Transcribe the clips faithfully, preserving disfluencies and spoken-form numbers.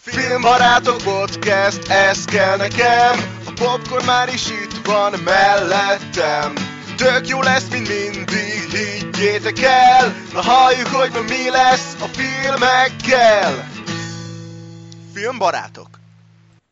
Filmbarátok podcast, ez kell nekem. A popcorn már is itt van mellettem. Tök jó lesz, mint mindig, higgyétek el. Na halljuk, hogy ma mi lesz a filmekkel. Filmbarátok.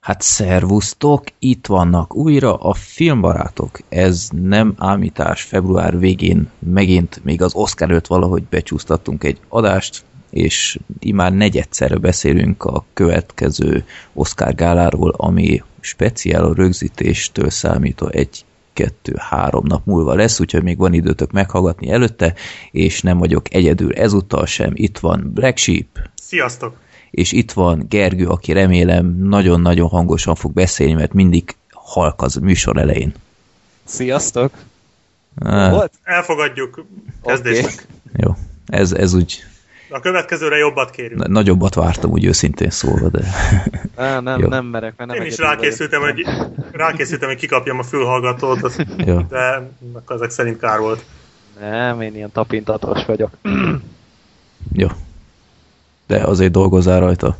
Hát szervusztok, itt vannak újra a filmbarátok. Ez nem ámítás, február végén megint még az Oscar előtt valahogy becsúsztattunk egy adást, és immár negyedszerre beszélünk a következő Oscar gáláról, ami speciál a rögzítéstől számítva egy, kettő, három nap múlva lesz, úgyhogy még van időtök meghallgatni előtte, és nem vagyok egyedül ezúttal sem. Itt van Black Sheep. Sziasztok! És itt van Gergő, aki remélem nagyon-nagyon hangosan fog beszélni, mert mindig halk az műsor elején. Sziasztok! Ah. Elfogadjuk. Kezdésnek. Okay. Jó, ez, ez úgy... A következőre jobbat kérünk. Nagyobbat vártam, úgy őszintén szólva, de... Á, nem, jó. nem merek, mert nem Én is rákészültem, hogy, rákészültem, hogy kikapjam a fülhallgatót, azt, de ezek szerint kár volt. Nem, én ilyen tapintatos vagyok. Jó. De azért dolgozzál rajta.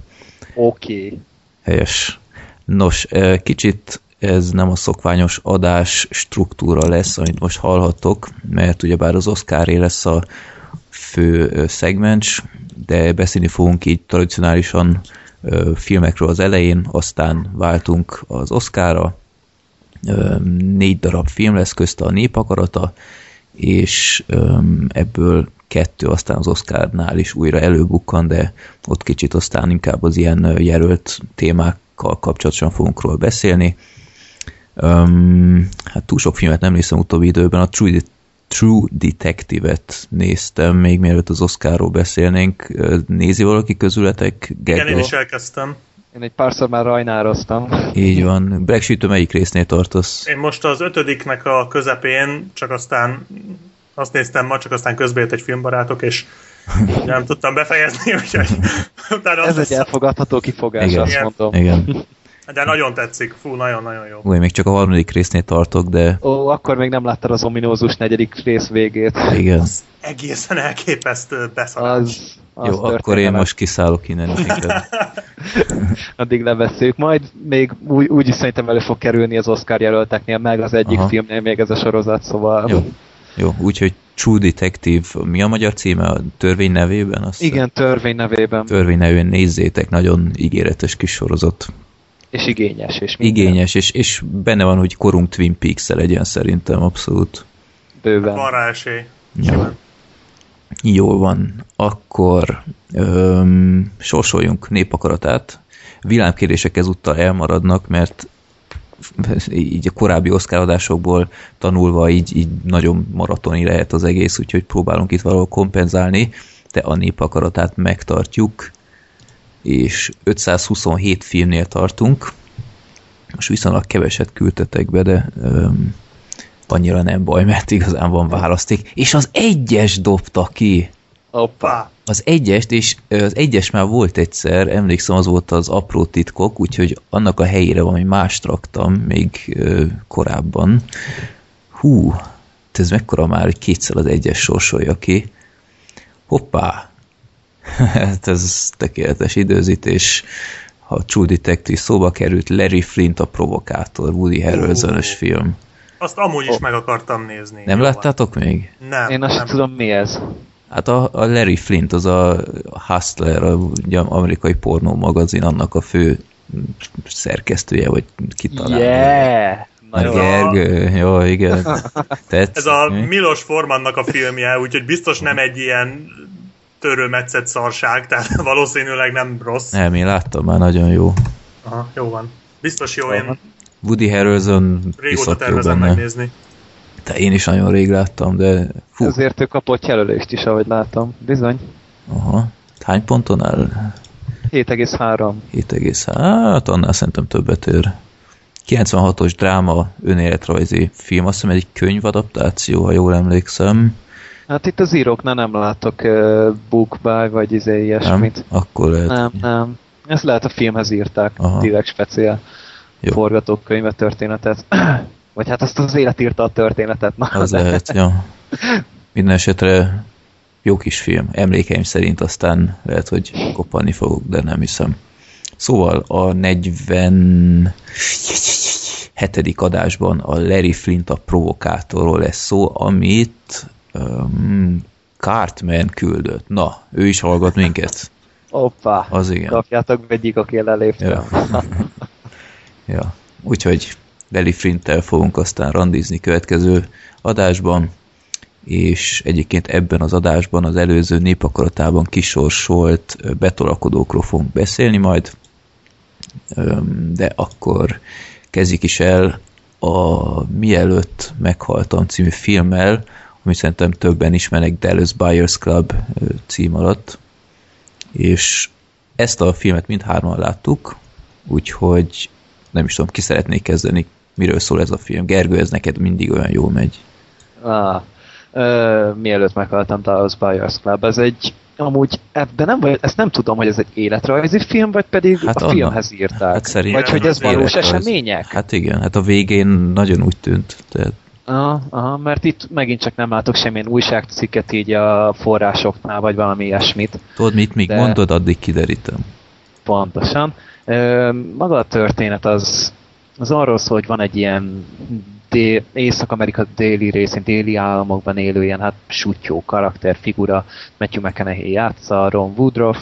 Oké. Okay. Helyes. Nos, kicsit ez nem a szokványos adás struktúra lesz, amit most hallhattok, mert ugyebár az Oscaré lesz a fő szegmens, de beszélni fogunk így tradicionálisan filmekről az elején, aztán váltunk az Oscarra, négy darab film lesz közte a Nép akarata, és ebből kettő aztán az Oscarnál is újra előbukkan, de ott kicsit aztán inkább az ilyen jelölt témákkal kapcsolatosan fogunk róla beszélni. Hát túl sok filmet nem néztem utóbbi időben, a True True Detective-et néztem, még mielőtt az Oscarról beszélnénk. Nézi valaki közületek? Igen, én is elkezdtem. Én egy párszor már rajnároztam. Így van. Black Sheep, melyik résznél tartasz? Én most az ötödiknek a közepén, csak aztán azt néztem ma, csak aztán közbejött egy Filmbarátok, és nem tudtam befejezni, úgyhogy... Ez egy elfogadható kifogás, igen, azt igen. mondom. Igen. De nagyon tetszik, fú, nagyon-nagyon jó. Új, még csak a harmadik résznél tartok, de... Ó, akkor még nem láttad az ominózus negyedik rész végét. Igen. Az egészen elképesztő beszarás. Az, az jó, akkor én most kiszállok innen. Addig levesszük. Majd még úgy, úgy is szerintem elő fog kerülni az Oscar jelölteknél, meg az egyik Aha. filmnél még ez a sorozat, szóval... Jó. Jó, úgyhogy True Detective, mi a magyar címe? A Törvény nevében? Azt Igen, Törvény nevében. Törvény nevében nézzétek, nagyon ígéretes kis sorozat. És igényes. És igényes, és, és benne van, hogy korunk Twin Peaks-e legyen szerintem, abszolút. Bőven. Van rá esély. Jó. Jól van. Akkor öm, sorsoljunk Népakaratát. Villámkérések ezúttal elmaradnak, mert így a korábbi oszkáradásokból tanulva így, így nagyon maratoni lehet az egész, úgyhogy próbálunk itt valahol kompenzálni, de a Népakaratát megtartjuk, és ötszázhuszonhét filmnél tartunk. Most viszonylag keveset küldtetek be, de öm, annyira nem baj, mert igazán van választék. És az egyes dobta ki! Opa. Az egyest, és az egyes már volt egyszer, emlékszem, az volt az Apró titkok, úgyhogy annak a helyére valami mást raktam még ö, korábban. Hú, ez mekkora már, hogy kétszer az egyes sorsolja ki. Hoppá! Hát ez tökéletes időzítés. A True Detective szóba került, Larry Flint a provokátor, Woody Harrelson-ös oh, film. Azt amúgy oh. is meg akartam nézni. Nem láttátok még? Nem. Én azt nem tudom, mi ez. Hát a, a Larry Flint, az a Hustler, a, ugye, amerikai pornó magazin, annak a fő szerkesztője, vagy kitalálja. Yeah! Na, Gergő, a... jó, igen. Tetszik, ez a mi? Milos Formannak a filmje, úgyhogy biztos nem egy ilyen törőmetszett szarság, tehát valószínűleg nem rossz. Nem, én láttam már, nagyon jó. Aha, jó van. Biztos jó, én... Woody Harrelson régóta tervezem megnézni. De én is nagyon rég láttam, de... Hú. Ezért ő kapott jelölést is, ahogy láttam. Bizony. Aha. Hány ponton áll? hét egész három. hét egész három. Hát annál szerintem többet ér. kilencvenhatos dráma, önéletrajzi film. Azt hiszem, egy könyvadaptáció, ha jól emlékszem. Hát itt az íróknál nem látok uh, book by, vagy izé ilyesmit. Nem? Akkor lehet. Nem, nem. Ezt lehet a filmhez írták. Aha. Direkt speciál forgatókönyvet, történetet. Vagy hát azt az élet írta a történetet. Na, az de. lehet, jó. Minden esetre jó kis film. Emlékeim szerint aztán lehet, hogy koppanni fogok, de nem hiszem. Szóval a negyvenhetedik adásban a Larry Flint a provokátorról lesz szó, amit um, Cartman küldött. Na, ő is hallgat minket. Hoppá, az igen. Kapjátok egyik, aki lelépte. Ja. Ja. Úgyhogy Larry Flinttel fogunk aztán randizni következő adásban, és egyébként ebben az adásban az előző népakaratában kisorsolt betolakodókról fogunk beszélni majd, de akkor kezdjük is el a Mielőtt meghaltam című filmmel, amit szerintem többen ismernek Dallas Buyers Club cím alatt, és ezt a filmet mindhárman láttuk, úgyhogy nem is tudom, ki szeretnék kezdeni, miről szól ez a film. Gergő, ez neked mindig olyan jól megy. Ah, ö, mielőtt meghaltam Dallas Buyers Club, ez egy, amúgy ebben nem vagy, ezt nem tudom, hogy ez egy életrajzi film, vagy pedig hát a annak, filmhez írták. Hát vagy hogy ez valós események? Hát igen, hát a végén nagyon úgy tűnt. Tehát... Aha, aha, mert itt megint csak nem látok semmilyen újságcikket így a forrásoknál, vagy valami ilyesmit. Tudod, mit még de... mondod, addig kiderítem. Pontosan. Maga a történet az, az arról szól, hogy van egy ilyen dél, Észak-Amerika déli részén, déli államokban élő ilyen hát sutyó karakter, figura, Matthew McConaughey játsza, Ron Woodruff,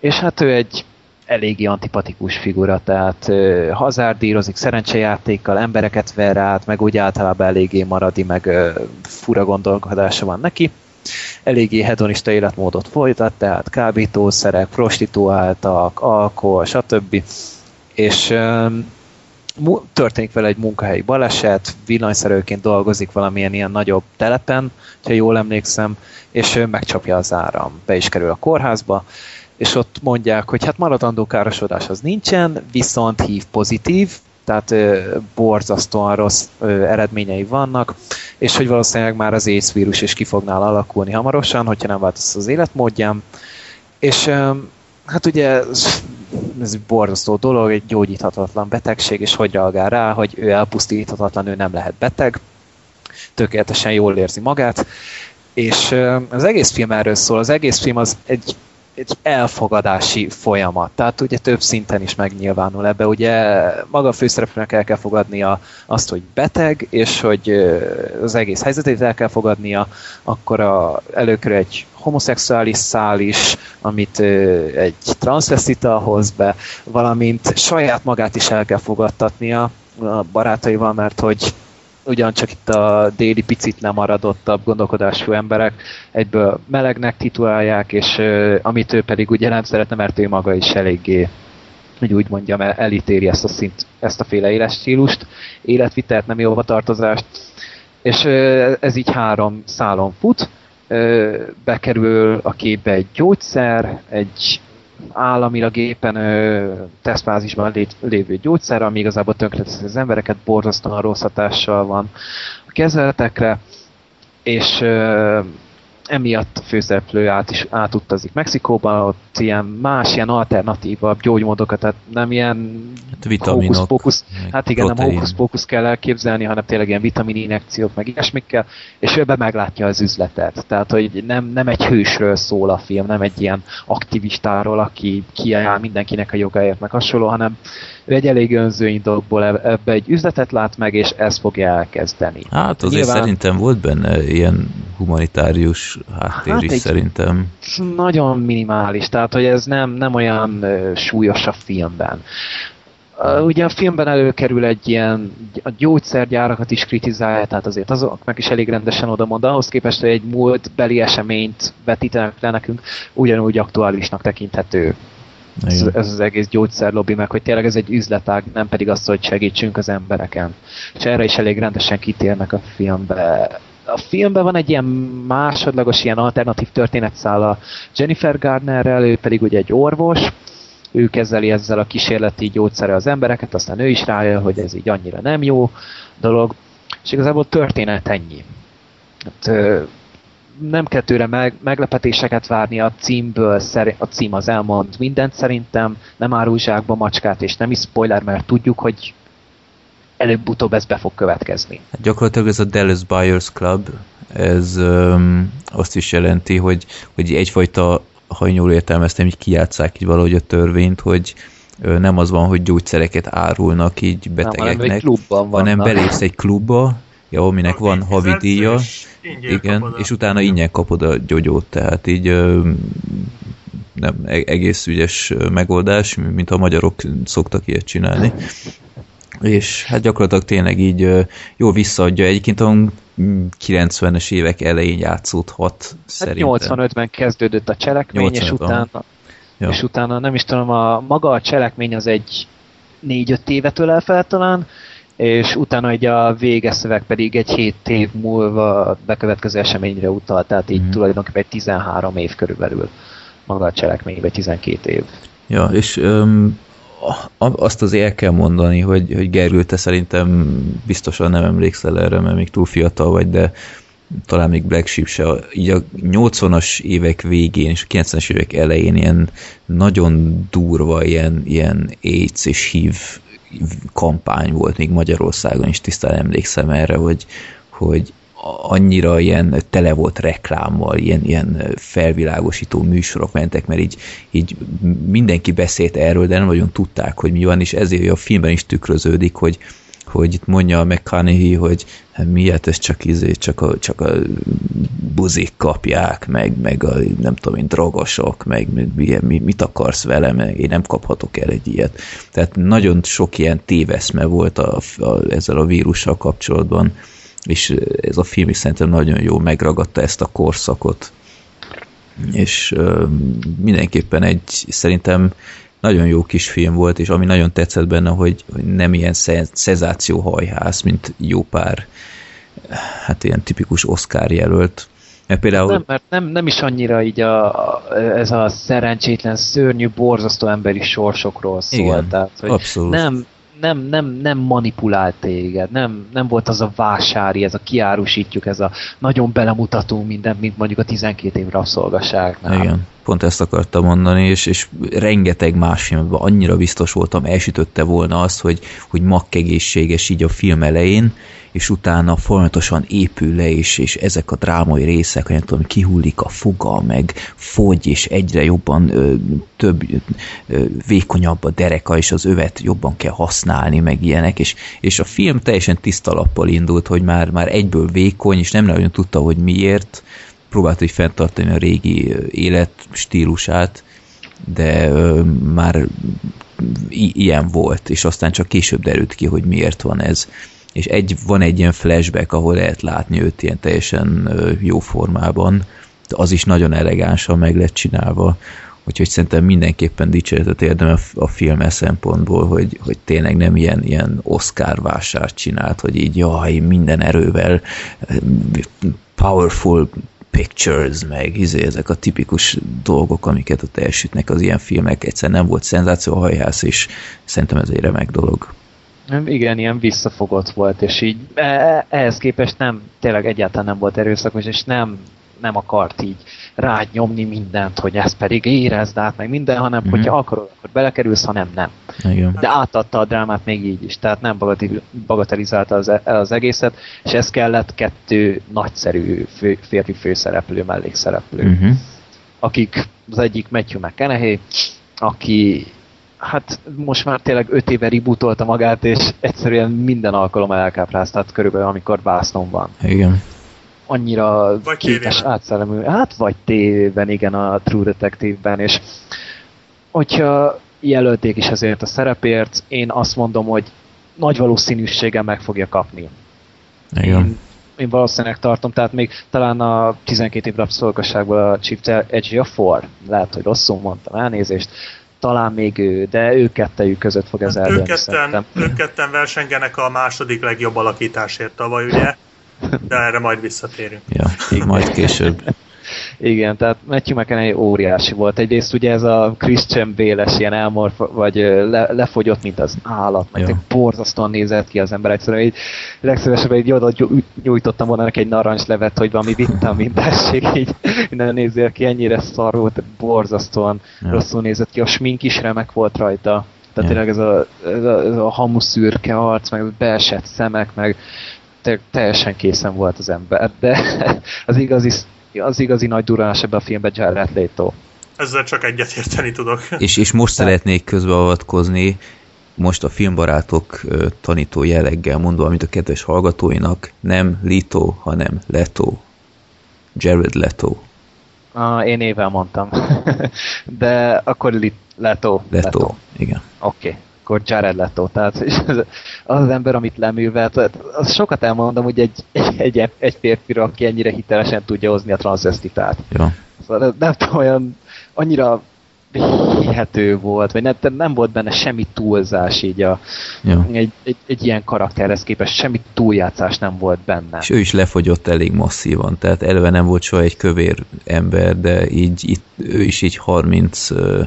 és hát ő egy eléggé antipatikus figura, tehát ö, hazárdírozik, szerencsejátékkal, embereket ver át, meg úgy általában eléggé maradi, meg ö, fura gondolkodása van neki. Eléggé hedonista életmódot folytat, tehát kábítószerek, prostituáltak, alkohol, stb. És um, történik vele egy munkahelyi baleset, villanyszerelőként dolgozik valamilyen ilyen nagyobb telepen, ha jól emlékszem, és ő megcsapja az áram, be is kerül a kórházba, és ott mondják, hogy hát maradandó károsodás az nincsen, viszont hív pozitív, tehát ö, borzasztóan rossz ö, eredményei vannak, és hogy valószínűleg már az AIDS vírus is ki fognál alakulni hamarosan, hogyha nem változ az életmódján. És ö, hát ugye ez egy borzasztó dolog, egy gyógyíthatatlan betegség, és hogy reagál rá, hogy ő elpusztíthatatlan, ő nem lehet beteg, tökéletesen jól érzi magát, és ö, az egész film erről szól, az egész film az egy egy elfogadási folyamat. Tehát ugye több szinten is megnyilvánul ebbe. Ugye maga a főszereplőnek el kell fogadnia azt, hogy beteg, és hogy az egész helyzetét el kell fogadnia, akkor a, előkörül egy homoszexuális szál is, amit egy transzvesztita hoz be, valamint saját magát is el kell fogadtatnia a barátaival, mert hogy ugyancsak itt a déli picit lemaradottabb gondolkodású emberek egyből melegnek titulálják, és euh, amit ő pedig ugye nem szeretne, mert ő maga is eléggé, hogy úgy mondjam, elítéri ezt a, szint, ezt a féle életstílust, életvitelt, nem jóba tartozást, és euh, ez így három szálon fut, euh, bekerül a képbe egy gyógyszer, egy államilag éppen ö, tesztfázisban lé, lévő gyógyszer, ami igazából tönkreteszi az embereket, borzasztóan rossz hatással van a kezeletekre, és ö, emiatt a főszereplő át is átutazik Mexikóban, ott ilyen más, ilyen alternatívabb gyógymódokat, tehát nem ilyen hókusz-pókusz, hát, hát igen, protein. Nem hókusz-pókusz kell elképzelni, hanem tényleg ilyen vitamininjekciók, meg ilyesmikkel, és ő ebben meglátja az üzletet. Tehát, hogy nem, nem egy hősről szól a film, nem egy ilyen aktivistáról, aki kiáll mindenkinek a jogáért, meg hasonló, hanem ő egy elég önző indokból ebbe egy üzletet lát meg, és ezt fogja elkezdeni. Hát azért nyilván... szerintem volt benne ilyen humanitárius háttér hát is szerintem. Nagyon minimális, tehát hogy ez nem, nem olyan uh, súlyos a filmben. Uh, ugye a filmben előkerül egy ilyen, a gyógyszergyárakat is kritizálja, tehát azért azoknak is elég rendesen odamond, ahhoz képest, hogy egy múltbeli eseményt vetítenek le nekünk, ugyanúgy aktuálisnak tekinthető. Ez, ez az egész gyógyszerlobbi, meg hogy tényleg ez egy üzletág, nem pedig az, hogy segítsünk az embereken. És erre is elég rendesen kitérnek a filmbe. A filmben van egy ilyen másodlagos, ilyen alternatív történetszál a Jennifer Garnerrel, ő pedig ugye egy orvos, ő kezeli ezzel a kísérleti gyógyszerrel az embereket, aztán ő is rájön, hogy ez így annyira nem jó dolog, és igazából történet ennyi. Hát, nem kell tőle meg, meglepetéseket várni a címből, a cím az elmond mindent szerintem, nem árul zsákba macskát, és nem is spoiler, mert tudjuk, hogy előbb-utóbb ez be fog következni. Hát gyakorlatilag ez a Dallas Buyers Club, ez öm, azt is jelenti, hogy, hogy egyfajta, ha jól értelmeztem, így kijátsszák így valahogy a törvényt, hogy, nem az van, hogy gyógyszereket árulnak így betegeknek, nem, hanem, hanem belépsz egy klubba, ja, aminek a van havidíja, igen, és utána ingyen kapod a gyógyót, tehát így nem, egész ügyes megoldás, mint a magyarok szoktak ilyet csinálni. És hát gyakorlatilag tényleg így jól visszaadja. Egyébként a kilencvenes évek elején játszódhat szerintem. Hát nyolcvanötben kezdődött a cselekmény, és utána, ja. és utána nem is tudom, a maga a cselekmény az egy négy-öt évet ölel fel talán, és utána egy a végeszöveg pedig egy hét év múlva bekövetkező eseményre utal, tehát így hmm. tulajdonképpen egy tizenhárom év körülbelül maga a cselekmény, vagy tizenkét év. Ja, és... Um... azt azért el kell mondani, hogy, hogy Gergő, te szerintem biztosan nem emlékszel erre, mert még túl fiatal vagy, de talán még Black Sheep se. Így a nyolcvanas évek végén és a kilencvenes évek elején ilyen nagyon durva ilyen, ilyen AIDS és hív kampány volt még Magyarországon is, tisztán emlékszem erre, hogy, hogy annyira ilyen tele volt reklámmal, ilyen, ilyen felvilágosító műsorok mentek, mert így, így mindenki beszélt erről, de nem nagyon tudták, hogy mi van, és ezért a filmben is tükröződik, hogy, hogy itt mondja a McConaughey, hogy hát miért ez csak izé, csak a, csak a buzik kapják, meg, meg a, nem tudom én, drogosok, meg mi, mi, mit akarsz velem, én nem kaphatok el egy ilyet. Tehát nagyon sok ilyen téveszme volt a, a, ezzel a vírussal kapcsolatban, és ez a film is szerintem nagyon jól megragadta ezt a korszakot. És ö, mindenképpen egy, szerintem nagyon jó kis film volt, és ami nagyon tetszett benne, hogy, hogy nem ilyen sze- szenzációhajház, mint jó pár, hát ilyen tipikus Oscar jelölt. Mert például... Nem, mert nem, nem is annyira így a, ez a szerencsétlen, szörnyű, borzasztó emberi sorsokról szól. Igen, tehát, hogy abszolút. Nem... Nem, nem, nem manipulált téged, nem, nem volt az a vásári, ez a kiárusítjuk, ez a nagyon belemutató mindent, mint mondjuk a tizenkét év rabszolgaságnál. Igen, pont ezt akartam mondani, és, és rengeteg más filmben annyira biztos voltam, elsütötte volna azt, hogy, hogy makkegészséges így a film elején, és utána folyamatosan épül le, és, és ezek a drámai részek, hogy nem tudom, kihullik a foga, meg fogy, és egyre jobban ö, több, ö, vékonyabb a dereka, és az övet jobban kell használni, meg ilyenek, és, és a film teljesen tiszta lappal indult, hogy már, már egyből vékony, és nem nagyon tudta, hogy miért, próbált így fenntartani a régi életstílusát, de ö, már i- ilyen volt, és aztán csak később derült ki, hogy miért van ez. És egy, van egy ilyen flashback, ahol lehet látni őt ilyen teljesen jó formában, de az is nagyon elegánsan meg lett csinálva, úgyhogy szerintem mindenképpen dicséretet érdemel a film szempontból, hogy, hogy tényleg nem ilyen, ilyen Oscar vásárt csinált, hogy így jaj, minden erővel powerful pictures, meg izé, ezek a tipikus dolgok, amiket ott elsütnek az ilyen filmek, egyszerűen nem volt szenzációhajhász, és szerintem ez egy remek dolog. Igen, ilyen visszafogott volt, és így ehhez képest nem, tényleg egyáltalán nem volt erőszakos, és nem, nem akart így rád nyomni mindent, hogy ezt pedig érezd át, meg minden, hanem mm-hmm. hogyha akarod, akkor belekerülsz, ha nem, nem. Igen. De átadta a drámát még így is, tehát nem bagatelizálta az, az egészet, és ez kellett kettő nagyszerű fő, férfi főszereplő, mellékszereplő, mm-hmm. akik, az egyik Matthew McConaughey, aki... hát most már tényleg öt éve rebootolta magát, és egyszerűen minden alkalommal elkápráztat körülbelül, amikor vásznom van. Igen. Annyira vagy kétes átszellemű. Hát vagy tévében, igen, a True Detective-ben, és hogyha jelölték is ezért a szerepért, én azt mondom, hogy nagy valószínűséggel meg fogja kapni. Igen. Én, én valószínűleg tartom, tehát még talán a tizenkét év rabszolgasságból a Chiwetel Ejiofor, lehet, hogy rosszul mondtam, elnézést, talán még ő, de ők kettejük között fog ez hát eldönni. Ők ketten versengenek a második legjobb alakításért tavaly, ugye? De erre majd visszatérünk. Ja, így majd később. Igen, tehát Matthew McConaughey óriási volt. Egyrészt ugye ez a Christian Bale-es ilyen elmorfa, vagy le, lefogyott, mint az állat, mert borzasztóan nézett ki az ember egyszerűen. Így legszívesebben így oda nyújtottam volna neki egy narancslevet, hogy valami vitamintesség, így innen nézzél ki, ennyire szar volt, borzasztóan ja. rosszul nézett ki. A smink is remek volt rajta. Tehát ja. tényleg ez a, ez a, ez a hamuszürke arc, meg beesett szemek, meg te, teljesen készen volt az ember. De az igazi az igazi nagy durranás ebben a filmben Jared Leto. Ezzel csak egyet érteni tudok. És, és most szeretnék közbeavatkozni, most a Filmbarátok tanító jelleggel mondva, mint a kedves hallgatóinak, nem Leto, hanem Leto. Jared Leto. Ah, én ével mondtam. De akkor Leto. Leto, Leto. Igen. Oké. Okay. Akkor Jared Leto. Tehát az az ember, amit leművelt, az sokat elmondom, hogy egy, egy, egy, egy férfiről, aki ennyire hitelesen tudja hozni a transzvesztitát. Ja. Szóval nem tudom, olyan annyira hihető volt, vagy nem, nem volt benne semmi túlzás így a, ja. egy, egy, egy ilyen karakterhez képest, semmi túljátszás nem volt benne. És ő is lefogyott elég masszívan, tehát eleve nem volt soha egy kövér ember, de így itt, ő is így harminc uh,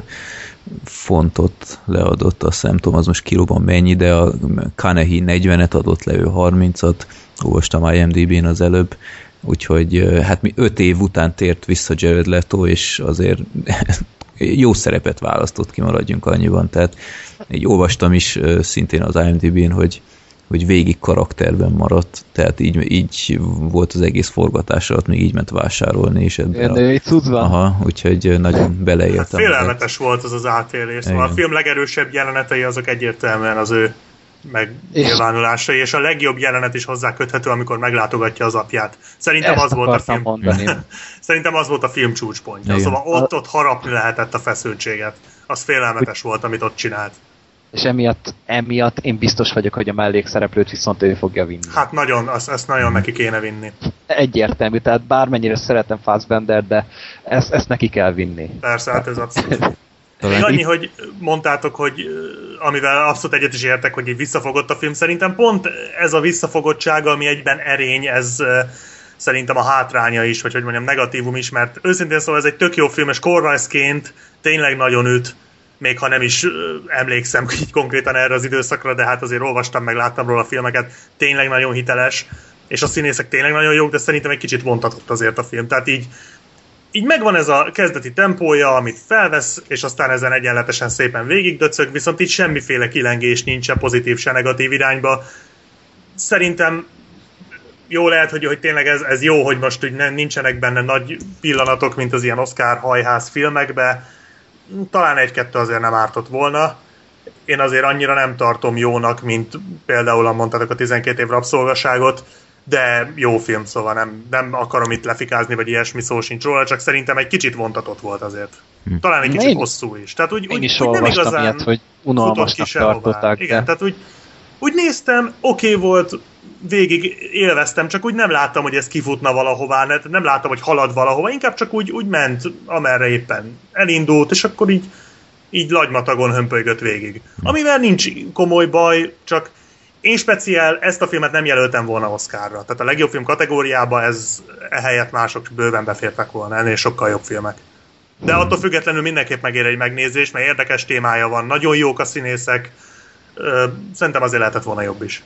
fontot leadott, azt nem tudom, az most kilóban mennyi, de a Kanehí negyvenet adott le, ő harmincat, olvastam I M D B-n az előbb, úgyhogy hát mi öt év után tért vissza Jared Leto, és azért jó szerepet választott, kimaradjunk annyiban, tehát így olvastam is szintén az I M D B-n, hogy, hogy végig karakterben maradt, tehát így, így volt az egész forgatás alatt, még így ment vásárolni, és ebben de a... Aha, úgyhogy nagyon beleértem. Hát félelmetes volt az az átélés, szóval a film legerősebb jelenetei azok egyértelműen az ő megnyilvánulásai, és a legjobb jelenet is hozzá köthető, amikor meglátogatja az apját. Szerintem az volt a film. Szerintem az volt a film csúcspontja. Igen. Szóval ott, ott harapni lehetett a feszültséget. Az félelmetes volt, amit ott csinált. És emiatt, emiatt én biztos vagyok, hogy a mellékszereplőt viszont ő fogja vinni. Hát nagyon, azt, ezt nagyon neki kéne vinni. Egyértelmű, tehát bármennyire szeretem Fassbender, de ezt, ezt neki kell vinni. Persze, hát ez abszolút. Én annyi, hogy mondtátok, hogy amivel abszolút egyet is értek, hogy így visszafogott a film, szerintem pont ez a visszafogottsága, ami egyben erény, ez szerintem a hátránya is, vagy hogy mondjam, negatívum is, mert őszintén szóval ez egy tök jó film, és korrajzként tényleg nagyon üt, még ha nem is emlékszem így konkrétan erre az időszakra, de hát azért olvastam, meg láttam róla a filmeket, tényleg nagyon hiteles, és a színészek tényleg nagyon jók, de szerintem egy kicsit vontatott azért a film, tehát így Így megvan ez a kezdeti tempója, amit felvesz, és aztán ezen egyenletesen szépen végigdöcög, viszont itt semmiféle kilengés nincs, se pozitív, se negatív irányba. Szerintem jó lehet, hogy, hogy tényleg ez, ez jó, hogy most hogy nincsenek benne nagy pillanatok, mint az ilyen Oscar hajház filmekben. Talán egy-kettő azért nem ártott volna. Én azért annyira nem tartom jónak, mint például a mondtátok a tizenkét év rabszolgaságot, de jó film, szóval nem, nem akarom itt lefikázni, vagy ilyesmi szó sincs róla, csak szerintem egy kicsit vontatott volt azért. Talán egy kicsit én, hosszú is. Tehát úgy, én úgy, is úgy nem igazán ilyet, hogy unalmasnak tartották. Igen, de. Tehát úgy, úgy néztem, oké okay volt, végig élveztem, csak úgy nem láttam, hogy ez kifutna valahová, nem láttam, hogy halad valahova, inkább csak úgy, úgy ment, amerre éppen elindult, és akkor így, így lagymatagon hömpölygött végig. Amivel nincs komoly baj, csak én speciál ezt a filmet nem jelöltem volna Oscarra. Tehát a legjobb film kategóriába ez ehelyett mások bőven befértek volna, ennél sokkal jobb filmek. De attól függetlenül mindenképp megér egy megnézés, mert érdekes témája van, nagyon jók a színészek, szerintem azért lehetett volna jobb is.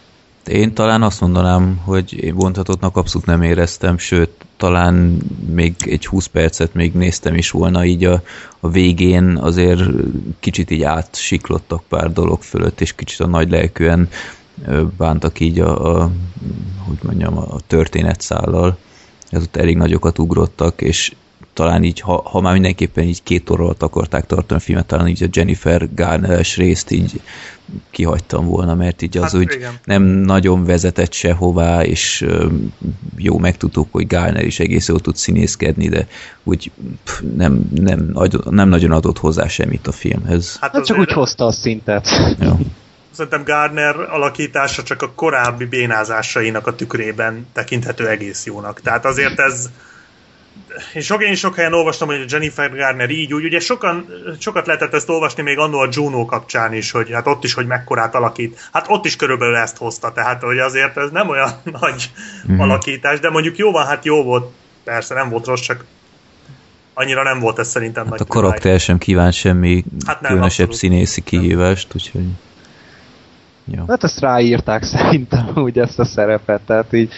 Én talán azt mondanám, hogy én vontatottnak abszolút nem éreztem, sőt, talán még egy húsz percet még néztem is volna, így a, a végén azért kicsit így átsiklottak pár dolog fölött, és kicsit a nagy lelkűen bántak így a, a, hogy mondjam, a történetszállal. Ez ott elég nagyokat ugrottak, és talán így, ha, ha már mindenképpen így két óra alatt akarták tartani a filmet, talán így a Jennifer Garner-es részt így kihagytam volna, mert így az hát, úgy igen. Nem nagyon vezetett sehová, és jó, megtudtuk, hogy Garner is egész jól tud színészkedni, de úgy pff, nem, nem, nem nagyon adott hozzá semmit a filmhez. Hát, hát csak úgy hozta a szintet. Ja. Szerintem Garner alakítása csak a korábbi bénázásainak a tükrében tekinthető egész jónak. Tehát azért ez... Én sok, én sok helyen olvastam, hogy Jennifer Garner így úgy, ugye sokan, sokat lehetett ezt olvasni még annól a Juno kapcsán is, hogy hát ott is, hogy mekkorát alakít. Hát ott is körülbelül ezt hozta, tehát hogy azért ez nem olyan nagy mm. alakítás, de mondjuk jó van, hát jó volt, persze nem volt rossz, csak annyira nem volt ez szerintem hát nagy. A karakter különbség. Sem kíván semmi hát nem, különösebb abszolút. Színészi kihívást, úgyhogy... Jó. Hát ezt ráírták szerintem úgy ezt a szerepet, tehát így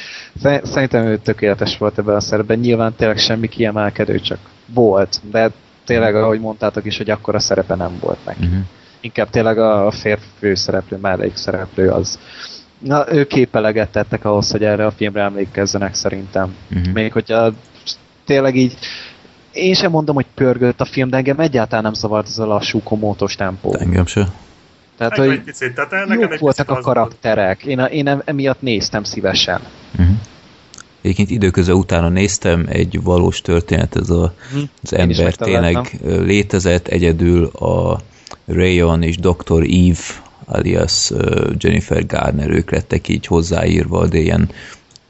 szerintem ő tökéletes volt ebben a szerepben, nyilván tényleg semmi kiemelkedő csak volt, de tényleg ahogy mondtátok is, hogy akkora szerepe nem volt neki. Uh-huh. Inkább tényleg a férfi szereplő, mellék szereplő az. Na, ő képeleget tettek ahhoz, hogy erre a filmre emlékezzenek szerintem. Uh-huh. Még hogyha tényleg így én sem mondom, hogy pörgött a film, de engem egyáltalán nem zavart ez a lassú, komótos tempó. Engem sem. Tehát, nekem hogy picit, tehát nekem jók voltak a karakterek. Én, a, én emiatt néztem szívesen. Uh-huh. Egyébként időközben utána néztem, egy valós történet, ez a, uh-huh. az ember tényleg létezett, egyedül a Rayon és doktor Eve, alias Jennifer Garner, ők lettek így hozzáírva, de ilyen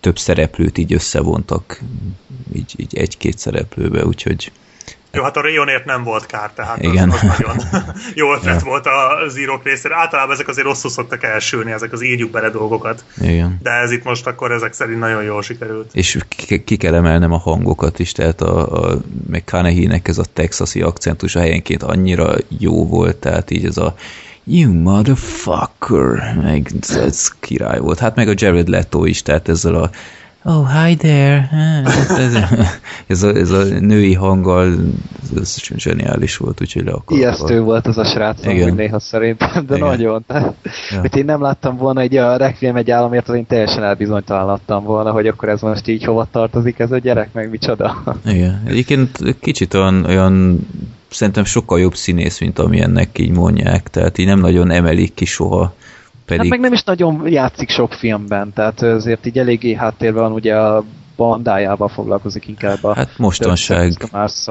több szereplőt így összevontak, így, így egy-két szereplőbe, úgyhogy... Jó, hát a Rayonért nem volt kár, tehát igen. Az, az nagyon jó ötlet volt az írók részére. Általában ezek azért rosszul szoktak elsülni, ezek az írjuk bele dolgokat. Igen. De ez itt most akkor ezek szerint nagyon jól sikerült. És ki, ki kell emelnem a hangokat is, tehát a, a McConaughey-nek ez a texasi akcentus a helyenként annyira jó volt, tehát így ez a you motherfucker, meg ez király volt. Hát meg a Jared Leto is, tehát ezzel a oh, hi there! Ez a, ez a női hanggal, ez zseniális volt, úgyhogy le akartam. Ijesztő volt az a srác, amúgy néha szerintem, de igen. Nagyon. Tehát, ja. Mert én nem láttam volna, hogy a Requiem egy államért, az én teljesen elbizonytalan láttam volna, hogy akkor ez most így hova tartozik ez a gyerek, meg micsoda. Igen. Egyébként kicsit olyan, olyan szerintem sokkal jobb színész, mint amilyennek így mondják, tehát így nem nagyon emelik ki soha. Pedig... Hát meg nem is nagyon játszik sok filmben, tehát azért így eléggé háttérben van, ugye a bandájával foglalkozik inkább a... Hát mostanság,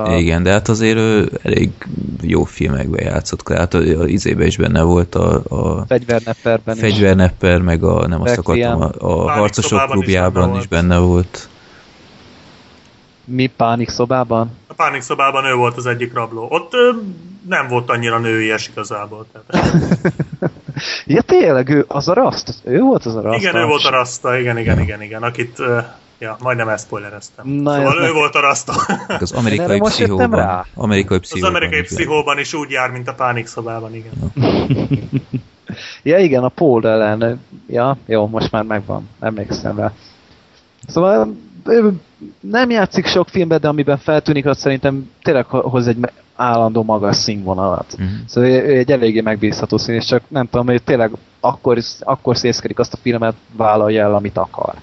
igen, de hát azért ő elég jó filmekben játszott, hát az izében is benne volt a... a Fegyvernepperben is. Fegyvernepper, meg a, nem azt akartam, a, a Harcosok klubjában is, is benne volt. Mi? Pánik szobában? A Pánik szobában ő volt az egyik rabló. Ott ö, nem volt annyira nőies igazából. Tehát... ja tényleg, ő az a raszt? Ő volt az a raszt? Igen, ő volt a raszta, igen, igen, igen, igen. Akit, uh, ja, majdnem elszpoilereztem. Na, szóval ő meg... volt a raszta. Az amerikai pszichóban. Amerikai pszichóban. Az amerikai pszichóban is úgy jár, mint a Pánik szobában, igen. ja igen, a Paul ellen. Ja, jó, most már megvan. Emlékszem rá. Szóval ő nem játszik sok filmben, de amiben feltűnik, az szerintem tényleg hoz egy állandó magas színvonalat. Mm. Szóval ő egy eléggé megbízható színész, csak nem tudom, hogy tényleg akkor, akkor szészkedik, azt a filmet vállalja el, amit akar.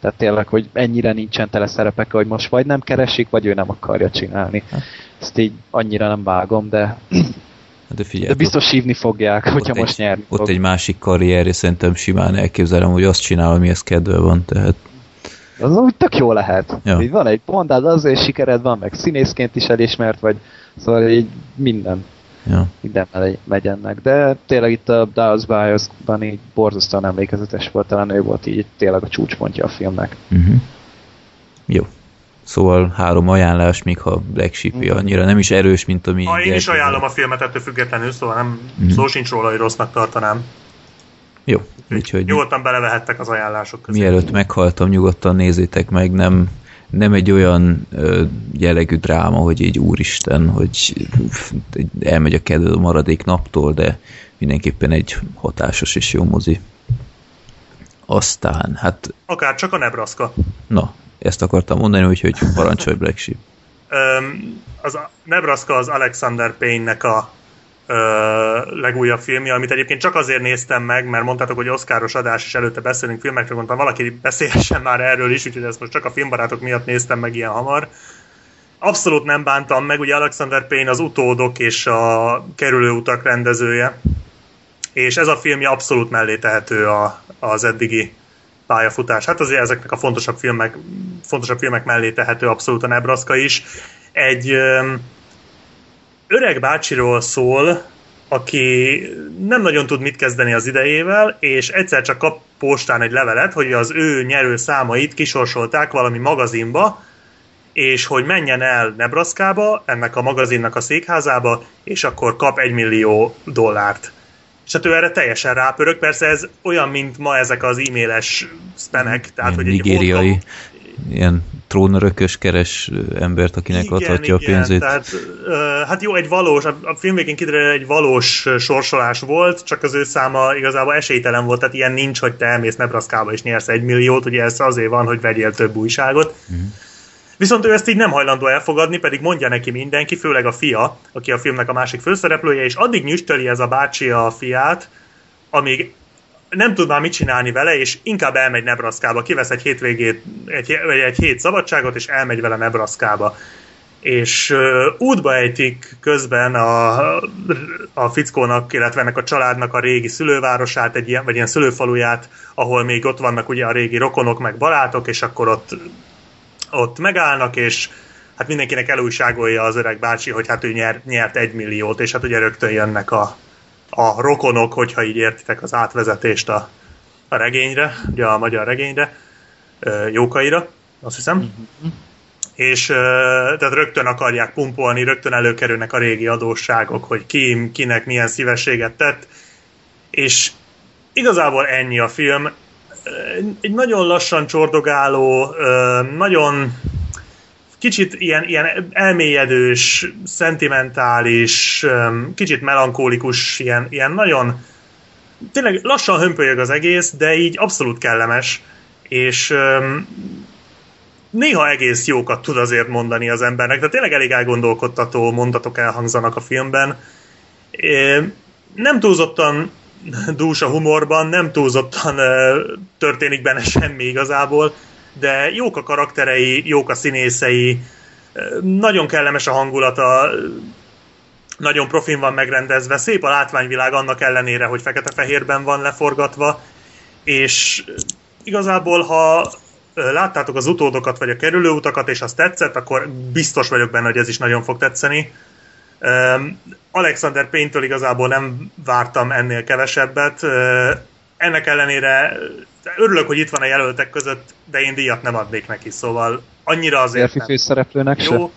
Tehát tényleg, hogy ennyire nincsen tele szerepekkel, hogy most vagy nem keresik, vagy ő nem akarja csinálni. Ezt így annyira nem vágom, de... De, figyelj, de biztos ott, hívni fogják, hogyha egy, most nyerni Ott fog. Egy másik karrier, és szerintem simán elképzelem, hogy azt csinál, amihez kedve van, tehát... Az úgy tök jó lehet. Ja. Így van egy pontád, azért sikered van, meg színészként is elismert vagy, szóval így minden. Ja. Minden megy ennek. De tényleg itt a Dallas Buyers-ban így borzasztóan emlékezetes volt, talán ő volt így tényleg a csúcspontja a filmnek. Uh-huh. Jó. Szóval három ajánlás, még ha Black Sheep-ja annyira nem is erős, mint a mi... Ha én is ajánlom a filmet ettől függetlenül, szóval nem, uh-huh. szó sincs róla, hogy rossznak tartanám. Jó. Úgyhogy nyugodtan belevehettek az ajánlások közé. Mielőtt meghaltam, nyugodtan nézzétek meg, nem, nem egy olyan ö, jellegű dráma, hogy így úristen, hogy elmegy a kedved a maradék naptól, de mindenképpen egy hatásos és jó mozi. Aztán, hát... Akár csak a Nebraska. Na, ezt akartam mondani, úgyhogy parancsolj Black Sheep. um, az a Nebraska az Alexander Payne-nek a Ö, legújabb filmje, amit egyébként csak azért néztem meg, mert mondtátok, hogy oszkáros adás, és előtte beszélünk filmekről, mondtam, valaki beszélhessen már erről is, úgyhogy ezt most csak a filmbarátok miatt néztem meg ilyen hamar. Abszolút nem bántam meg, ugye Alexander Payne az Utódok és a Kerülőutak rendezője, és ez a filmje abszolút mellé tehető a, az eddigi pályafutás. Hát azért ezeknek a fontosabb filmek, fontosabb filmek mellé tehető abszolút a Nebraska is. Egy ö, öreg bácsiról szól, aki nem nagyon tud mit kezdeni az idejével, és egyszer csak kap postán egy levelet, hogy az ő nyerő számait kisorsolták valami magazinba, és hogy menjen el Nebraskába, ennek a magazinnak a székházába, és akkor kap egy millió dollárt. És hát ő erre teljesen rápörög, persze ez olyan, mint ma ezek az e-mailes spamek, tehát hogy egy nigériai, ilyen trónörökös keres embert, akinek igen, adhatja igen, a pénzét. Tehát, hát jó, egy valós, a film végén kiderül, egy valós sorsolás volt, csak az ő száma igazából esélytelen volt, tehát ilyen nincs, hogy te elmész Nebraskába és nyersz egy milliót, ugye ez azért van, hogy vegyél több újságot. Mm. Viszont ő ezt így nem hajlandó elfogadni, pedig mondja neki mindenki, főleg a fia, aki a filmnek a másik főszereplője, és addig nyüstöli ez a bácsi a fiát, amíg nem tud már mit csinálni vele, és inkább elmegy Nebraskába, kivesz egy hétvégét, egy, egy hét szabadságot, és elmegy vele Nebraskába. és útba ejtik közben a, a fickónak, illetve ennek a családnak a régi szülővárosát, egy ilyen, vagy ilyen szülőfaluját, ahol még ott vannak ugye a régi rokonok, meg barátok, és akkor ott, ott megállnak, és hát mindenkinek elújságolja az öreg bácsi, hogy hát ő nyer, nyert egy milliót, és hát ugye rögtön jönnek a, a rokonok, hogyha így értitek az átvezetést a, a regényre, ugye a magyar regényre, Jókaira, azt hiszem. Mm-hmm. És tehát rögtön akarják pumpolni, rögtön előkerülnek a régi adósságok, hogy ki, kinek milyen szívességet tett, és igazából ennyi a film. Egy nagyon lassan csordogáló, nagyon kicsit ilyen, ilyen elmélyedős, szentimentális, kicsit melankólikus, ilyen, ilyen nagyon, tényleg lassan hömpölyög az egész, de így abszolút kellemes, és néha egész jókat tud azért mondani az embernek, de tényleg elég elgondolkodtató mondatok elhangzanak a filmben. Nem túlzottan dús a humorban, nem túlzottan történik benne semmi igazából, de jók a karakterei, jók a színészei, nagyon kellemes a hangulata, nagyon profin van megrendezve, szép a látványvilág annak ellenére, hogy fekete-fehérben van leforgatva, és igazából, ha láttátok az utódokat, vagy a kerülőutakat, és az tetszett, akkor biztos vagyok benne, hogy ez is nagyon fog tetszeni. Um, Alexander Payne-től igazából nem vártam ennél kevesebbet. Uh, ennek ellenére örülök, hogy itt van a jelöltek között, de én díjat nem adnék neki, szóval annyira azért férfi főszereplőnek se? Jó.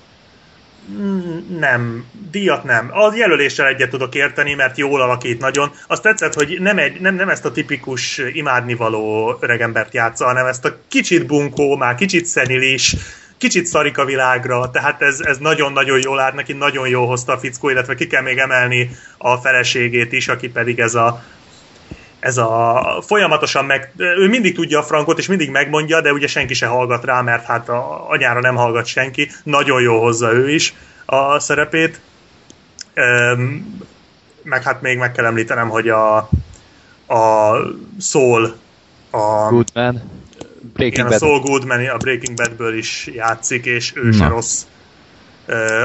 Nem, díjat nem. A jelöléssel egyet tudok érteni, mert jól alakít nagyon. Azt tetszett, hogy nem, egy, nem, nem ezt a tipikus imádnivaló öregembert játsza, hanem ezt a kicsit bunkó, már kicsit szenilis, kicsit szarik a világra, tehát ez, ez nagyon-nagyon jól áll neki, nagyon jól hozta a fickó, illetve ki kell még emelni a feleségét is, aki pedig ez a ez a folyamatosan meg... Ő mindig tudja a frankot, és mindig megmondja, de ugye senki se hallgat rá, mert hát a anyára nem hallgat senki. Nagyon jó hozza ő is a szerepét. Üm, meg hát még meg kell említenem, hogy a, a Saul a... Goodman. Breaking igen, a Saul Goodman a Breaking Badből is játszik, és ő se rossz.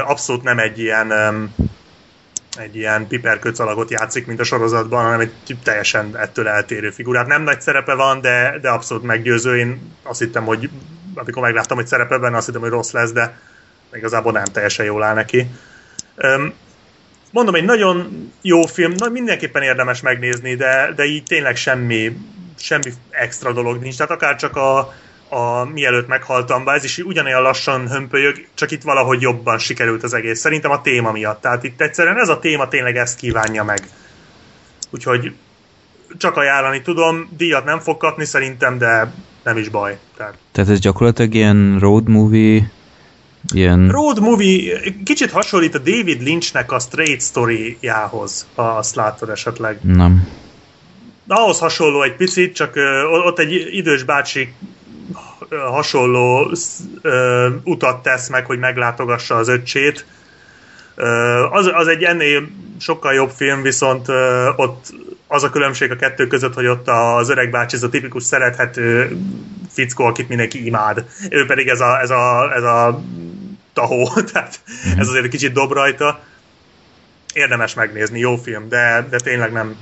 Abszolút nem egy ilyen... egy ilyen piperköc alagot játszik, mint a sorozatban, hanem egy teljesen ettől eltérő figurát. Nem nagy szerepe van, de, de abszolút meggyőző. Én azt hittem, hogy amikor megláttam, hogy szerepe benne, azt hittem, hogy rossz lesz, de igazából nem teljesen jól áll neki. Mondom, egy nagyon jó film, mindenképpen érdemes megnézni, de, de így tényleg semmi, semmi extra dolog nincs. Tehát akár csak a a Mielőtt meghaltam, bár ez is ugyanolyan lassan hömpölyög, csak itt valahogy jobban sikerült az egész. Szerintem a téma miatt. Tehát itt egyszerűen ez a téma tényleg ezt kívánja meg. Úgyhogy csak ajánlani tudom, díjat nem fog kapni szerintem, de nem is baj. Tehát, Tehát ez gyakorlatilag ilyen road movie, ilyen... Road movie kicsit hasonlít a David Lynchnek a Straight Story-jához, ha azt látod esetleg. Nem. De ahhoz hasonló egy picit, csak ott egy idős bácsi hasonló ö, utat tesz meg, hogy meglátogassa az öccsét. Ö, az, az egy ennél sokkal jobb film, viszont ö, ott az a különbség a kettő között, hogy ott az öreg bácsi, ez a tipikus szerethető fickó, akit mindenki imád. Ő pedig ez a, ez a, ez a tahó, tehát ez azért egy kicsit dob rajta. Érdemes megnézni, jó film, de, de tényleg nem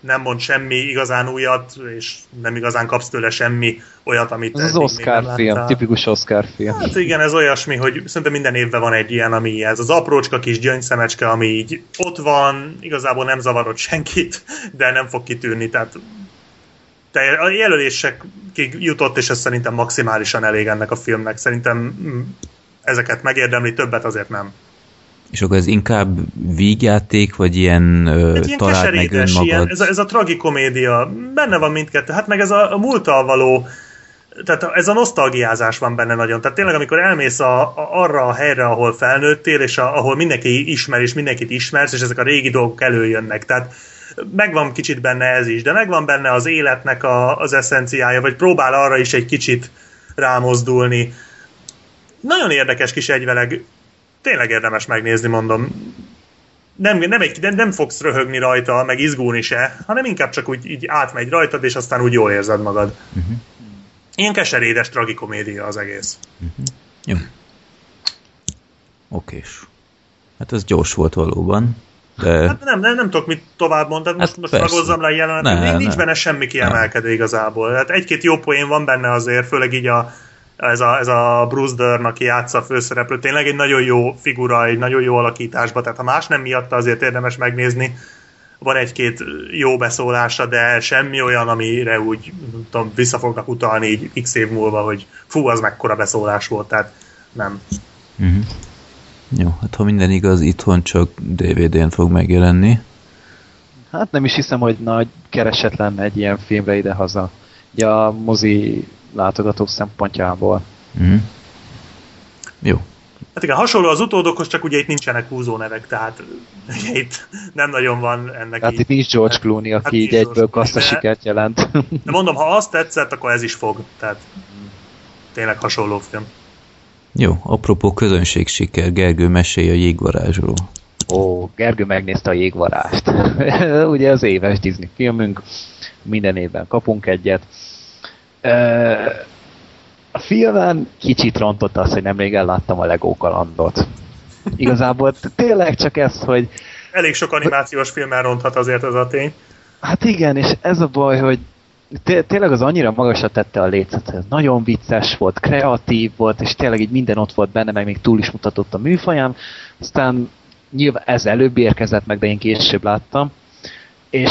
nem mond semmi igazán újat, és nem igazán kapsz tőle semmi olyat, amit... Ez az Oscar film, tipikus Oscar film. Hát igen, ez olyasmi, hogy szerintem minden évben van egy ilyen, ami ez az aprócska kis gyöngyszemecske, ami így ott van, igazából nem zavarod senkit, de nem fog kitűnni, tehát a jelölésekig jutott, és ez szerintem maximálisan elég ennek a filmnek. Szerintem ezeket megérdemli, többet azért nem. És akkor ez inkább vígjáték, vagy ilyen, ö, ilyen találd meg önmagad? Ilyen, ez, a, ez a tragikomédia, benne van mindkettő, hát meg ez a, a múlttal való, tehát ez a nosztalgiázás van benne nagyon, tehát tényleg amikor elmész a, a, arra a helyre, ahol felnőttél, és a, ahol mindenki ismer, és mindenkit ismersz, és ezek a régi dolgok előjönnek, tehát megvan kicsit benne ez is, de megvan benne az életnek a, az eszenciája, vagy próbál arra is egy kicsit rámozdulni. Nagyon érdekes kis egyveleg, tényleg érdemes megnézni, mondom. Nem, nem, egy, nem, nem fogsz röhögni rajta, meg izgulni se, hanem inkább csak úgy így átmegy rajtad, és aztán úgy jól érzed magad. Uh-huh. Ilyen keserédes tragikomédia az egész. Uh-huh. Jó. okés. Hát ez gyors volt valóban. De... Hát nem, nem, nem tudok mit tovább mondani, hát most ragozzam le jelenetet, még nincs ne. benne semmi kiemelkedő igazából. Hát egy-két jó poén van benne azért, főleg így a, ez, a, ez a Bruce Dern, aki játsza a főszereplőt, tényleg egy nagyon jó figura, egy nagyon jó alakításba, tehát ha más nem miatta azért érdemes megnézni, van egy-két jó beszólása, de semmi olyan, amire úgy tudom, vissza fognak utalni így x év múlva, hogy fú, az mekkora beszólás volt, tehát nem. Mm-hmm. Jó, hát ha minden igaz, itthon csak dé vé dén fog megjelenni. Hát nem is hiszem, hogy nagy kereset lenne egy ilyen filmre idehaza. Ugye a mozi látogatók szempontjából. Mm. Jó. Hát igen, hasonló az utódokhoz, csak ugye itt nincsenek húzónevek, tehát ugye itt nem nagyon van ennek hát így. Hát itt nincs George Clooney, aki hát így egyből kasszasikert jelent. De mondom, ha azt tetszett, akkor ez is fog. Tehát tényleg hasonló film. Jó, apropó közönségsiker, Gergő mesélj a Jégvarázsról. Ó, Gergő megnézte a Jégvarást. Ugye az éves Disney filmünk, minden évben kapunk egyet. A filmen kicsit rontott az, hogy nemrég elláttam a Lego kalandot. Igazából tényleg csak ez, hogy... Elég sok animációs filmen ronthat azért az a tény. Hát igen, és ez a baj, hogy Té- tényleg az annyira magasra tette a lécet, ez nagyon vicces volt, kreatív volt, és tényleg így minden ott volt benne, meg még túl is mutatott a műfaján. Aztán nyilván ez előbb érkezett meg, de én később láttam. És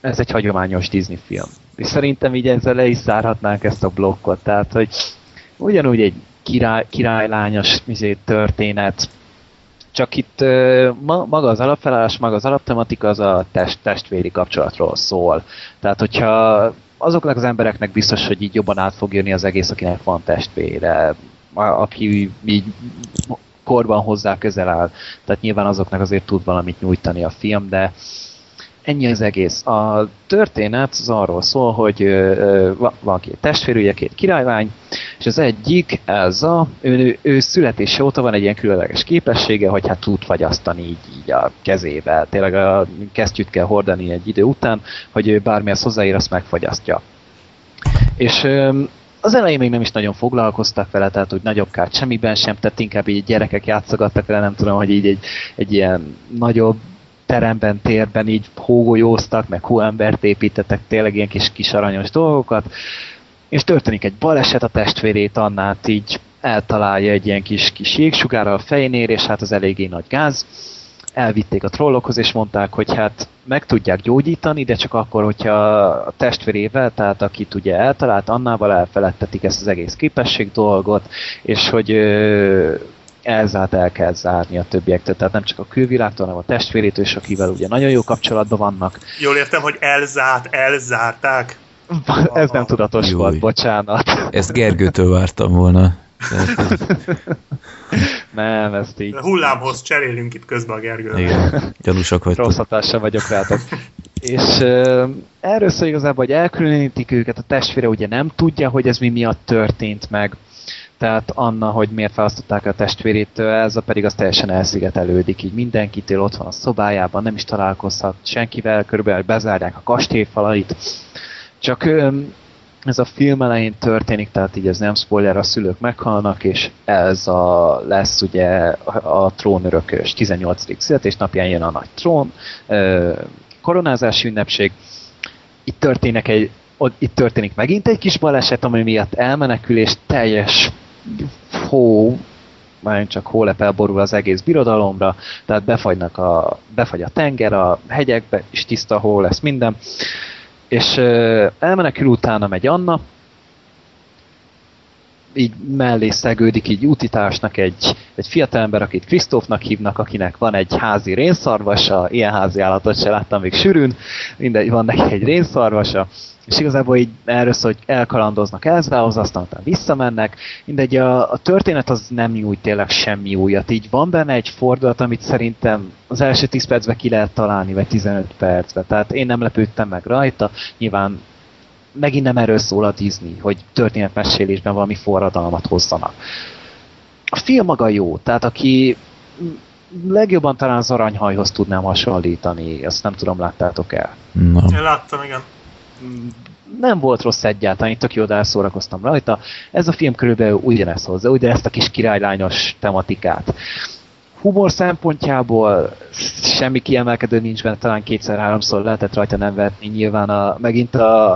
ez egy hagyományos Disney film. És szerintem így ezzel le is zárhatnánk ezt a blokkot. Tehát, hogy ugyanúgy egy király, királylányos történet, csak itt maga az alapfelállás, maga az alaptematika az a test, testvéri kapcsolatról szól. Tehát, hogyha azoknak az embereknek biztos, hogy így jobban át fog jönni az egész, akinek van testvére, aki így korban hozzá közel áll. Tehát nyilván azoknak azért tud valamit nyújtani a film, de ennyi az egész. A történet az arról szól, hogy van két testvér, ugye két királylány, és az egyik, Elza, ő, ő születése óta van egy ilyen különleges képessége, hogy hát tud fagyasztani így, így a kezével. Tényleg a kesztyűt kell hordani egy idő után, hogy ő bármihez hozzáér, azt megfagyasztja. És az elején még nem is nagyon foglalkoztak vele, tehát úgy nagyobb kárt semmiben sem, tehát inkább így gyerekek játszogattak vele, nem tudom, hogy így egy, egy ilyen nagyobb teremben, térben így hógolyóztak, meg hóembert építettek, tényleg ilyen kis, kis aranyos dolgokat, és történik egy baleset, a testvérét, Annát így eltalálja egy ilyen kis, kis jégsugárral a fejénél, és hát az eléggé nagy gáz. Elvitték a trollokhoz, és mondták, hogy hát meg tudják gyógyítani, de csak akkor, hogyha a testvérével, tehát akit ugye eltalált, Annával elfeledtetik ezt az egész képesség dolgot, és hogy ö, Elzát el kell zárni a többiektől, tehát nem csak a külvilágtól, hanem a testvérétől, és akivel ugye nagyon jó kapcsolatban vannak. Jól értem, hogy Elzát elzárták? Ez nem tudatos Júj. volt, bocsánat. Ezt Gergőtől vártam volna. Nem, ezt így... Hullámhoz cserélünk itt közben a Gergőt. Igen, gyanúsak vagytok. Rossz hatással vagyok rátok. És uh, erről szól igazából, hogy elkülönítik őket, a testvére ugye nem tudja, hogy ez mi miatt történt meg. Tehát Anna, hogy miért választották a testvérétől, Elza pedig az teljesen elszigetelődik, így mindenkitől, ott van a szobájában, nem is találkozhat senkivel, körülbelül bezárják a kastélyfalait. Csak ez a film elején történik, tehát így ez nem spoiler, a szülők meghalnak, és Elza lesz ugye a trónörökös, tizennyolcadik születésnapján jön a nagy trón, koronázási ünnepség. Itt történik, egy, itt történik megint egy kis baleset, ami miatt elmenekül, és teljes hó, már csak hólepel borul az egész birodalomra, tehát befagynak a, befagy a tenger, a hegyekbe, és tiszta hó lesz minden. És elmenekül, utána megy Anna, így mellé szegődik így útitársnak egy, egy fiatalember, akit Krisztófnak hívnak, akinek van egy házi rénszarvasa, ilyen házi állatot se láttam még sűrűn, mindegy, van neki egy rénszarvasa, és igazából így erről szól, hogy elkalandoznak Elzához, aztán utána visszamennek, mindegy, a, a történet az nem nyújt tényleg semmi újat, így van benne egy fordulat, amit szerintem az első tíz percben ki lehet találni, vagy tizenöt percben, tehát én nem lepődtem meg rajta, nyilván megint nem erről szól a Disney, hogy történetmesélésben valami forradalmat hozzanak. A film maga jó, tehát aki legjobban talán az Aranyhajhoz tudnám hasonlítani, azt nem tudom, láttátok el? No. Én láttam, igen. nem volt rossz egyáltalán, én tök jól elszórakoztam rajta. Ez a film körülbelül ugyanezt hozza, ugye ezt a kis királylányos tematikát. Humor szempontjából semmi kiemelkedő nincs benne, talán kétszer-háromszor lehetett rajta nem vetni, nyilván a, megint a...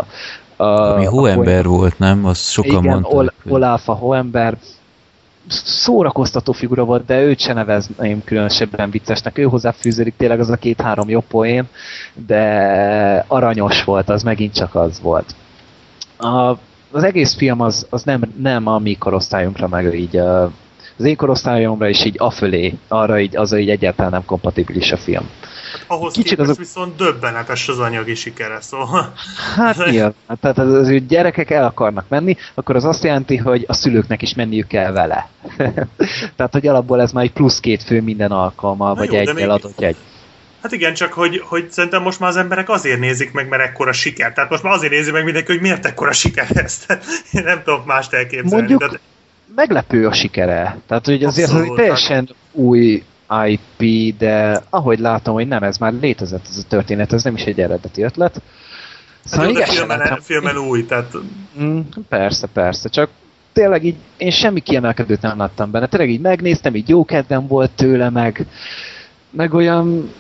a Ami Hóember volt, nem? Azt sokan igen, mondták. Ol, Olaf a Hóember. Szórakoztató figura volt, de őt se nevezném különösebben viccesnek. Ő hozzáfűződik tényleg az a két-három jobb poén, de aranyos volt, az megint csak az volt. A, az egész film az, az nem, nem a mi korosztályunkra, meg így a, az én korosztályomra is így afölé, arra így, az így egyáltalán nem kompatibilis a film. Ahhoz kicsit képest azok... viszont döbbenetes az anyagi sikere, szóval... Hát nyilván, tehát az, az, hogy gyerekek el akarnak menni, akkor az azt jelenti, hogy a szülőknek is menniük kell vele. Tehát, hogy alapból ez már egy plusz két fő minden alkalommal, vagy egynél adott egy. Hát igen, csak hogy, hogy szerintem most már az emberek azért nézik meg, mert ekkora siker. Tehát most már azért nézik meg mindenki, hogy miért ekkora siker ez. Én nem tudom mást elképzelni. Mondjuk tehát... meglepő a sikere. Tehát, hogy azért az teljesen új... i pé, de ahogy látom, hogy nem, ez már létezett ez a történet, ez nem is egy eredeti ötlet. Szóval hát jó, de filmen új, tehát... Mm, persze, persze, csak tényleg így én semmi kiemelkedőt nem láttam benne. Tényleg így megnéztem, így jó kedvem volt tőle, meg, meg olyan...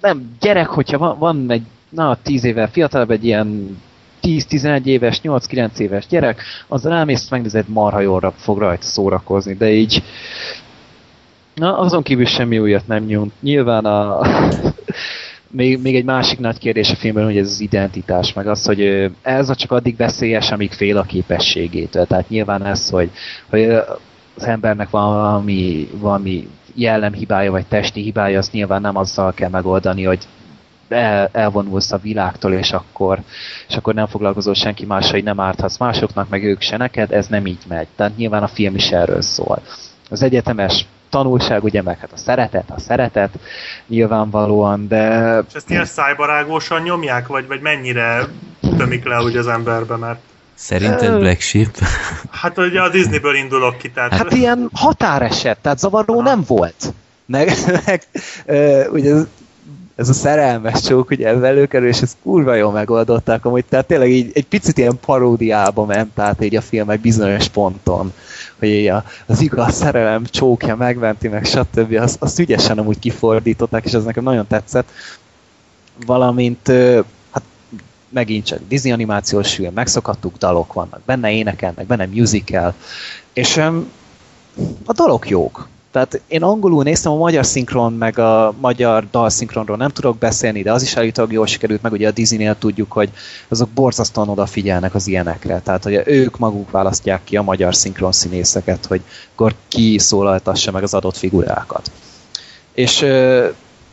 Nem, gyerek, hogyha van, van egy, na, tíz évvel fiatalabb, egy ilyen tíz-tizenegy éves, nyolc-kilenc éves gyerek, az rámész, megnézed, marha jól fog rajta szórakozni, de így na, azon kívül semmi újat nem nyújt. Nyilván a még, még egy másik nagy kérdés a filmben, hogy ez az identitás, meg az, hogy ez csak addig veszélyes, amíg fél a képességétől. Tehát nyilván ez, hogy, hogy az embernek van valami, valami jellemhibája, vagy testi hibája, az nyilván nem azzal kell megoldani, hogy El, elvonulsz a világtól, és akkor, és akkor nem foglalkozol senki másra, hogy nem árthatsz másoknak, meg ők se neked, ez nem így megy. Tehát nyilván a film is erről szól. Az egyetemes tanulság, ugye meg hát a szeretet, a szeretet nyilvánvalóan, de... És ezt ilyen szájbarágósan nyomják, vagy, vagy mennyire tömik le úgy az emberbe, mert... Szerinted Black Sheep? Hát ugye a Disneyből indulok ki, tehát... Hát ilyen határeset, tehát zavaró nem volt. Meg, meg ugye... Ez a szerelmes csók, ugye ez előkerül, és ezt kurva jól megoldották amúgy, tehát tényleg így egy picit ilyen paródiába ment át így a film egy bizonyos ponton, hogy így a, az igaz szerelem csókja megmenti, meg stb. Azt, azt ügyesen amúgy kifordították, és ez nekem nagyon tetszett. Valamint, hát megint csak Disney animációs film, megszokattuk, dalok vannak, benne énekelnek, benne musical, és a dalok jók. Tehát én angolul néztem, a magyar szinkron, meg a magyar dalszinkronról nem tudok beszélni, de az is állítólag jól sikerült, meg ugye a Disneynél tudjuk, hogy azok borzasztóan odafigyelnek az ilyenekre. Tehát, hogy ők maguk választják ki a magyar szinkron színészeket, hogy akkor ki szólaltassa meg az adott figurákat. És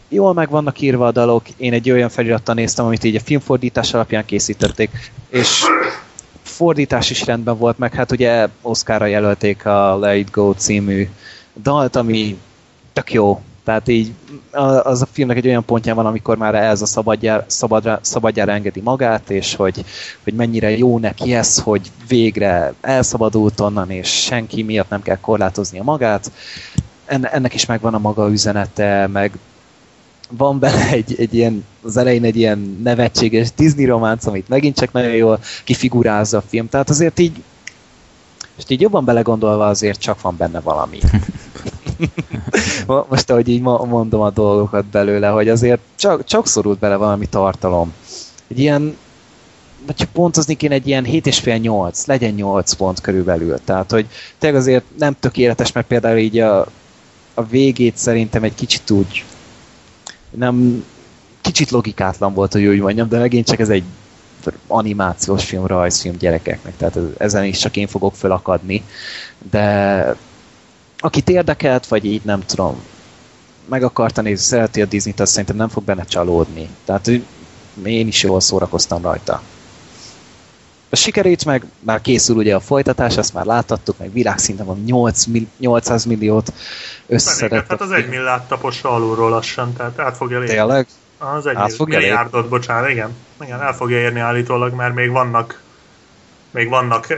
jól meg vannak írva a dalok, én egy olyan felirattal néztem, amit így a filmfordítás alapján készítették, és... fordítás is rendben volt, meg hát ugye Oscarra jelölték a Let It Go című dalt, ami tök jó. Tehát így az a filmnek egy olyan pontján van, amikor már ez a szabadjára, szabadra, szabadjára engedi magát, és hogy, hogy mennyire jó neki ez, hogy végre elszabadult onnan, és senki miatt nem kell korlátoznia magát. En, ennek is megvan a maga üzenete, meg van benne egy, egy ilyen, az elején egy ilyen nevetséges Disney románc, amit megint csak nagyon jól kifigurázza a film. Tehát azért így, és így jobban belegondolva azért csak van benne valami. Most ahogy így mondom a dolgokat belőle, hogy azért csak, csak szorult bele valami tartalom. Egy ilyen, hogyha pontozni kéne, egy ilyen hét és fél nyolc, legyen nyolc pont körülbelül. Tehát, hogy tényleg azért nem tökéletes, mert például így a, a végét szerintem egy kicsit úgy nem, kicsit logikátlan volt, hogy úgy mondjam, de megint csak ez egy animációs film, rajzfilm gyerekeknek, tehát ezen is csak én fogok fölakadni, de akit érdekelt, vagy így nem tudom, meg akarta nézni, szereti a Disney-t, azt szerintem nem fog benne csalódni. Tehát én is jól szórakoztam rajta. A sikerét meg már készül ugye a folytatás, azt már láthattuk, meg világszinten van nyolcszáz milliót összeredett. Hát az egy milliárd tapossa alulról lassan, tehát át fogja lépni. Tényleg? Az egy milliárdot, bocsánat, igen. Igen, el fogja érni állítólag, mert még vannak még vannak e,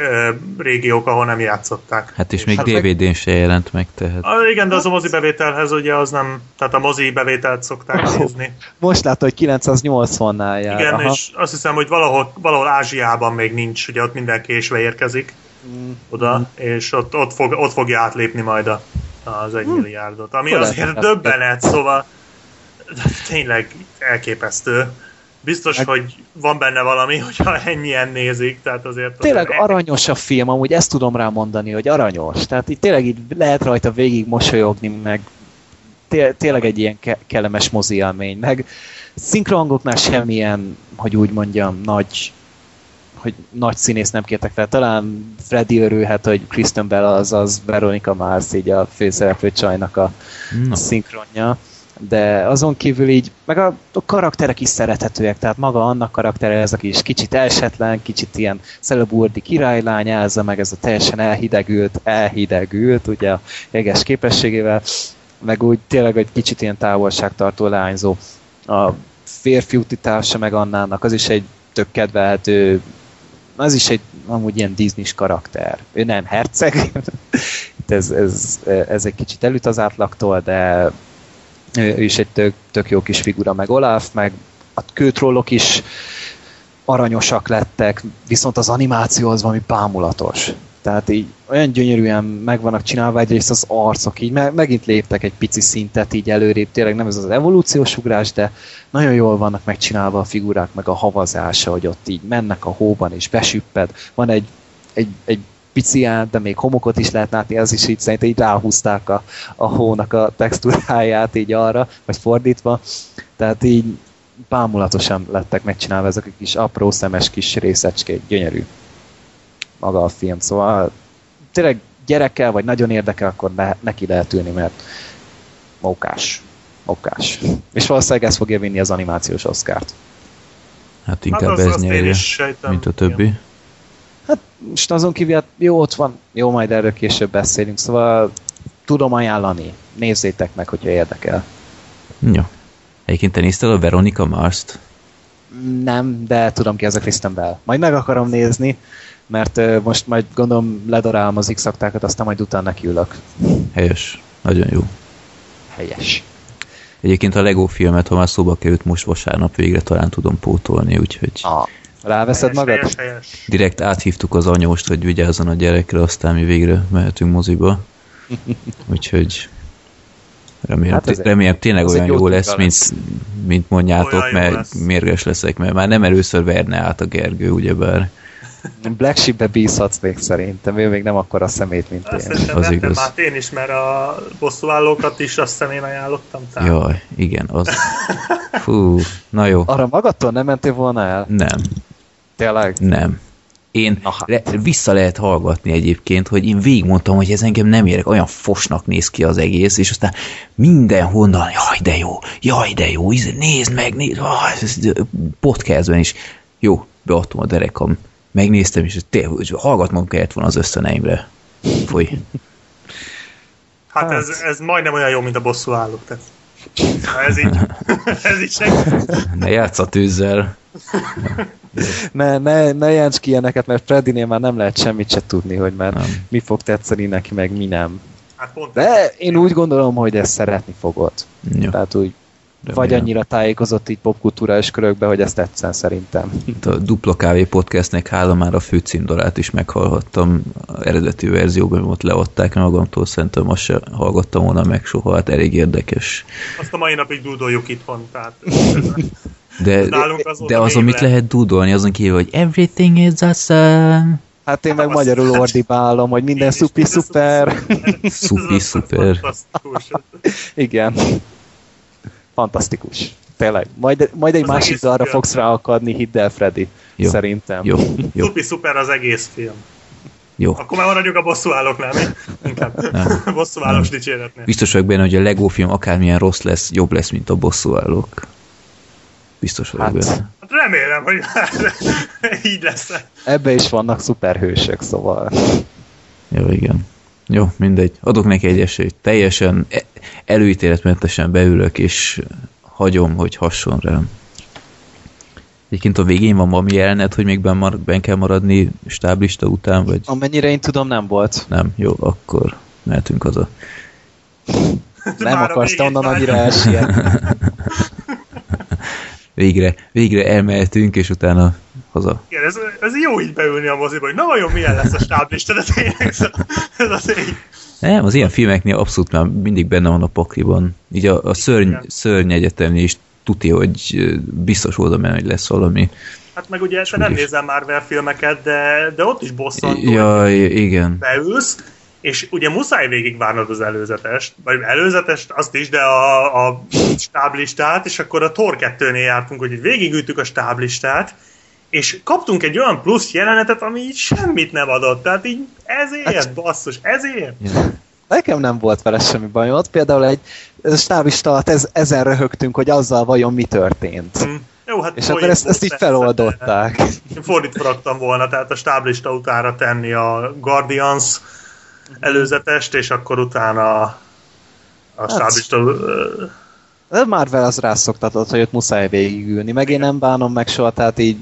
régiók, ahol nem játszották. Hát és, és még hát dé vé dén se jelent meg, tehát. A, igen, de az a mozi bevételhez ugye az nem, tehát a mozi bevételt szokták nézni. Most látom, hogy kilencszáznyolcvannál jár. Igen, aha. És azt hiszem, hogy valahol, valahol Ázsiában még nincs, ugye ott mindenki késve érkezik mm. oda, mm. és ott, ott, fog, ott fogja átlépni majd a, az egy mm. milliárdot, ami Hol azért döbbenet, szóval tényleg elképesztő. Biztos, meg... hogy van benne valami, hogyha ennyien nézik, tehát azért... Tényleg azért... aranyos a film, amúgy ezt tudom rá mondani, hogy aranyos. Tehát így tényleg így lehet rajta végig mosolyogni, meg té- tényleg egy ilyen ke- kellemes mozi élmény, meg szinkronhangoknál semmilyen, hogy úgy mondjam, nagy, hogy nagy színész nem kértek fel. Talán Freddy örülhet, hogy Kristen Bell, azaz Veronica Mars, így a főszereplő csajnak a no. szinkronja. De azon kívül így, meg a, a karakterek is szerethetőek, tehát maga annak karaktere ez, aki is kicsit elsetlen, kicsit ilyen szelleburdi királylány Elza, meg ez a teljesen elhidegült, elhidegült, ugye a jeges képességével, meg úgy tényleg egy kicsit ilyen távolságtartó leányzó. A férfi utitársa meg Annának, az is egy tök kedvelhető, az is egy amúgy ilyen Disney-s karakter. Ő nem herceg, ez, ez, ez egy kicsit elüt az átlagtól, de ő is egy tök, tök jó kis figura, meg Olaf, meg a kőtrollok is aranyosak lettek, viszont az animáció az valami bámulatos. Tehát így olyan gyönyörűen meg vannak csinálva, egyrészt az arcok így, meg, megint léptek egy pici szintet így előrébb, tényleg nem ez az evolúciós ugrás, de nagyon jól vannak megcsinálva a figurák, meg a havazása, hogy ott így mennek a hóban és besüpped. Van egy, egy, egy picián, de még homokot is lehet látni, ez is így szerintem így ráhúzták a, a hónak a textúráját így arra, vagy fordítva. Tehát így bámulatosan lettek megcsinálva ezek a kis apró szemes kis részecskék, gyönyörű maga a film. Szóval tényleg gyerekkel, vagy nagyon érdekel, akkor ne, neki lehet ülni, mert mókás. Mókás. És valószínűleg ez fogja vinni az animációs Oscart. Hát inkább hát az, ez nyerje, mint a többi. Igen. Hát most azon kívül, hát jó, ott van, jó, majd erről később beszélünk, szóval tudom ajánlani. Nézzétek meg, hogyha érdekel. Ja. Egyébként te nézted a Veronica Mars-t? Nem, de tudom ki, ez a Kristen Bell. Majd meg akarom nézni, mert uh, most majd gondolom ledarálom az X-aktákat, aztán majd utána nekiülök. Helyes. Nagyon jó. Helyes. Egyébként a Lego filmet, ha már szóba került, most vasárnap végre talán tudom pótolni, úgyhogy... Ah. Ráveszed magad? Helyes, helyes. Direkt áthívtuk az anyóst, hogy vigyázzon a gyerekre, aztán mi végre mehetünk moziba. Úgyhogy remélem, hát azért, remélem tényleg olyan jó lesz, lesz. Mint, mint mondjátok, olyan mert lesz. Mérges leszek, mert már nem először verne át a Gergő, ugyebár. Black Sheep-be bízhatsz még szerintem, ő még nem akkora szemét, mint én. Szerintem az igaz. Hát én is, mert a bosszúállókat is azt hiszem én ajánlottam. Tehát. Jaj, igen, az... Fú, na jó. Arra magadtól nem mentél volna el? Nem. Tényleg? Nem. Én le, vissza lehet hallgatni egyébként, hogy én végigmondtam, hogy ez engem nem érek, olyan fosnak néz ki az egész, és aztán mindenhonnan, jaj de jó, jaj de jó, nézd meg, nézd, podcastben is. Jó, beadtam a derekam. Megnéztem, és hallgatnom kellett volna az ösztöneimre. Foly. Hát ez, ez majdnem olyan jó, mint a bosszúállók. Ez így, ez így segít. Ne játsz a tűzzel. Ne, ne, ne játsz ki ilyeneket, mert Freddynél már nem lehet semmit se tudni, hogy már nem. Mi fog tetszeni neki, meg mi nem. Hát pont de én úgy gondolom, hogy ezt szeretni fogod. Jó. Tehát úgy vagy annyira tájékozott így popkultúrás körökbe, hogy ezt tetszen szerintem. Itt a Dupla Kávé podcastnek hála már a főcímdalát is meghallhattam eredeti verzióban, amit leadták magamtól, szerintem azt se hallgattam volna meg soha, hát elég érdekes. Azt a mai napig dúdoljuk itthon, tehát... de, de azon mit lehet dúdolni? Azon kívül, hogy everything is awesome... Hát én meg hát magyarul az... ordibálom, hogy minden szupi-szuper. Szupi-szuper. Igen. Fantasztikus. Tényleg. Majd, majd egy az másik dalra fogsz ráakadni, hidd el, Freddy. Jó. Szerintem. Jó. Jó. Szupi szuper az egész film. Jó. Akkor már maradjuk a bosszúállóknál, mi? Inkább. Bosszúállós dicséretnél. Biztos vagyok benne, hogy a Lego film akármilyen rossz lesz, jobb lesz, mint a bosszúállók. Biztos vagyok hát. Benne. Hát remélem, hogy így lesz. Ebbe is vannak szuperhősök, szóval. Jó, igen. Jó, mindegy. Adok neki egy esélyt. Teljesen előítéletmentesen beülök, és hagyom, hogy hasson rám. Egyébként a végén van valami jelenet, hogy még benn mar- ben kell maradni stáblista után, vagy... Amennyire én tudom, nem volt. Nem, jó, akkor mehetünk haza. Nem akarsz, te onnan annyira elsietni. Végre, végre elmehetünk, és utána haza. Igen, ez, ez jó így beülni a moziba, hogy na vajon milyen lesz a stáblista, de tényleg ez az így. Nem, az ilyen filmeknél abszolút már mindig benne van a pakliban. Így a, a szörny, szörny egyetemnél is tuti, hogy biztos oda menni, hogy lesz valami. Hát meg ugye, nem nézem Marvel filmeket, de, de ott is bosszantó. Ja, igen. Beülsz, és ugye muszáj végigvárnod az előzetest, vagy előzetest, azt is, de a, a stáblistát, és akkor a Thor kettőnél jártunk, hogy végigültük a stáblistát, és kaptunk egy olyan plusz jelenetet, ami így semmit nem adott. Tehát így ezért, hát, basszus, ezért. Yeah. Nekem nem volt vele semmi baj. Ott például egy stáblista, ez, ezen röhögtünk, hogy azzal vajon mi történt. Mm. Jó, hát és akkor ezt, ezt így feloldották. Én fordítva raktam volna, tehát a stáblista utára tenni a Guardians előzetest, és akkor utána a hát, stáblista... Marvel az rászoktatott, hogy ott muszáj végigülni, meg én nem bánom meg soha, tehát így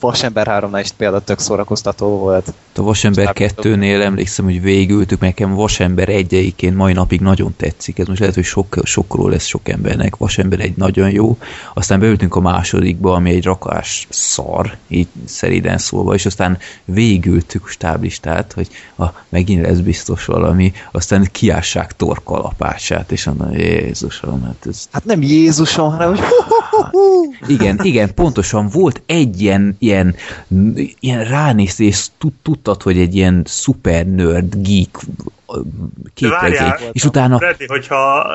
Vasember háromnál is például tök szórakoztató volt. A Vasember kettőnél emlékszem, hogy végigültük, mert nekem Vasember egyeiként mai napig nagyon tetszik, ez most lehet, hogy sok, sokról lesz sok embernek, Vasember egy nagyon jó, aztán beültünk a másodikba, ami egy rakás szar, így szeriden szólva, és aztán végigültük stáblistát, hogy ah, megint lesz biztos valami, aztán kiássák Thor kalapácsát, és annak Jézusom, hát ez... Hát nem Jézusom, hanem hogy igen, igen, pontosan volt egy ilyen, ilyen, ilyen ránéz, és tudtad, hogy egy ilyen szuper nerd geek képregény. És utána... Freddy, hogyha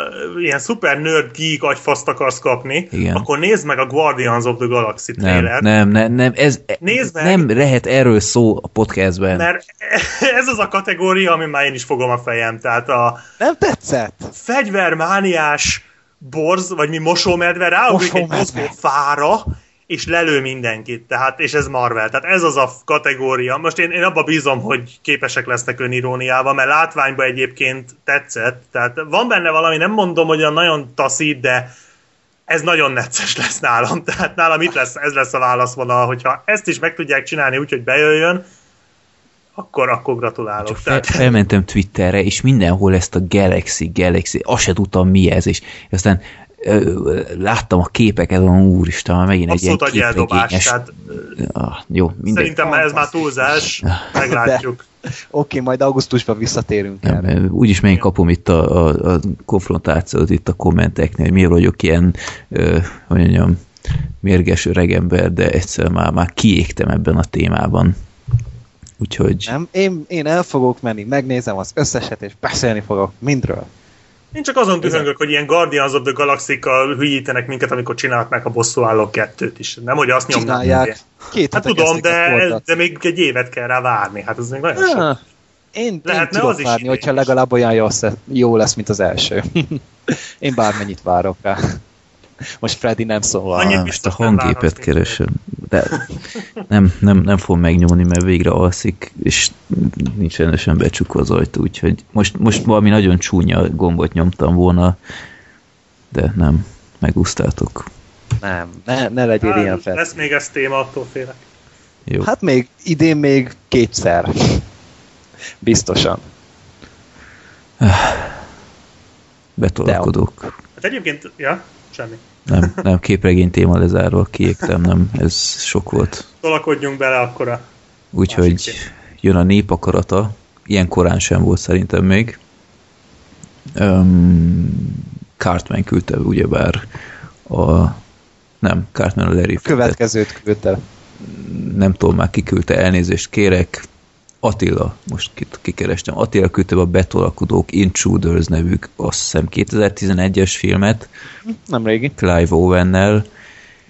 ilyen szuper nerd geek agyfaszt akarsz kapni, igen, akkor nézd meg a Guardians of the Galaxy trailert. Nem, nem, nem, ez nézd meg, nem lehet erről szó a podcastben. Mert ez az a kategória, ami már én is fogom a fejem. Tehát a... Nem tetszett? Fegyvermániás borz, vagy mi mosómedve, ráugrik egy mozgó fára, és lelő mindenkit, tehát, és ez Marvel, tehát ez az a kategória. Most én, én abba bízom, hogy képesek lesznek öniróniával, mert látványban egyébként tetszett, tehát van benne valami, nem mondom, hogy olyan nagyon taszít, de ez nagyon necces lesz nálam, tehát nálam itt lesz, ez lesz a válaszvonal, hogyha ezt is meg tudják csinálni úgy, hogy bejöjjön, Akkor, akkor gratulálok. Csak fel, felmentem Twitterre, és mindenhol ezt a Galaxy, Galaxy, azt se tudtam mi ez, és aztán ö, láttam a képeket, van úristen, már megint egy ilyen képregényes... Tehát, ah, jó, szerintem már ez már túlzás, meglátjuk. De, oké, majd augusztusban visszatérünk el. Nem, úgyis megint kapom itt a, a, a konfrontációt itt a kommenteknél, hogy miért vagyok ilyen, ö, hogy mondjam, mérges öregember, de egyszerűen már, már kiégtem ebben a témában. Úgyhogy... Nem, én, én el fogok menni, megnézem az összeset, és beszélni fogok mindről. Én csak azon tühöngök, hogy ilyen Guardians of the Galaxy-kkal hülyítenek minket, amikor csinálták a bosszúálló kettőt is. Nem, hogy azt nyomnak minket. Hát tudom, de, de még egy évet kell rá várni. Hát ez még nagyon ja, sok. Én, én tudok várni, hogyha legalább olyan jó, jó lesz, mint az első. Én bármennyit várok rá. Most Freddy nem szól. Most a hangépet keresem. De nem, nem, nem fogom megnyomni, mert végre alszik, és nincs rendesen becsukva az ajtó, úgyhogy most, most valami nagyon csúnya gombot nyomtam volna, de nem, megúsztátok. Nem, ne, ne legyél hát, ilyen fel. Lesz még ez téma, attól félek. Jó. Hát még idén még kétszer. Biztosan. Betolkodok. Hát egyébként, ja, semmi. Nem, nem, képregény téma lezárva, kiégtem, nem, ez sok volt. Tolakodjunk bele akkora. Úgyhogy jön a nép akarata, ilyen korán sem volt szerintem még. Um, Cartman küldte, ugyebár a... Nem, Cartman a Larry. Következőt küldte. Nem tudom, már kiküldte, elnézést kérek. Attila, most kikerestem, Attila küldte a Betolakodók Intruders nevű, azt hiszem kétezer-tizenegyes filmet. Nem régi. Clive Owen-nel.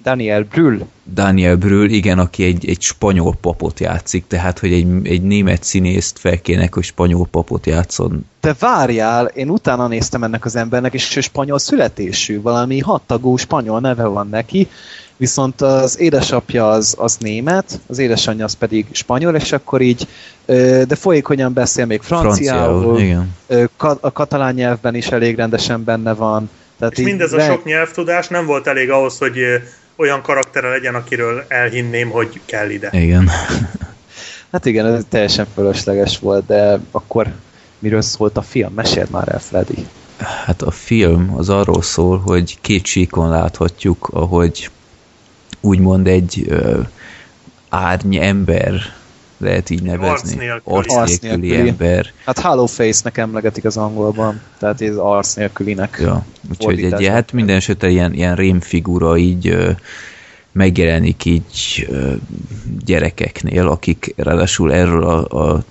Daniel Brühl. Daniel Brühl, igen, aki egy, egy spanyol papot játszik, tehát, hogy egy, egy német színészt felkének, hogy spanyol papot játszon. De várjál, én utána néztem ennek az embernek, és spanyol születésű, valami hattagú spanyol neve van neki, viszont az édesapja az, az német, az édesanyja az pedig spanyol, és akkor így, de folyékonyan beszél még franciául, franciául a katalán nyelvben is elég rendesen benne van. Tehát és mindez a sok nyelvtudás nem volt elég ahhoz, hogy olyan karaktere legyen, akiről elhinném, hogy kell ide. Igen. Hát igen, ez teljesen fölösleges volt, de akkor miről szólt a film? Meséld már el, Freddy. Hát a film az arról szól, hogy két síkon láthatjuk, ahogy úgymond egy ö, árny ember, lehet így nevezni. Arc nélküli ember. Hát Hollow Face-nek emlegetik az angolban, tehát ez arc nélkülinek. Ja, úgyhogy egy, hát minden esetre ilyen, ilyen rémfigura így ö, megjelenik így ö, gyerekeknél, akik ráadásul erről a, a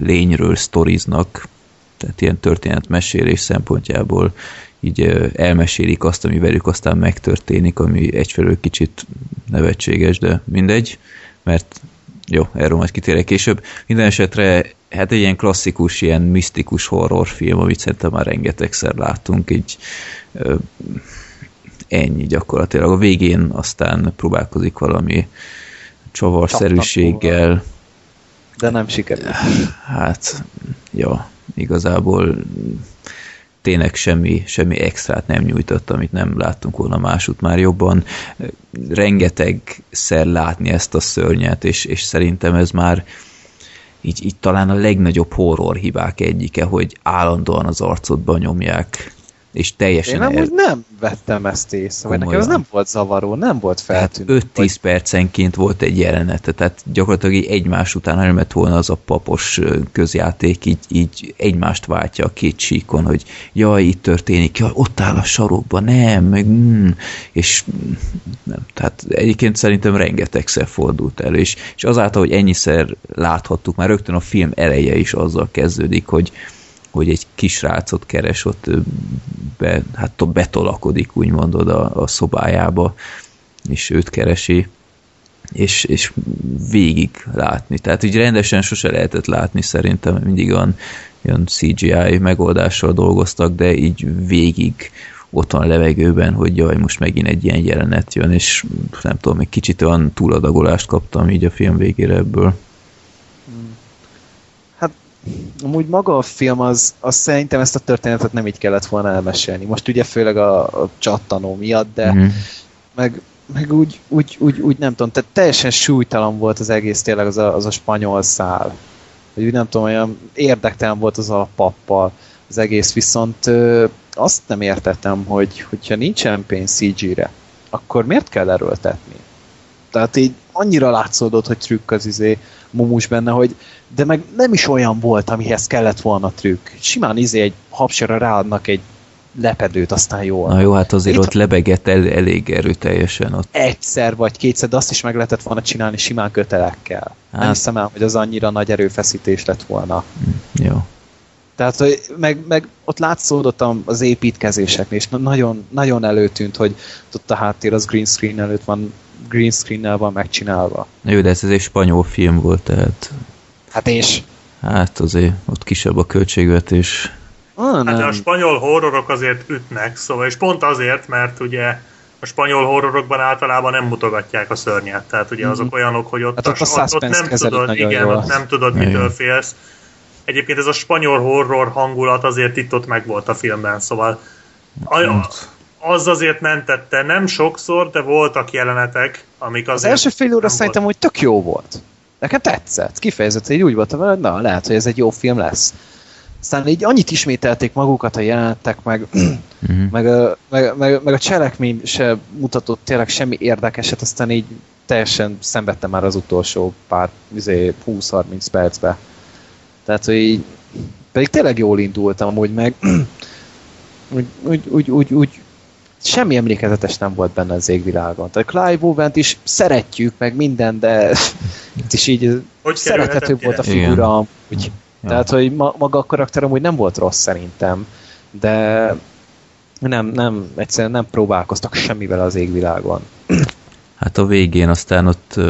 lényről sztoriznak, tehát ilyen történetmesélés szempontjából így elmesélik azt, ami velük aztán megtörténik, ami egyfelől kicsit nevetséges, de mindegy, mert jó, erről majd kitérek később. Minden esetre hát egy ilyen klasszikus, ilyen misztikus horrorfilm, amit szerintem már rengetegszer láttunk, így ennyi gyakorlatilag. A végén aztán próbálkozik valami csavarszerűséggel. De nem sikerül. Hát, jó, igazából tényleg semmi, semmi extrát nem nyújtott, amit nem láttunk volna másút már jobban. Rengetegszer látni ezt a szörnyet, és, és szerintem ez már így, így talán a legnagyobb horror hibák egyike, hogy állandóan az arcodba nyomják, és teljesen... Én nem, el... úgy nem vettem ezt észre, vagy nekem ez nem volt zavaró, nem volt feltűnő. öt-tíz vagy... percenként volt egy jelenete, tehát gyakorlatilag egymás után elmett volna az a papos közjáték, így, így egymást váltja a két síkon, hogy jaj, itt történik, jaj, ott áll a sarokba, nem, meg mm, és nem, tehát egyébként szerintem rengetegszer fordult elő, és, és azáltal, hogy ennyiszer láthattuk, már rögtön a film eleje is azzal kezdődik, hogy hogy egy kisrácot keres, ott be, hát betolakodik, úgymond oda a szobájába, és őt keresi, és, és végig látni. Tehát így rendesen sose lehetett látni szerintem, mindig olyan, olyan cé gé í megoldással dolgoztak, de így végig ott van a levegőben, hogy jaj, most megint egy ilyen jelenet jön, és nem tudom, egy kicsit olyan túladagolást kaptam így a film végére ebből. Amúgy maga a film az, az szerintem ezt a történetet nem így kellett volna elmesélni. Most ugye főleg a, a csattanó miatt, de mm. meg, meg úgy, úgy, úgy, úgy nem tudom, tehát teljesen súlytalan volt az egész, tényleg az a, az a spanyol szál. Úgy nem tudom, olyan érdektelen volt az a pappal az egész, viszont ö, azt nem értettem, hogy hogyha nincsen pénz cé gé-re, akkor miért kell erőltetni? Tehát így annyira látszódott, hogy trükk az izé mumus benne, hogy de meg nem is olyan volt, amihez kellett volna trükk. Simán izé egy habsera ráadnak egy lepedőt, aztán jól. Na jó, hát azért itt ott lebegett el, elég erőteljesen ott. Egyszer vagy kétszer, de azt is meg lehetett volna csinálni simán kötelekkel. Hát. Nem hiszem el, hogy az annyira nagy erőfeszítés lett volna. Hm, jó. Tehát, hogy meg, meg ott látszódottam az építkezéseknél, és nagyon, nagyon előtűnt, hogy ott a háttér az green screen előtt van, green screen-nel van megcsinálva. Jó, de ez egy spanyol film volt, tehát... Hát és? Hát azért ott kisebb a költségvetés. Ah, hát a spanyol horrorok azért ütnek, szóval, és pont azért, mert ugye a spanyol horrorokban általában nem mutogatják a szörnyet, tehát ugye azok mm-hmm. olyanok, hogy ott, hát ott, a, a ott nem tudod, igen, ott nem tudod, mitől félsz. Egyébként ez a spanyol horror hangulat azért itt ott meg volt a filmben, szóval az azért mentette, nem sokszor, de voltak jelenetek, amik azért... Az első fél óra szerintem volt. Úgy tök jó volt. Nekem tetszett, kifejezetten úgy voltam, hogy na, lehet, hogy ez egy jó film lesz. Aztán így annyit ismételték magukat a jelenetek, meg, mm-hmm. meg, a, meg, meg, meg a cselekmény se mutatott tényleg semmi érdekeset, aztán így teljesen szenvedtem már az utolsó pár húsz-harminc percbe. Tehát, hogy így, pedig tényleg jól indultam amúgy meg, úgy, úgy, úgy, úgy, úgy semmi emlékezetes nem volt benne az égvilágon. Tehát Clive Owent is szeretjük, meg minden, de itt is így hogy szerethetőbb volt a figura. Úgy, tehát, hogy ma, maga a karakter amúgy nem volt rossz szerintem, de nem, nem, egyszerűen nem próbálkoztak semmivel az égvilágon. Hát a végén aztán ott...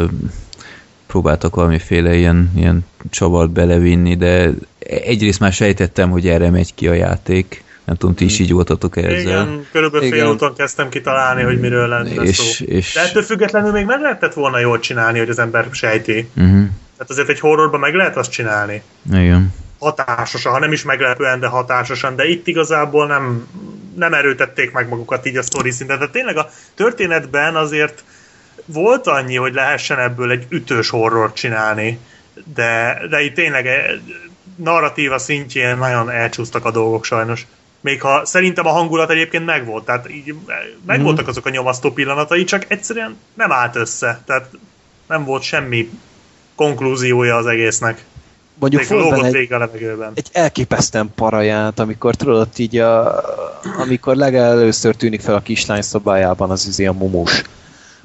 próbáltak valamiféle ilyen, ilyen csavart belevinni, de egyrészt már sejtettem, hogy erre megy ki a játék. Nem tudom, ti is így voltatok ezzel. Igen, körülbelül fél úton kezdtem kitalálni, hogy miről lenne szó. És... De ettől függetlenül még meg lehetett volna jól csinálni, hogy az ember sejti. Uh-huh. Tehát azért egy horrorban meg lehet azt csinálni. Igen. Hatásosan, ha nem is meglepően, de hatásosan, de itt igazából nem, nem erőtették meg magukat így a sztori szinten. Tehát tényleg a történetben azért volt annyi, hogy lehessen ebből egy ütős horrort csinálni, de, de itt tényleg narratíva szintjén nagyon elcsúsztak a dolgok sajnos. Még ha szerintem a hangulat egyébként megvolt, tehát így megvoltak azok a nyomasztó pillanatai, csak egyszerűen nem állt össze, tehát nem volt semmi konklúziója az egésznek. Mondjuk volt benne egy, egy elképesztően paraját, amikor tudod így a, amikor legelőször tűnik fel a kislány szobájában az üzé a mumus.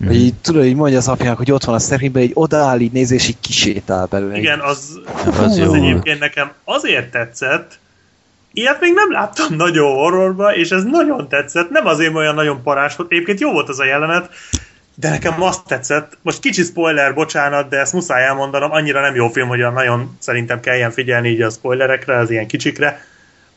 Mm. Hogy így, tudod, így mondja az apjának, hogy ott van a szerényben, így odaáll, így néz, és így kisétál belőle. Igen, az, az, az egyébként nekem azért tetszett, ilyet még nem láttam nagyon horrorba, és ez nagyon tetszett, nem azért olyan nagyon parás volt, egyébként jó volt az a jelenet, de nekem azt tetszett, most kicsi spoiler, bocsánat, de ezt muszáj elmondanom, annyira nem jó film, hogy nagyon szerintem kelljen figyelni így a spoilerekre, az ilyen kicsikre,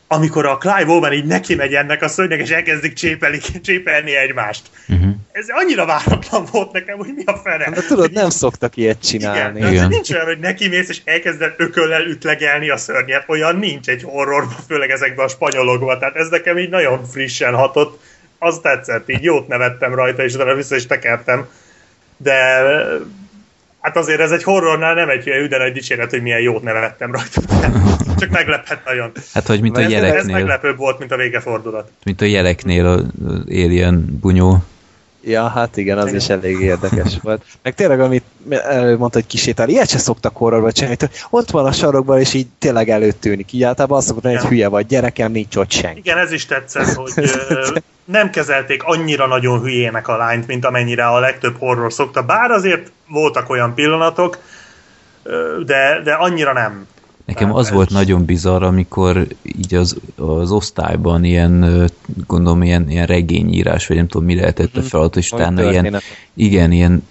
amikor a Clive Owen így neki megy ennek a szörnyek, és elkezdik csépelni, csépelni egymást. Uh-huh. Ez annyira váratlan volt nekem, hogy mi a fene. De tudod, nem szoktak ilyet csinálni. Igen, igen. Nincs olyan, hogy neki mész, és elkezded ököllel ütlegelni a szörnyet. Olyan nincs egy horrorban, főleg ezekben a spanyolokban. Tehát ez nekem így nagyon frissen hatott. Az tetszett, így jót nevettem rajta, és utána vissza is tekertem. De hát azért ez egy horrornál nem egy üden egy dicséret, hogy milyen jót nevettem rajta. Csak meglepett nagyon. Hát, hogy mint a jeleknél. Ez meglepőbb volt, mint a végefordulat. Mint a jeleknél az Alien bunyó. Ja, hát igen, az igen. Is elég érdekes volt. Meg tényleg, amit mondta, hogy kisétál, ilyet se szoktak horrorba csinálni. Ott van a sarokban, és így tényleg előttűnik. Így általában azt szokott, hogy hülye vagy, gyerekem, nincs ott senki. Igen, ez is tetszett, hogy nem kezelték annyira nagyon hülyének a lányt, mint amennyire a legtöbb horror szokta. Bár azért voltak olyan pillanatok, de, de annyira nem. Nekem az volt nagyon bizarr, amikor így az, az osztályban ilyen, gondolom, ilyen, ilyen regényírás, vagy nem tudom, mi lehetett a feladat, és utána ilyen, igen, ilyen,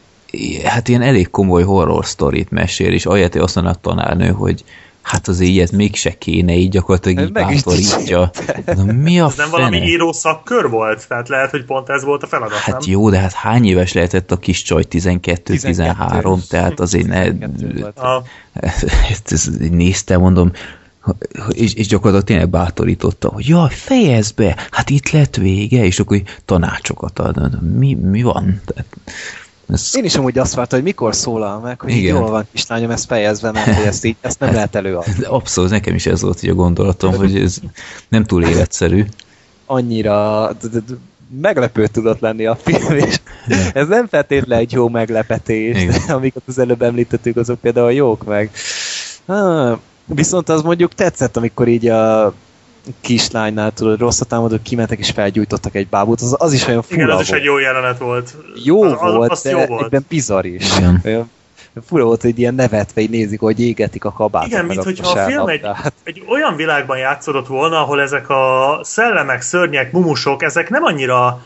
hát ilyen elég komoly horror sztorit mesél, és alját azt mondja a tanárnő, hogy hát azért ilyet mégse kéne, így gyakorlatilag így bátorítja. Na, mi a ez fene? Nem valami író szakkör volt? Tehát lehet, hogy pont ez volt a feladat, hát nem? Hát jó, de hát hány éves lehetett a kis csaj? tizenkettő tizenhárom, tehát azért ne... Ezt néztem, mondom, és, és gyakorlatilag tényleg bátorította, hogy jaj, fejezd be, hát itt lett vége, és akkor tanácsokat ad. Mi, mi van? Tehát... Ez... Én is amúgy azt vártam, hogy mikor szólal meg, hogy így jól van, kislányom, ezt fejezve, mert ezt, így, ezt nem lehet előadni. Abszolút, nekem is ez volt így a gondolatom, hogy ez nem túl életszerű. Annyira meglepő tudott lenni a film, és ez nem feltétlenül egy jó meglepetés, de amiket az előbb említettük, azok például jók meg. Há, viszont az mondjuk tetszett, amikor így a kislánynál, tudod, rosszat támadók kimentek és felgyújtottak egy bábút, az, az is olyan fura volt. Igen, az volt. Is egy jó jelenet volt. Jó az, az, volt, az de jó volt. Egyben bizarr is. Olyan fura volt, hogy ilyen nevetve így nézik, hogy égetik a kabátot. Igen, mintha a, a film egy, egy olyan világban játszódott volna, ahol ezek a szellemek, szörnyek, mumusok, ezek nem annyira,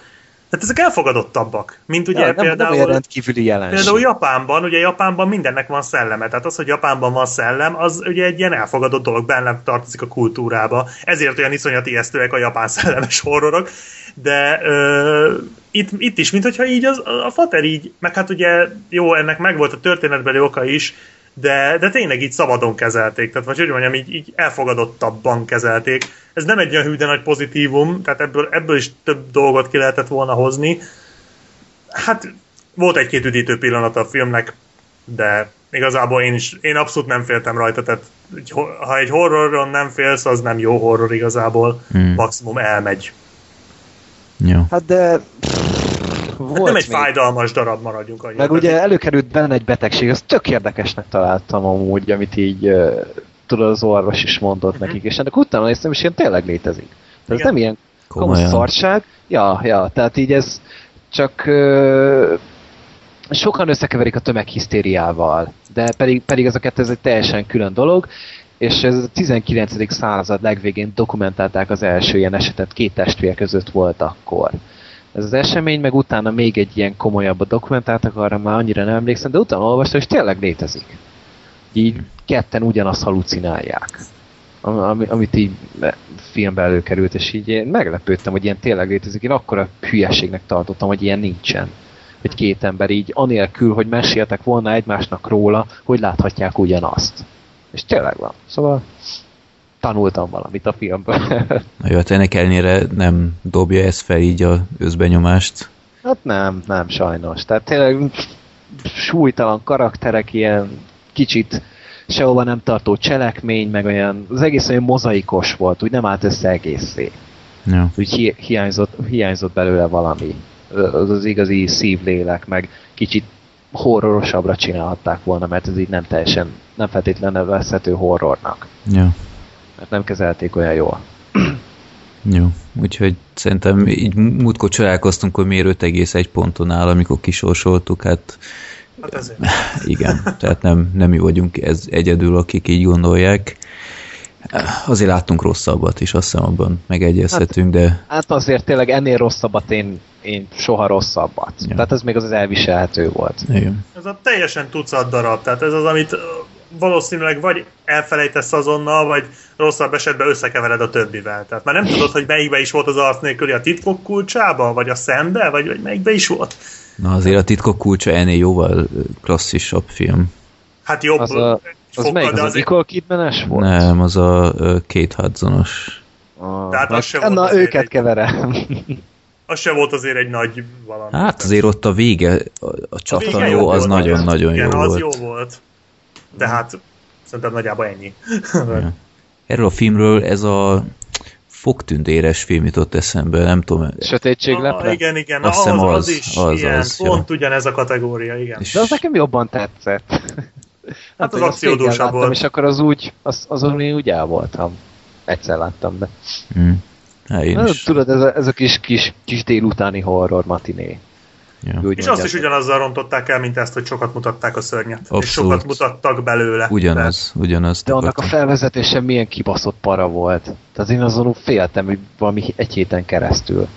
tehát ezek elfogadottabbak, mint ugye ja, nem, például, nem rendkívüli jelenség. Például Japánban, ugye Japánban mindennek van szelleme, tehát az, hogy Japánban van szellem, az ugye egy ilyen elfogadott dolog, benne tartozik a kultúrába, ezért olyan iszonyat ijesztőek a japán szellemes horrorok, de ö, itt, itt is, mintha így az, a fater így, meg hát ugye jó, ennek megvolt a történetbeli oka is, de, de tényleg így szabadon kezelték, tehát vagy hogy mondjam, így, így elfogadottabban kezelték. Ez nem egy olyan hű, de nagy pozitívum, tehát ebből, ebből is több dolgot ki lehetett volna hozni. Hát volt egy-két üdítő pillanat a filmnek, de igazából én is, én abszolút nem féltem rajta, tehát ha egy horroron nem félsz, az nem jó horror igazából, hmm. maximum elmegy. Ja. Hát de... Hát nem egy fájdalmas darab, maradjunk annyira. Meg ugye előkerült benne egy betegség, az tök érdekesnek találtam amúgy, amit így uh, tudod, az orvos is mondott uh-huh. nekik, és ennek utána néztem, és ilyen tényleg létezik. Tehát ez nem ilyen komoly szarság. Ja, ja, tehát így ez csak uh, sokan összekeverik a tömeghisztériával, de pedig, pedig ez a kettő, ez egy teljesen külön dolog, és ez a tizenkilencedik század legvégén dokumentálták az első ilyen esetet, két testvér között volt akkor. Ez az esemény, meg utána még egy ilyen komolyabbat dokumentáltak, arra már annyira nem emlékszem, de utána olvastam, és tényleg létezik. Így ketten ugyanazt halucinálják, ami, amit így filmbe előkerült, és így én meglepődtem, hogy ilyen tényleg létezik. Én akkora hülyeségnek tartottam, hogy ilyen nincsen. Hogy két ember így, anélkül, hogy meséltek volna egymásnak róla, hogy láthatják ugyanazt. És tényleg van. Szóval... tanultam valamit a filmből. Na jó, hát ennek ellenére nem dobja ez fel így az összbenyomást? Hát nem, nem sajnos. Tehát tényleg súlytalan karakterek, ilyen kicsit sehova nem tartó cselekmény, meg olyan, az egész olyan mozaikos volt, úgy nem állt össze egészé. Ja. Úgy hi- hiányzott, hiányzott belőle valami. Az az igazi szívlélek, meg kicsit horrorosabbra csinálhatták volna, mert ez így nem teljesen, nem feltétlen nevezhető horrornak. Ja. Mert nem kezelték olyan jól. Jó, úgyhogy szerintem így múltkor csodálkoztunk, hogy miért öt egész egy ponton áll, amikor kisorsoltuk, hát... Hát ezért. Igen, tehát nem, nem mi vagyunk ez egyedül, akik így gondolják. Azért láttunk rosszabbat is, azt hiszem abban megegyezhetünk, hát, de... Hát azért tényleg ennél rosszabbat én, én soha rosszabbat. Ja. Tehát ez még az, az elviselhető volt. Igen. Ez a teljesen tucat darab, tehát ez az, amit valószínűleg vagy elfelejtesz azonnal, vagy rosszabb esetben összekevered a többivel. Tehát már nem tudod, hogy melyikbe is volt az arc nélküli, a titkok kulcsába, vagy a szembe, vagy, vagy melyikbe is volt. Na azért a titkok kulcsa ennél jóval klasszisabb film. Hát jobb. Az, a, az melyik? Az, az Nicole Kidman-es volt? Nem, az a Kate Hudson-os. Tehát az sem volt na, azért őket egy... keverem. Az sem volt azért egy nagy valami. Hát azért ott a vége, a csata jó, az nagyon-nagyon jó volt. Az jó volt. De hát szerintem nagyjából ennyi. Ja. Erről a filmről ez a fogtündéres film jutott eszembe, nem tudom. Sötétség leple? Ah, igen, igen. Na, az, az, az is az, ilyen, az, pont ja. ugyanez a kategória, igen. És... De az nekem jobban tetszett. Hát az, az akciódúsabb volt. És akkor az úgy, az, azon én úgy el voltam. Egyszer láttam, de... Hmm. Há, Na, tudod, ez a, ez a kis, kis, kis délutáni horror matiné. Ja. És mondjam, azt is ugyanazzal rontották el, mint ezt, hogy sokat mutatták a szörnyet. Abszolút. És sokat mutattak belőle. Ugyanaz, de. ugyanaz. De annak a felvezetése milyen kibaszott para volt. Tehát én azon féltem, hogy valami egy héten keresztül.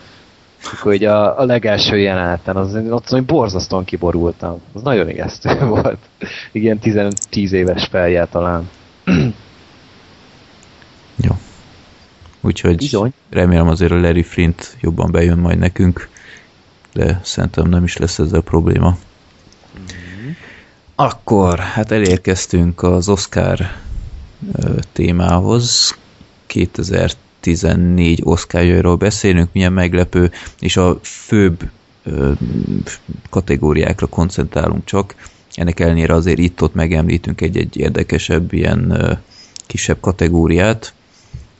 Akkor így a, a legelső jeleneten, az, ott hogy borzasztóan kiborultam. Az nagyon ijesztő volt. Igen, tizenöt-tíz éves feljel talán. Jó. Úgyhogy Bizony. remélem azért a Larry Flint jobban bejön majd nekünk. De szerintem nem is lesz ezzel probléma. Mm-hmm. Akkor, hát elérkeztünk az Oscar témához. kétezer-tizennégy Oscarjairól beszélünk, milyen meglepő, és a főbb ö, kategóriákra koncentrálunk csak. Ennek ellenére azért itt-ott megemlítünk egy-egy érdekesebb, ilyen ö, kisebb kategóriát,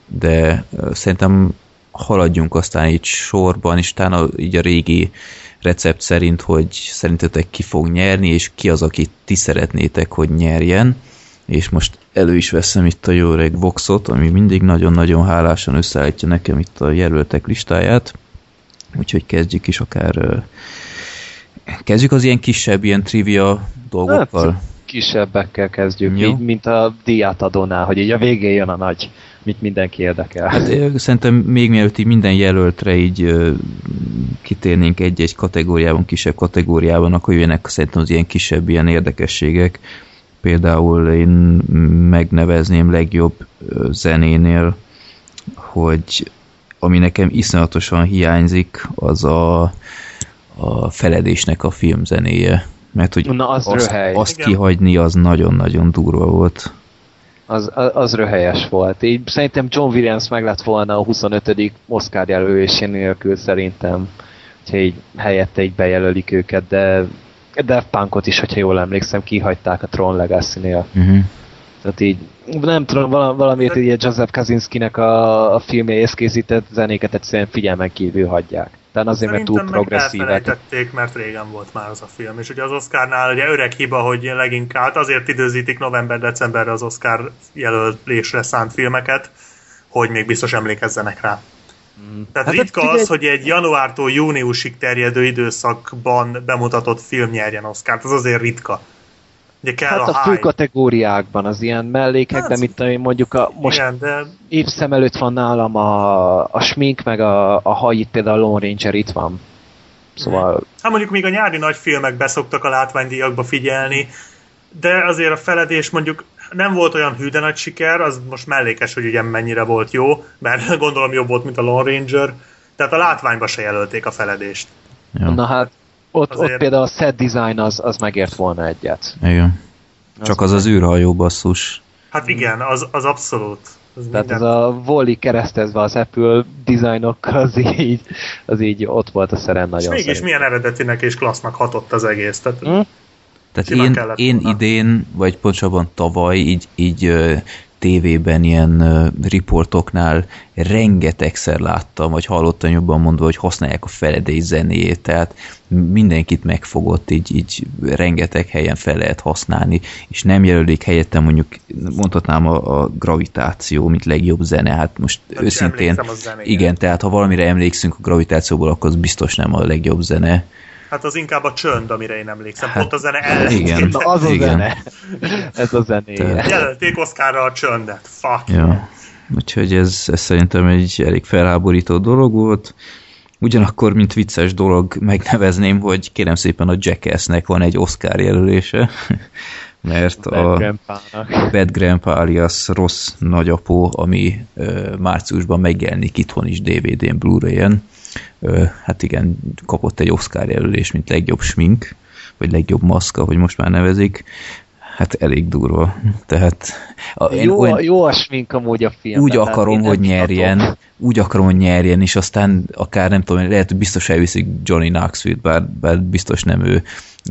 de ö, szerintem haladjunk aztán így sorban, és tán a, így a régi recept szerint, hogy szerintetek ki fog nyerni, és ki az, akit ti szeretnétek, hogy nyerjen. És most elő is veszem itt a jó öreg Voxot, ami mindig nagyon-nagyon hálásan összeállítja nekem itt a jelöltek listáját. Úgyhogy kezdjük is akár... Kezdjük az ilyen kisebb, ilyen trivia dolgokkal. Hát, kisebbekkel kezdjük, így, mint a díjátadónál, hogy így a végén jön a nagy... mit mindenki érdekel. Hát, szerintem még mielőtt így minden jelöltre így ö, kitérnénk egy-egy kategóriában, kisebb kategóriában, akkor jönnek szerintem az ilyen kisebb, ilyen érdekességek. Például én megnevezném legjobb zenénél, hogy ami nekem iszonyatosan hiányzik, az a, a Feledésnek a filmzenéje. Mert hogy Na, az azt, azt kihagyni, az nagyon-nagyon durva volt. Az, az, az röhelyes volt. Így szerintem John Williams meg lett volna a huszonötödik Oscar jelölésén nélkül szerintem. Úgyhogy így helyette így bejelölik őket, de Daft Punkot is, hogyha jól emlékszem, kihagyták a Tron Legacy-nél. Uh-huh. Tehát így, nem tudom, valamiért így a Joseph Kaczynszkinek a, a filmjéhez készített zenéket egyszerűen figyelmen kívül hagyják. Tehát azért, szerintem mert túl progresszívek. Szerintem meg elfelejtették, mert régen volt már az a film. És ugye az Oscarnál ugye öreg hiba, hogy leginkább azért időzítik november-decemberre az Oscar jelölésre szánt filmeket, hogy még biztos emlékezzenek rá. Mm. Tehát hát ritka az, figyelj... hogy egy januártól júniusig terjedő időszakban bemutatott film nyerjen Oscart. Az azért ritka. Ugye kell hát a, a fő kategóriákban az ilyen mellékek, hát, de mint mondjuk a, most igen, de... épp szem előtt van nálam a, a smink, meg a, a haj, itt például a Lone Ranger itt van. Szóval... Hát mondjuk még a nyári nagy filmek beszoktak a látványdíjakba figyelni, de azért a Feledés mondjuk nem volt olyan hű, de nagy siker, az most mellékes, hogy ugye mennyire volt jó, mert gondolom jobb volt, mint a Lone Ranger, tehát a látványba se jelölték a Feledést. Ja. Na hát Ott, ott például a set design az, az megért volna egyet. Igen. Csak az az, az űrhajó basszus. Hát igen, az, az abszolút. Az Tehát minden... ez a volley keresztezve az Apple dizájnokkal, az így, az így ott volt a szeren nagyon. És mégis szerint. Milyen eredetinek és klassznak hatott az egész. Tehát, hmm? Tehát én, én idén, vagy pontosabban tavaly így, így tévében ilyen riportoknál rengetegszer láttam, vagy hallottam jobban mondva, hogy használják a Faraday zenéjét, tehát mindenkit megfogott, így, így rengeteg helyen fel lehet használni, és nem jelölik helyette mondjuk, mondhatnám a, a gravitáció, mint legjobb zene, hát most hát őszintén, igen, tehát ha valamire emlékszünk a gravitációból, akkor az biztos nem a legjobb zene. Hát az inkább a csönd, amire én emlékszem. Hát, pont a zene ellentétben. Az a igen. zene. Ez a zenéje. Jelölték Oscarra a csöndet. Fuck. Ja. Úgyhogy ez, ez szerintem egy elég felháborító dolog volt. Ugyanakkor, mint vicces dolog, megnevezném, hogy kérem szépen a Jackassnek van egy Oscar jelölése, mert a Bad Grandpa alias Rossz nagyapó, ami uh, márciusban megjelenik itthon is dé vé dén, Blu-rayen, hát igen, kapott egy Oscar jelölést, mint legjobb smink, vagy legjobb maszka, hogy most már nevezik. Hát elég durva. Tehát a, jó, olyan, jó a smink amúgy a filmben. Úgy akarom, hogy nyerjen. Adom. Úgy akarom, hogy nyerjen, és aztán akár nem tudom, lehet, hogy biztos elviszik Johnny Knoxville-t, bár, bár biztos nem ő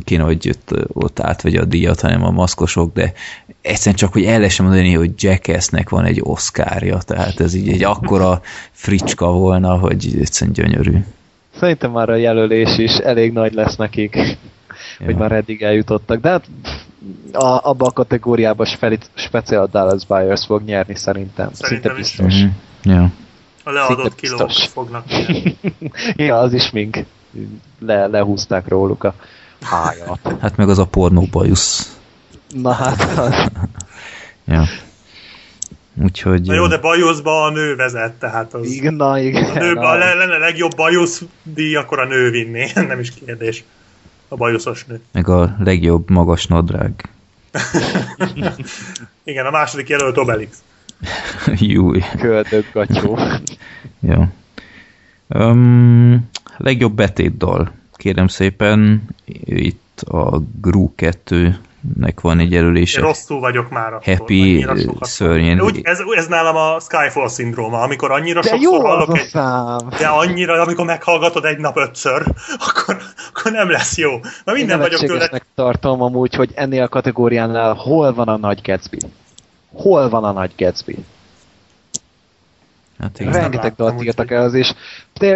kéne, hogy ott, ott átvegye a díjat, hanem a maszkosok, de egyszerűen csak, hogy el lehessen mondani, hogy Jackassnek van egy Oscarja, tehát ez így egy akkora fricska volna, hogy egyszerűen gyönyörű. Szerintem már a jelölés is elég nagy lesz nekik, ja. Hogy már eddig eljutottak, de hát a, abba a kategóriában speciál Dallas Buyers fog nyerni szerintem. Szerintem szinte biztos. Mm-hmm. Ja. A leadott kilók fognak nyerni. Ja, az is mink. Le, lehúzták róluk a hájat. Hát meg az a pornóbajusz. Na hát az. Ja. Úgyhogy... Na jó, de bajuszba a nő vezet, tehát az... Igen, na igen. A nőben lenne legjobb bajusz díj, akkor a nő vinné. Nem is kérdés. A bajuszos nő. Meg a legjobb magas nadrág. Igen, a második jelölt Obelix. Júj. Köldök gatyó. Jó. Um, legjobb betétdal. Kérem szépen, itt a Gru kettőnek van egy jelölése. Rosszul vagyok már attól. Happy szörnyen. Úgy, ez, ez nálam a Skyfall-szindróma, amikor annyira de sokszor hallok egy... De annyira, amikor meghallgatod egy nap ötször, akkor, akkor nem lesz jó. Na minden én vagyok tőle. Tartom amúgy, hogy ennél a kategóriánál hol van a Nagy Gatsby? Hol van a Nagy Gatsby? Hát én rengeteg dalt írtak el az, és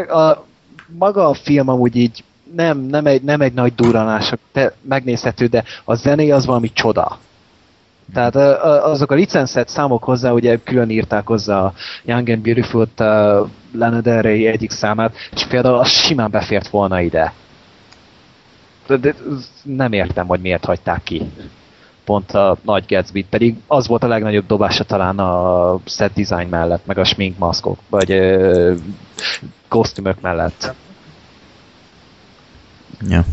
a, maga a film amúgy így nem, nem, egy, nem egy nagy durranás, megnézhető, de a zené az valami csoda. Tehát azok a licenszett számok hozzá, ugye külön írták hozzá a Young and Beautiful-t, a Lana Del Rey egyik számát, és például az simán befért volna ide. De, de nem értem, hogy miért hagyták ki. Pont a Nagy Gatsby, pedig az volt a legnagyobb dobása talán a set design mellett, meg a smink maszkok, vagy ö, kosztümök mellett. Ja.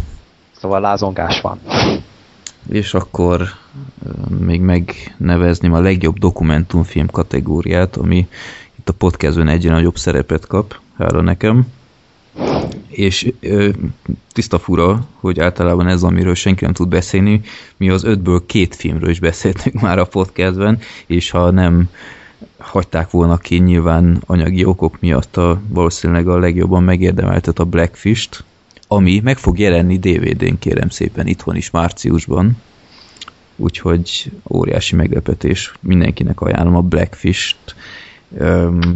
Szóval lázongás van. És akkor még megnevezném a legjobb dokumentumfilm kategóriát, ami itt a podcastben egyre nagyobb szerepet kap, hála nekem. És ö, tiszta fura, hogy általában ez, amiről senki nem tud beszélni, mi az ötből két filmről is beszéltünk már a podcastben, és ha nem hagyták volna ki nyilván anyagi okok miatt a, valószínűleg a legjobban megérdemeltet a Blackfish-t, ami meg fog jelenni dé vé dén, kérem szépen, itthon is márciusban, úgyhogy óriási meglepetés, mindenkinek ajánlom a Blackfish-t.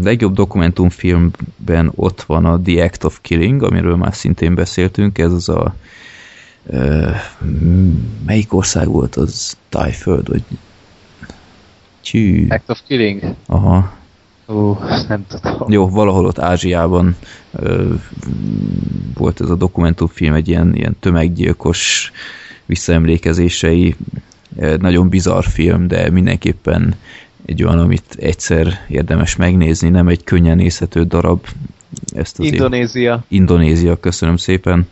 Legjobb dokumentumfilmben ott van a The Act of Killing, amiről már szintén beszéltünk, ez az a uh, melyik ország volt az? Tájföld, vagy Csű. Act of Killing? Aha. Ó, nem tudom. Jó, valahol ott Ázsiában uh, volt ez a dokumentumfilm, egy ilyen, ilyen tömeggyilkos visszaemlékezései, uh, nagyon bizarr film, de mindenképpen egy olyan, amit egyszer érdemes megnézni, nem egy könnyen nézhető darab. Ezt az Indonézia. Én... Indonézia, köszönöm szépen.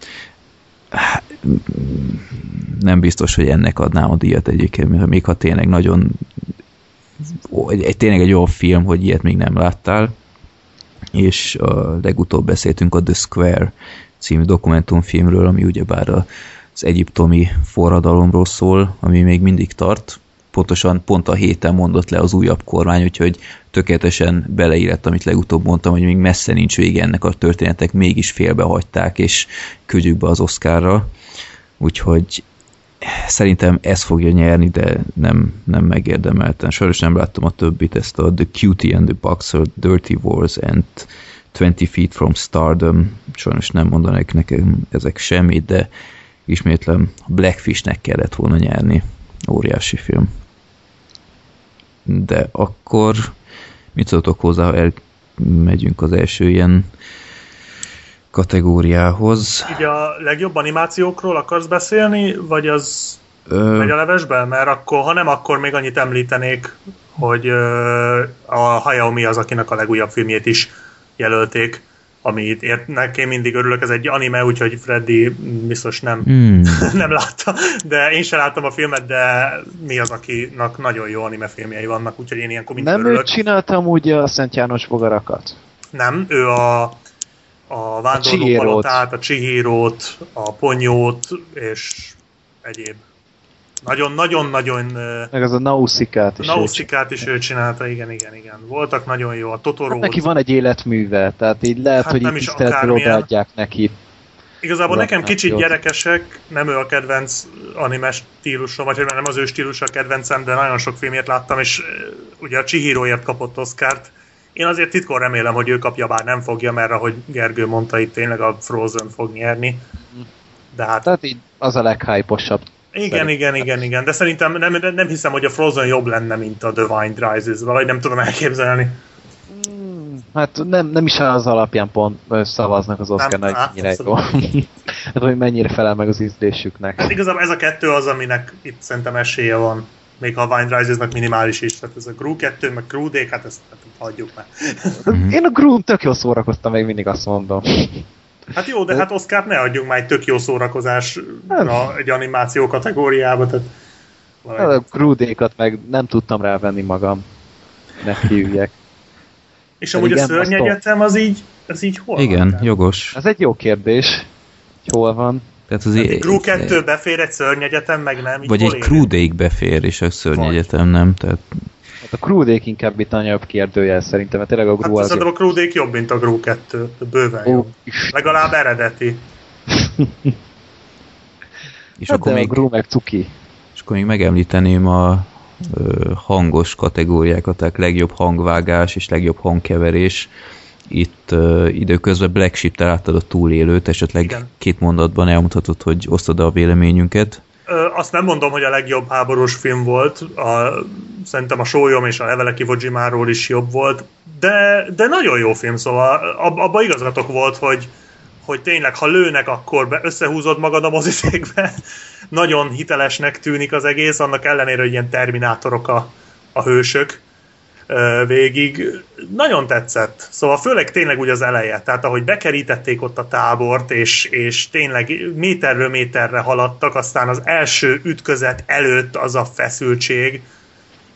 Nem biztos, hogy ennek adnám a díjat egyébként, még ha tényleg nagyon tényleg egy olyan film, hogy ilyet még nem láttál. És a legutóbb beszéltünk a The Square című dokumentumfilmről, ami ugyebár az egyiptomi forradalomról szól, ami még mindig tart. pontosan pont a héten mondott le az újabb kormány, úgyhogy tökéletesen beleírett, amit legutóbb mondtam, hogy még messze nincs vége ennek a történetek, mégis félbehagyták, és küldjük be az Oscarra. Úgyhogy szerintem ez fogja nyerni, de nem, nem megérdemelten. Sajnos nem láttam a többit, ezt a The Cutie and the Boxer, Dirty Wars and twenty feet from Stardom. Sajnos nem mondanak nekem ezek semmit, de ismétlem, Blackfishnek kellett volna nyerni. Óriási film. De akkor mit szóltok hozzá, ha elmegyünk az első ilyen kategóriához? Így a legjobb animációkról akarsz beszélni, vagy az Ö... megy a levesbe? Mert akkor, ha nem, akkor még annyit említenék, hogy a Hayao Miyazaki az, akinek a legújabb filmjét is jelölték, amit értnek, én mindig örülök, ez egy anime, úgyhogy Freddy biztos nem, mm. nem látta, de én sem láttam a filmet, de Miyazakinak nagyon jó anime filmjei vannak, úgyhogy én ilyenkor mindig nem örülök. Nem őt csináltam úgy a Szent János bogarakat? Nem, ő a, a Vándorló Palotát, a Chihirót, a Ponyót, és egyéb. Nagyon-nagyon-nagyon... Meg az a Nausikát is, Nausikát is ő csinálta, igen, igen, igen. Voltak nagyon jó, a Totorót. Hát neki van egy életműve, tehát így lehet, hát hogy így tiszteletből odaadják neki. Igazából Lát, nekem kicsit jót. Gyerekesek, nem ő a kedvenc anime stílusom, vagy nem az ő stílusa a kedvencem, de nagyon sok filmjét láttam, és ugye a Chihiroért kapott Oscart. Én azért titkon remélem, hogy ő kapja, bár nem fogja, mert ahogy Gergő mondta, itt tényleg a Frozen fog nyerni. De hát... Tehát így az a leghyposabb. Igen, szerintem. igen, igen, igen, de szerintem nem, nem hiszem, hogy a Frozen jobb lenne, mint a The Wind Rises, valahogy nem tudom elképzelni. Hát nem, nem is az alapján pont szavaznak az Oscarnak, hogy mennyire jó. Hát, hogy mennyire felel meg az ízlésüknek. Hát igazából ez a kettő az, aminek itt szerintem esélye van, még ha a Wind Risesnek minimális is, tehát ez a Gru kettő, meg Gru-dék, hát ezt hát hagyjuk már. Én a Gru-n tök jól szórakoztam, még mindig azt mondom. Hát jó, de hát Oscart ne adjunk már egy tök jó szórakozásra egy animáció kategóriába. Tehát valami... A Grudékat meg nem tudtam rávenni magam. Ne hívjek. És amúgy igen, a Szörnyegyetem az így, az így hol igen, van? Igen, jogos. Ez egy jó kérdés, hogy hol van. Tehát az hát egy Gru kettő befér, egy Szörnyegyetem meg nem. Vagy egy Grudék befér, és a Szörnyegyetem nem. Tehát... Hát a Grudék inkább itt anyabb kérdőjel szerintem, mert tényleg a Gru. Hát szerintem a Grudék jobb, mint a Gru kettő, bőven jobb. Legalább eredeti. És hát akkor még Gru meg cuki. És akkor még megemlíteném a ö, hangos kategóriákat, tehát legjobb hangvágás és legjobb hangkeverés. Itt ö, időközben Black Sheep-tel áttad a túlélőt, esetleg igen. Két mondatban elmutatod, hogy osztod a véleményünket. Azt nem mondom, hogy a legjobb háborús film volt, a, szerintem a Sólyom és a Levelek Iwo Jimáról is jobb volt, de, de nagyon jó film, szóval ab, abban igazatok volt, hogy, hogy tényleg, ha lőnek, akkor be, összehúzod magad a moziszékbe. Nagyon hitelesnek tűnik az egész, annak ellenére, hogy ilyen terminátorok a, a hősök végig. Nagyon tetszett. Szóval főleg tényleg úgy az eleje. Tehát ahogy bekerítették ott a tábort, és, és tényleg méterről méterre haladtak, aztán az első ütközet előtt az a feszültség,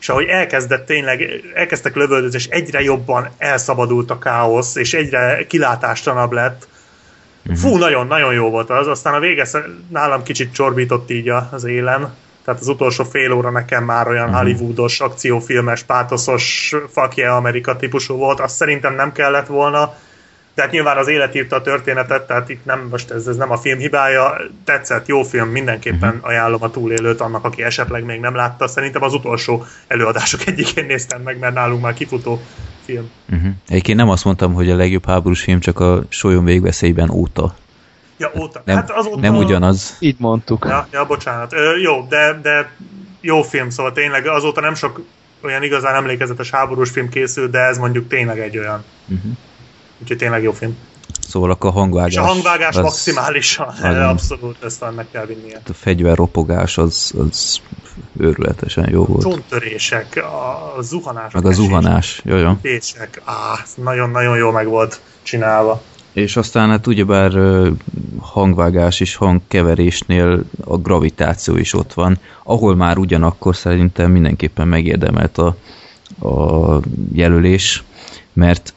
és ahogy elkezdett tényleg, elkezdtek lövöldözni, és egyre jobban elszabadult a káosz, és egyre kilátástalanabb lett. Fú, nagyon-nagyon jó volt az. Aztán a vége nálam kicsit csorbított így az élen. Tehát az utolsó fél óra nekem már olyan hollywoodos, akciófilmes, pátoszos, fuck yeah, Amerika típusú volt, azt szerintem nem kellett volna, de hát nyilván az élet írta a történetet, tehát itt nem, most ez, ez nem a film hibája, tetszett, jó film, mindenképpen ajánlom a túlélőt annak, aki esetleg még nem látta, szerintem az utolsó előadások egyikén néztem meg, mert nálunk már kifutó film. Uh-huh. Egyébként nem azt mondtam, hogy a legjobb háborús film, csak a Sólyom végveszélyben óta. Ja, óta. Nem, hát azóta... nem ugyanaz. Így mondtuk. Ja, ja bocsánat. Ö, jó, de, de jó film, szóval tényleg azóta nem sok olyan igazán emlékezetes háborús film készül, de ez mondjuk tényleg egy olyan. Uh-huh. Úgyhogy tényleg jó film. Szóval akkor a hangvágás... És a hangvágás az maximálisan, az... abszolút ezt annak kell vinnie. A fegyverropogás az, az őrületesen jó volt. A csontörések, a zuhanás. Meg a zuhanás, jó, jó. Á, nagyon-nagyon jól meg volt csinálva. És aztán hát ugyebár hangvágás és hangkeverésnél a gravitáció is ott van, ahol már ugyanakkor szerintem mindenképpen megérdemelt a, a jelölés, mert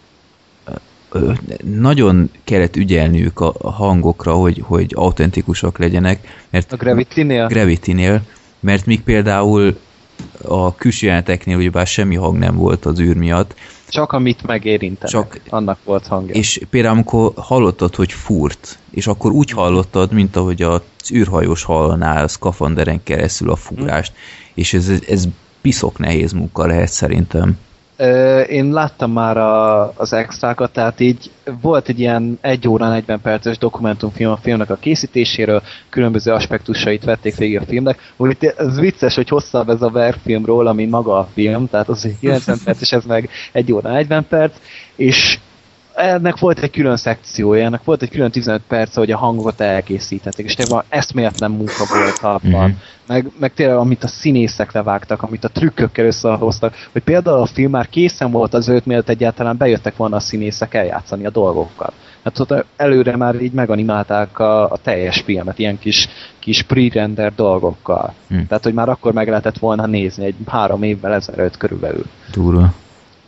nagyon kellett ügyelniük a hangokra, hogy, hogy autentikusak legyenek. Mert a Gravity-nél? Gravity-nél, mert még például a külsőjeleneteknél ugyebár semmi hang nem volt az űr miatt. Csak amit megérintenek, Csak, annak volt hangja. És például amikor hallottad, hogy fúrt, és akkor úgy hallottad, mint ahogy az űrhajós hallanál a szkafanderen keresztül a fúrást, hmm. és ez, ez piszok nehéz munka lehet szerintem. Én láttam már a, az extrákat, tehát így volt egy ilyen egy óra negyven perces dokumentumfilm a filmnek a készítéséről, különböző aspektusait vették végig a filmnek, úgyhogy ez vicces, hogy hosszabb ez a verfilmről, ami maga a film, tehát az kilencven perc, és ez meg egy óra negyven perc, és ennek volt egy külön szekciója, ennek volt egy külön tizenöt perc, hogy a hangokat elkészítették, és tényleg eszméletlen munka volt abban. Mm-hmm. Meg, meg tényleg, amit a színészek levágtak, amit a trükkökkel összehoztak, hogy például a film már készen volt azelőtt, mielőtt egyáltalán bejöttek volna a színészek eljátszani a dolgokat. Hát ott előre már így meganimálták a, a teljes filmet, ilyen kis, kis pre-render dolgokkal. Mm. Tehát, hogy már akkor meg lehetett volna nézni, egy három évvel ezelőtt körülbelül. Durva.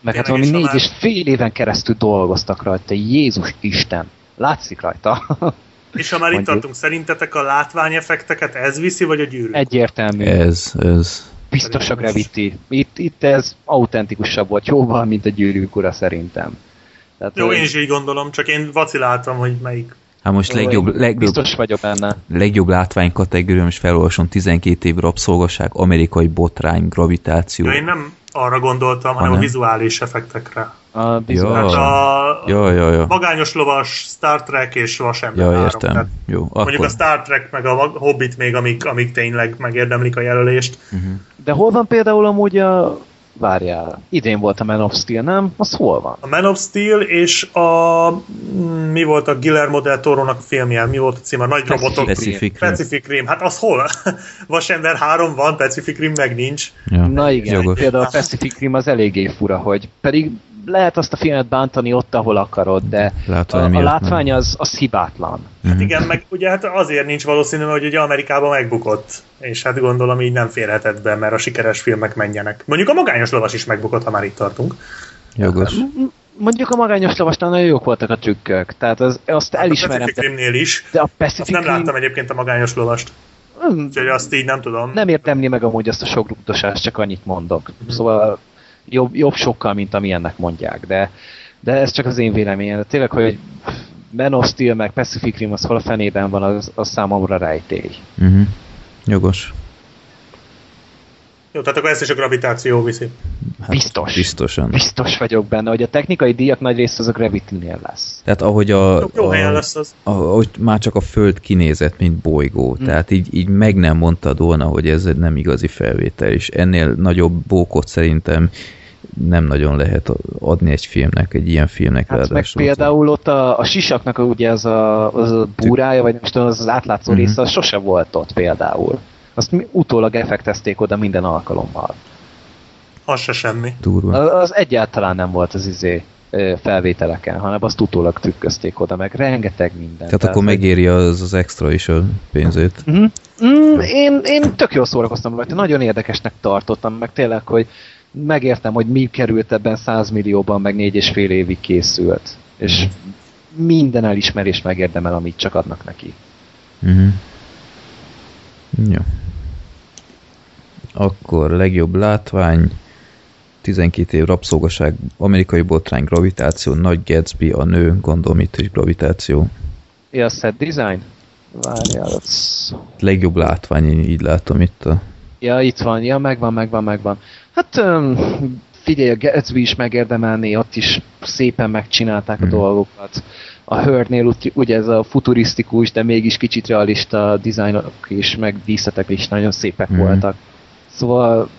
Meg hát valami négy és fél éven keresztül dolgoztak rajta, Jézus Isten, látszik rajta. És ha már itt tartunk, szerintetek a látványeffekteket ez viszi, vagy a gyűrűk? Egyértelmű. Ez, ez. Biztos a Gravity. Itt, itt ez autentikusabb volt jóval, mint a Gyűrűk ura szerintem. Tehát jó, én is így gondolom, csak én vaciláltam, hogy melyik. Hát most legjobb, legjobb, biztos vagyok benne. Legjobb látvány kategórium, és felolvasom, tizenkét év rabszolgaság, amerikai botrány, gravitáció. Ja, én nem arra gondoltam, hanem, hanem a vizuális effektekre. A vizuális. A jó, jó, jó. Magányos lovas, Star Trek és Vasember három. Ja, értem. Jó, akkor... Mondjuk a Star Trek meg a Hobbit még, amik, amik tényleg megérdemlik a jelölést. Uh-huh. De hol van például amúgy a... Várjál, idén volt a Man of Steel, nem? Az hol van? A Man of Steel és a... Mi volt a Guillermo del Torónak filmje? Mi volt a címe? Nagy Pacific robotok. Pacific Rim. Pacific Rim. Hát az hol? Vasember három van, Pacific Rim meg nincs. Ja. Na igen, jogos. Például a Pacific Rim az eléggé fura, hogy pedig lehet azt a filmet bántani ott, ahol akarod, de látvány a, a látvány az, az hibátlan. Hát mm-hmm. igen, meg ugye hát azért nincs valószínű, hogy ugye Amerikában megbukott, és hát gondolom így nem férhetett be, mert a sikeres filmek menjenek. Mondjuk a Magányos lovas is megbukott, ha már itt tartunk. Jogos. Mondjuk a Magányos lovasnál nagyon jók voltak a trükkök, tehát az, azt elismerem. A Pacific Rimnél is. De a Pacific Rim... nem láttam egyébként a Magányos lovast. Mm. Úgyhogy azt így nem tudom. Nem érdemli meg amúgy azt a sok rúgdosást, csak annyit mondok. Mm. Szóval Jobb, jobb sokkal, mint amilyennek mondják, de, de ez csak az én véleményem. De tényleg, hogy Man of Steel meg Pacific Rim, az hol a fenében van, az, az számomra rejtély. Uh-huh. Jogos. Jó, tehát akkor ezt is a gravitáció viszi. Hát, biztos. Biztosan. Biztos vagyok benne, hogy a technikai díjak nagy része az a Gravity-nél lesz. Tehát ahogy a... Jó helyen lesz az. A, ahogy már csak a Föld kinézett, mint bolygó. Hmm. Tehát így, így meg nem mondtad volna, hogy ez nem igazi felvétel, és ennél nagyobb bókot szerintem nem nagyon lehet adni egy filmnek, egy ilyen filmnek. Hát meg például ott a, a sisaknak ugye az a, az a búrája, vagy nem tudom, az az átlátszó hmm. része, az sose volt ott például. Azt utólag effektezték oda minden alkalommal. Az se semmi. Durva. Az egyáltalán nem volt az izé felvételeken, hanem azt utólag trükközték oda, meg rengeteg minden. Tehát, tehát akkor megéri az, az extra is a pénzét. Mm-hmm. Mm, én, én tök jól szórakoztam rajta, nagyon érdekesnek tartottam, meg tényleg, hogy megértem, hogy mi került ebben száz millióban, meg négy és fél évig készült. És minden elismerést megérdemel, amit csak adnak neki. Mhm. Jó. Akkor legjobb látvány, tizenkét év rabszolgaság, amerikai botrány, gravitáció, Nagy Gatsby, a nő, gondolom itt is gravitáció. Ja, set design? Várjál, az... Legjobb látvány, én így látom itt a... Ja, itt van, ja, megvan, megvan, megvan. Hát um, figyelj, a Gatsby is megérdemelné, ott is szépen megcsinálták hmm. a dolgokat. A Hörnél ugye ez a futurisztikus, de mégis kicsit realista dizájnok és meg díszletek is nagyon szépek mm. voltak. Szóval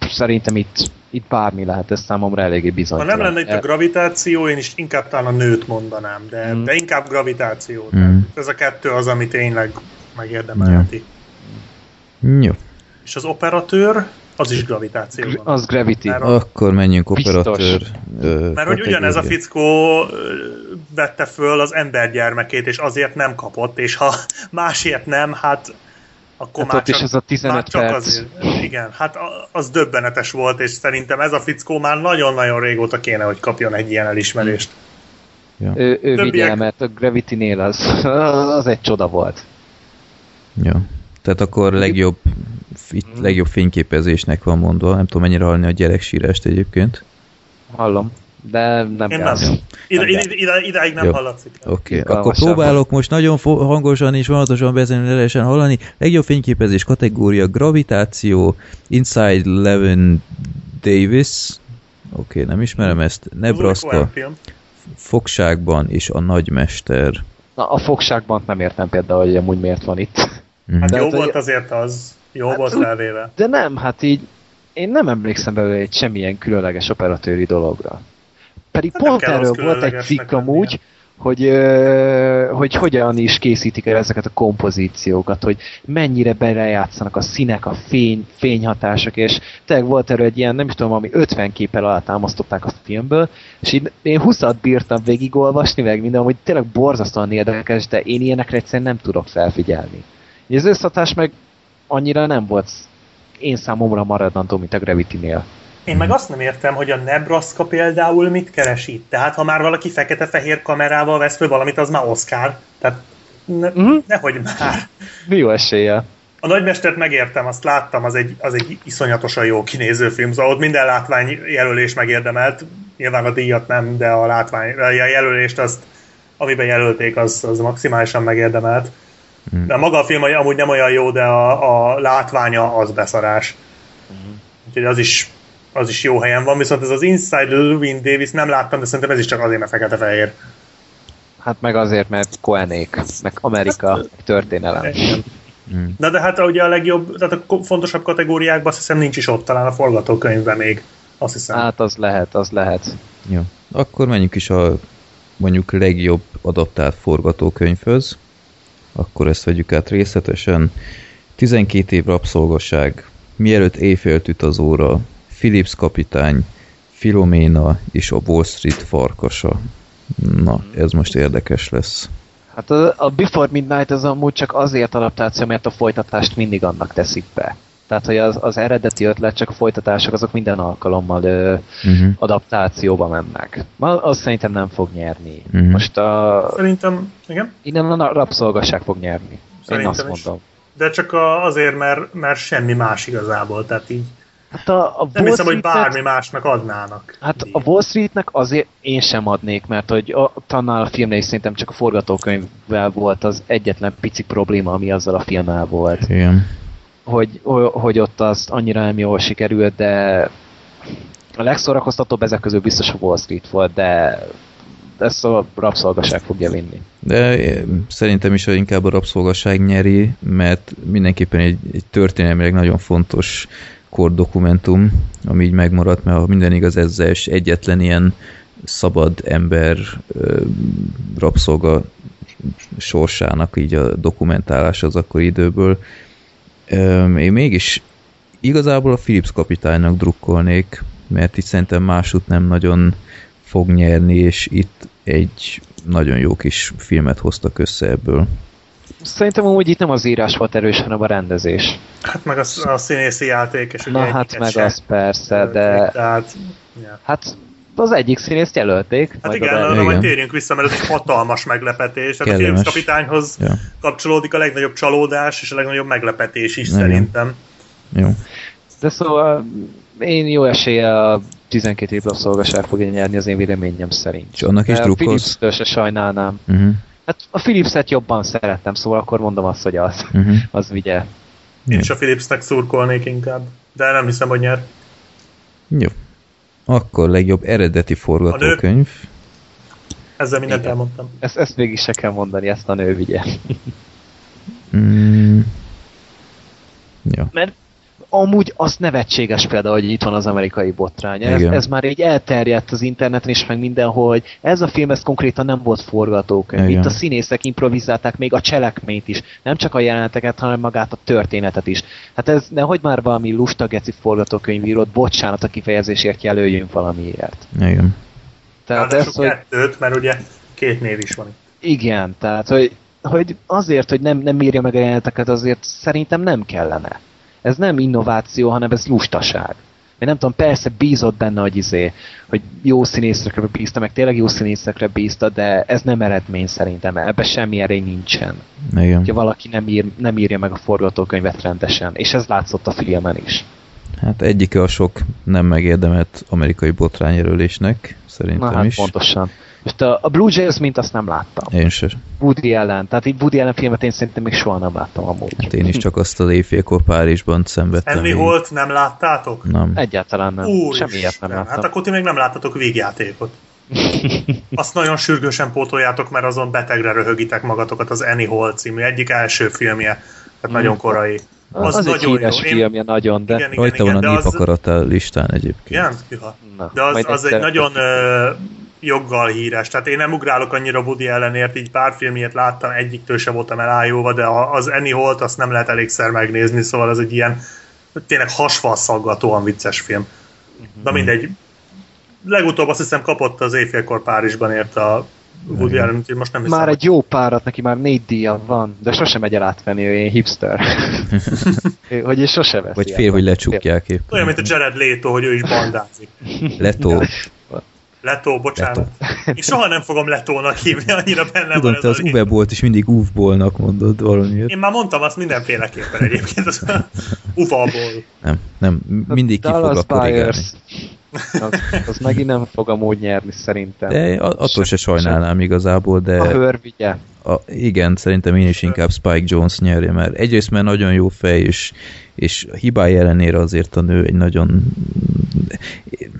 szerintem itt, itt bármi lehet, ez számomra eléggé bizonytalan. Ha nem lenne itt a gravitáció, én is inkább talán a nőt mondanám, de, mm. de inkább gravitáció. Mm. Ez a kettő az, ami tényleg megérdemelheti. Mm. Jó. És az operatőr? Az is gravitáció. Az Gravity. Mert akkor menjünk operatőr. Ö, Mert hogy ugyanez a fickó vette föl az embergyermekét, és azért nem kapott, és ha másért nem, hát akkor hát már, csak, az a már csak azért. Igen, hát az döbbenetes volt, és szerintem ez a fickó már nagyon-nagyon régóta kéne, hogy kapjon egy ilyen elismerést. Ja. Ő, ő vigyelmet, a Gravity-nél az, az egy csoda volt. Jó. Ja. Tehát akkor legjobb itt legjobb fényképezésnek van mondva. Nem tudom, mennyire hallani a gyereksírást egyébként. Hallom, de nem én kell. Nem. Ide, ide, ide, idáig nem jó. Hallatszik. Oké, okay. Akkor próbálok most nagyon hangosan és vonatosan bezenőlesen hallani. Legjobb fényképezés kategória, gravitáció, Inside Llewyn Davis. Oké, okay, nem ismerem ezt. Nebraska, Fogságban és a Nagymester. Na, a Fogságban nem értem például, hogy amúgy miért van itt. Mm-hmm. Hát de jó hát, volt azért az. Jó hát, volt elvéve. De nem, hát így én nem emlékszem belőle egy semmilyen különleges operatőri dologra. Pedig hát pont erről volt egy cikk amúgy, hogy, hogy, hogy hogyan is készítik el ezeket a kompozíciókat, hogy mennyire belejátszanak a színek, a fény, fényhatások, és tényleg volt erről egy ilyen, nem is tudom, ami ötven képpel alátámasztották azt a filmből, és így én huszat bírtam végigolvasni, meg minden, hogy tényleg borzasztóan érdekes, de én ilyenekre egyszerűen nem tudok felfigyelni. És az összhatás meg annyira nem volt én számomra maradandó, mint a Gravity-nél. Én meg azt nem értem, hogy a Nebraska például mit keresít. Tehát ha már valaki fekete-fehér kamerával vesz föl valamit, az már Oscar. Tehát ne, mm-hmm. nehogy már. Mi jó eséllyel. A Nagymestert megértem, azt láttam, az egy, az egy iszonyatosan jó kinéző film. Szóval ott minden látványjelölés megérdemelt. Nyilván a díjat nem, de a, látvány, a jelölést, azt, amiben jelölték, az, az maximálisan megérdemelt. De maga a film amúgy nem olyan jó, de a, a látványa az beszarás. Uh-huh. Úgyhogy az is, az is jó helyen van, viszont ez az Inside Llewyn Davis nem láttam, de szerintem ez is csak azért, mert fekete-fehér. Hát meg azért, mert Coenék, meg Amerika, meg történelem. Na de hát ugye a legjobb, tehát a fontosabb kategóriákban azt hiszem nincs is ott, talán a forgatókönyvben még. Azt hiszem. Hát az lehet, az lehet. Jó. Akkor menjünk is a mondjuk legjobb adaptált forgatókönyvhöz. Akkor ezt vegyük át részletesen. tizenkét év rabszolgasság, Mielőtt éjfélt üt az óra, Phillips kapitány, Filoména és a Wall Street farkasa. Na, ez most érdekes lesz. Hát a, a Before Midnight az amúgy csak azért adaptáció, mert a folytatást mindig annak teszik be. Tehát, hogy az, az eredeti ötlet, csak a folytatások azok minden alkalommal ö, uh-huh. adaptációba mennek. Az szerintem nem fog nyerni. Uh-huh. Most a... Szerintem, igen? Innen a rabszolgasság fog nyerni. Szerintem én azt mondom. Is. De csak a, azért, mert, mert semmi más igazából, tehát így. Hát a, a nem hiszem, hogy bármi másnak adnának. Hát így. A Wall Streetnek azért én sem adnék, mert hogy a, annál a filmnél is szerintem csak a forgatókönyvvel volt az egyetlen pici probléma, ami azzal a filmmel volt. Igen. Hogy, hogy ott azt annyira nem jól sikerült, de a legszórakoztatóbb ezek közül biztos a Wall Street volt, de ezt a rabszolgaság fogja vinni. De szerintem is, hogy inkább a rabszolgaság nyeri, mert mindenképpen egy, egy történelmileg nagyon fontos kordokumentum, ami így megmaradt, mert ha minden igaz, ezzel is egyetlen ilyen szabad ember rabszolga sorsának így a dokumentálás az akkori időből. Én mégis igazából a Phillips kapitánynak drukkolnék, mert itt szerintem másút nem nagyon fog nyerni, és itt egy nagyon jó kis filmet hoztak össze ebből. Szerintem amúgy itt nem az írás volt erős, hanem a rendezés. Hát meg a, a színészi játék. És na hát meg az persze, de... Tehát, yeah. Hát az egyik színészt jelölték. Hát igen, arra igen. Majd térjünk vissza, mert ez egy hatalmas meglepetés. Hát a Phillips kapitányhoz ja. kapcsolódik a legnagyobb csalódás, és a legnagyobb meglepetés is igen. szerintem. Jó. De szóval én jó eséllyel a tizenkét év rabszolgaság fogja nyerni az én véleményem szerint. És annak is drukkolsz? A Philipstől se sajnálnám. Uh-huh. Hát a Philipset jobban szerettem, szóval akkor mondom azt, hogy az, uh-huh. az vigye. Én jó. is a Philipsnek szurkolnék inkább, de nem hiszem, hogy nyer. Jó. Akkor legjobb eredeti forgatókönyv. Ezzel mindent igen. elmondtam. Ezt, ezt mégis se kell mondani, ezt a nő vigye. mm. ja. Mert amúgy az nevetséges például, hogy itt van az amerikai botrány. Ez, ez már így elterjedt az interneten is, meg mindenhol, hogy ez a film, ez konkrétan nem volt forgatókönyv. Igen. Itt a színészek improvizálták még a cselekményt is. Nem csak a jeleneteket, hanem magát a történetet is. Hát ez nehogy már valami lustageci forgatókönyvírót, bocsánat a kifejezésért jelöljünk valamiért. Igen. Tehát ez, hogy... kettőt, mert ugye két név is van itt. Igen, tehát hogy, hogy azért, hogy nem, nem írja meg a jeleneteket, azért szerintem nem kellene. Ez nem innováció, hanem ez lustaság. Én nem tudom, persze bízott benne, hogy izé, hogy jó színészekre bízta, meg tényleg jó színészekre bízta, de ez nem eredmény szerintem, ebben semmi erény nincsen. Igen. Hogyha valaki nem, ír, nem írja meg a forgatókönyvet rendesen, és ez látszott a filmen is. Hát egyike a sok nem megérdemelt amerikai botrányjelölésnek, szerintem is. Na hát is. Pontosan. Most a, a Blue Jays mint azt nem láttam. Én sem. Woody Allen, tehát így Woody Allen filmet én szerintem még soha nem láttam amúgy. Hát én is csak azt az éjfélkor Párizsban szenvedtem. Stanley Holt nem láttátok? Nem. Egyáltalán nem. Semmiért nem láttam. Hát akkor ti még nem láttatok Végjátékot. Azt nagyon sürgősen pótoljátok, mert azon betegre röhögitek magatokat, az Annie Hall című egyik első filmje, tehát nagyon korai. Az, az egy híres filmje nagyon, de... Igen, igen, rajta igen, van a népakarata az... listán egyébként. Igen, na, de az, az egy nagyon ö, joggal híres. Tehát én nem ugrálok annyira Woody ellenért, így pár filmjét láttam, egyiktől sem voltam elájulva, de az Annie Holt azt nem lehet elégszer megnézni, szóval az egy ilyen tényleg hasfalszaggatóan vicces film. De mindegy. Legutóbb azt hiszem kapott az Éjfélkor Párizsban ért a Woody Allen, úgyhogy most nem hiszem. Már egy jó párat, neki már négy díja van, de sosem megy el átvenni, ő ilyen hipster. Hogy én sosem veszi. Vagy fél, el, hogy lecsukják éppen. Olyan, mint a Jared Leto, hogy ő is bandázik. Leto. Leto, bocsánat. Leto. Én soha nem fogom Letónak hívni, annyira bennem tudom, van ez az Tudom, te az Uwe-ból is mindig Uwe-bolnak mondod valamiért. Én már mondtam azt mindenféleképpen egyébként, az Uwe-ból. Nem, nem, mindig ki foglak korrigálni. Az, az megint nem fog amúgy nyerni szerintem. De attól se sajnálnám igazából, de... A hőr vigye. A, igen, szerintem én is inkább Spike Jonze nyerje, mert egyrészt már nagyon jó fej, és, és hibája ellenére azért a nő egy nagyon,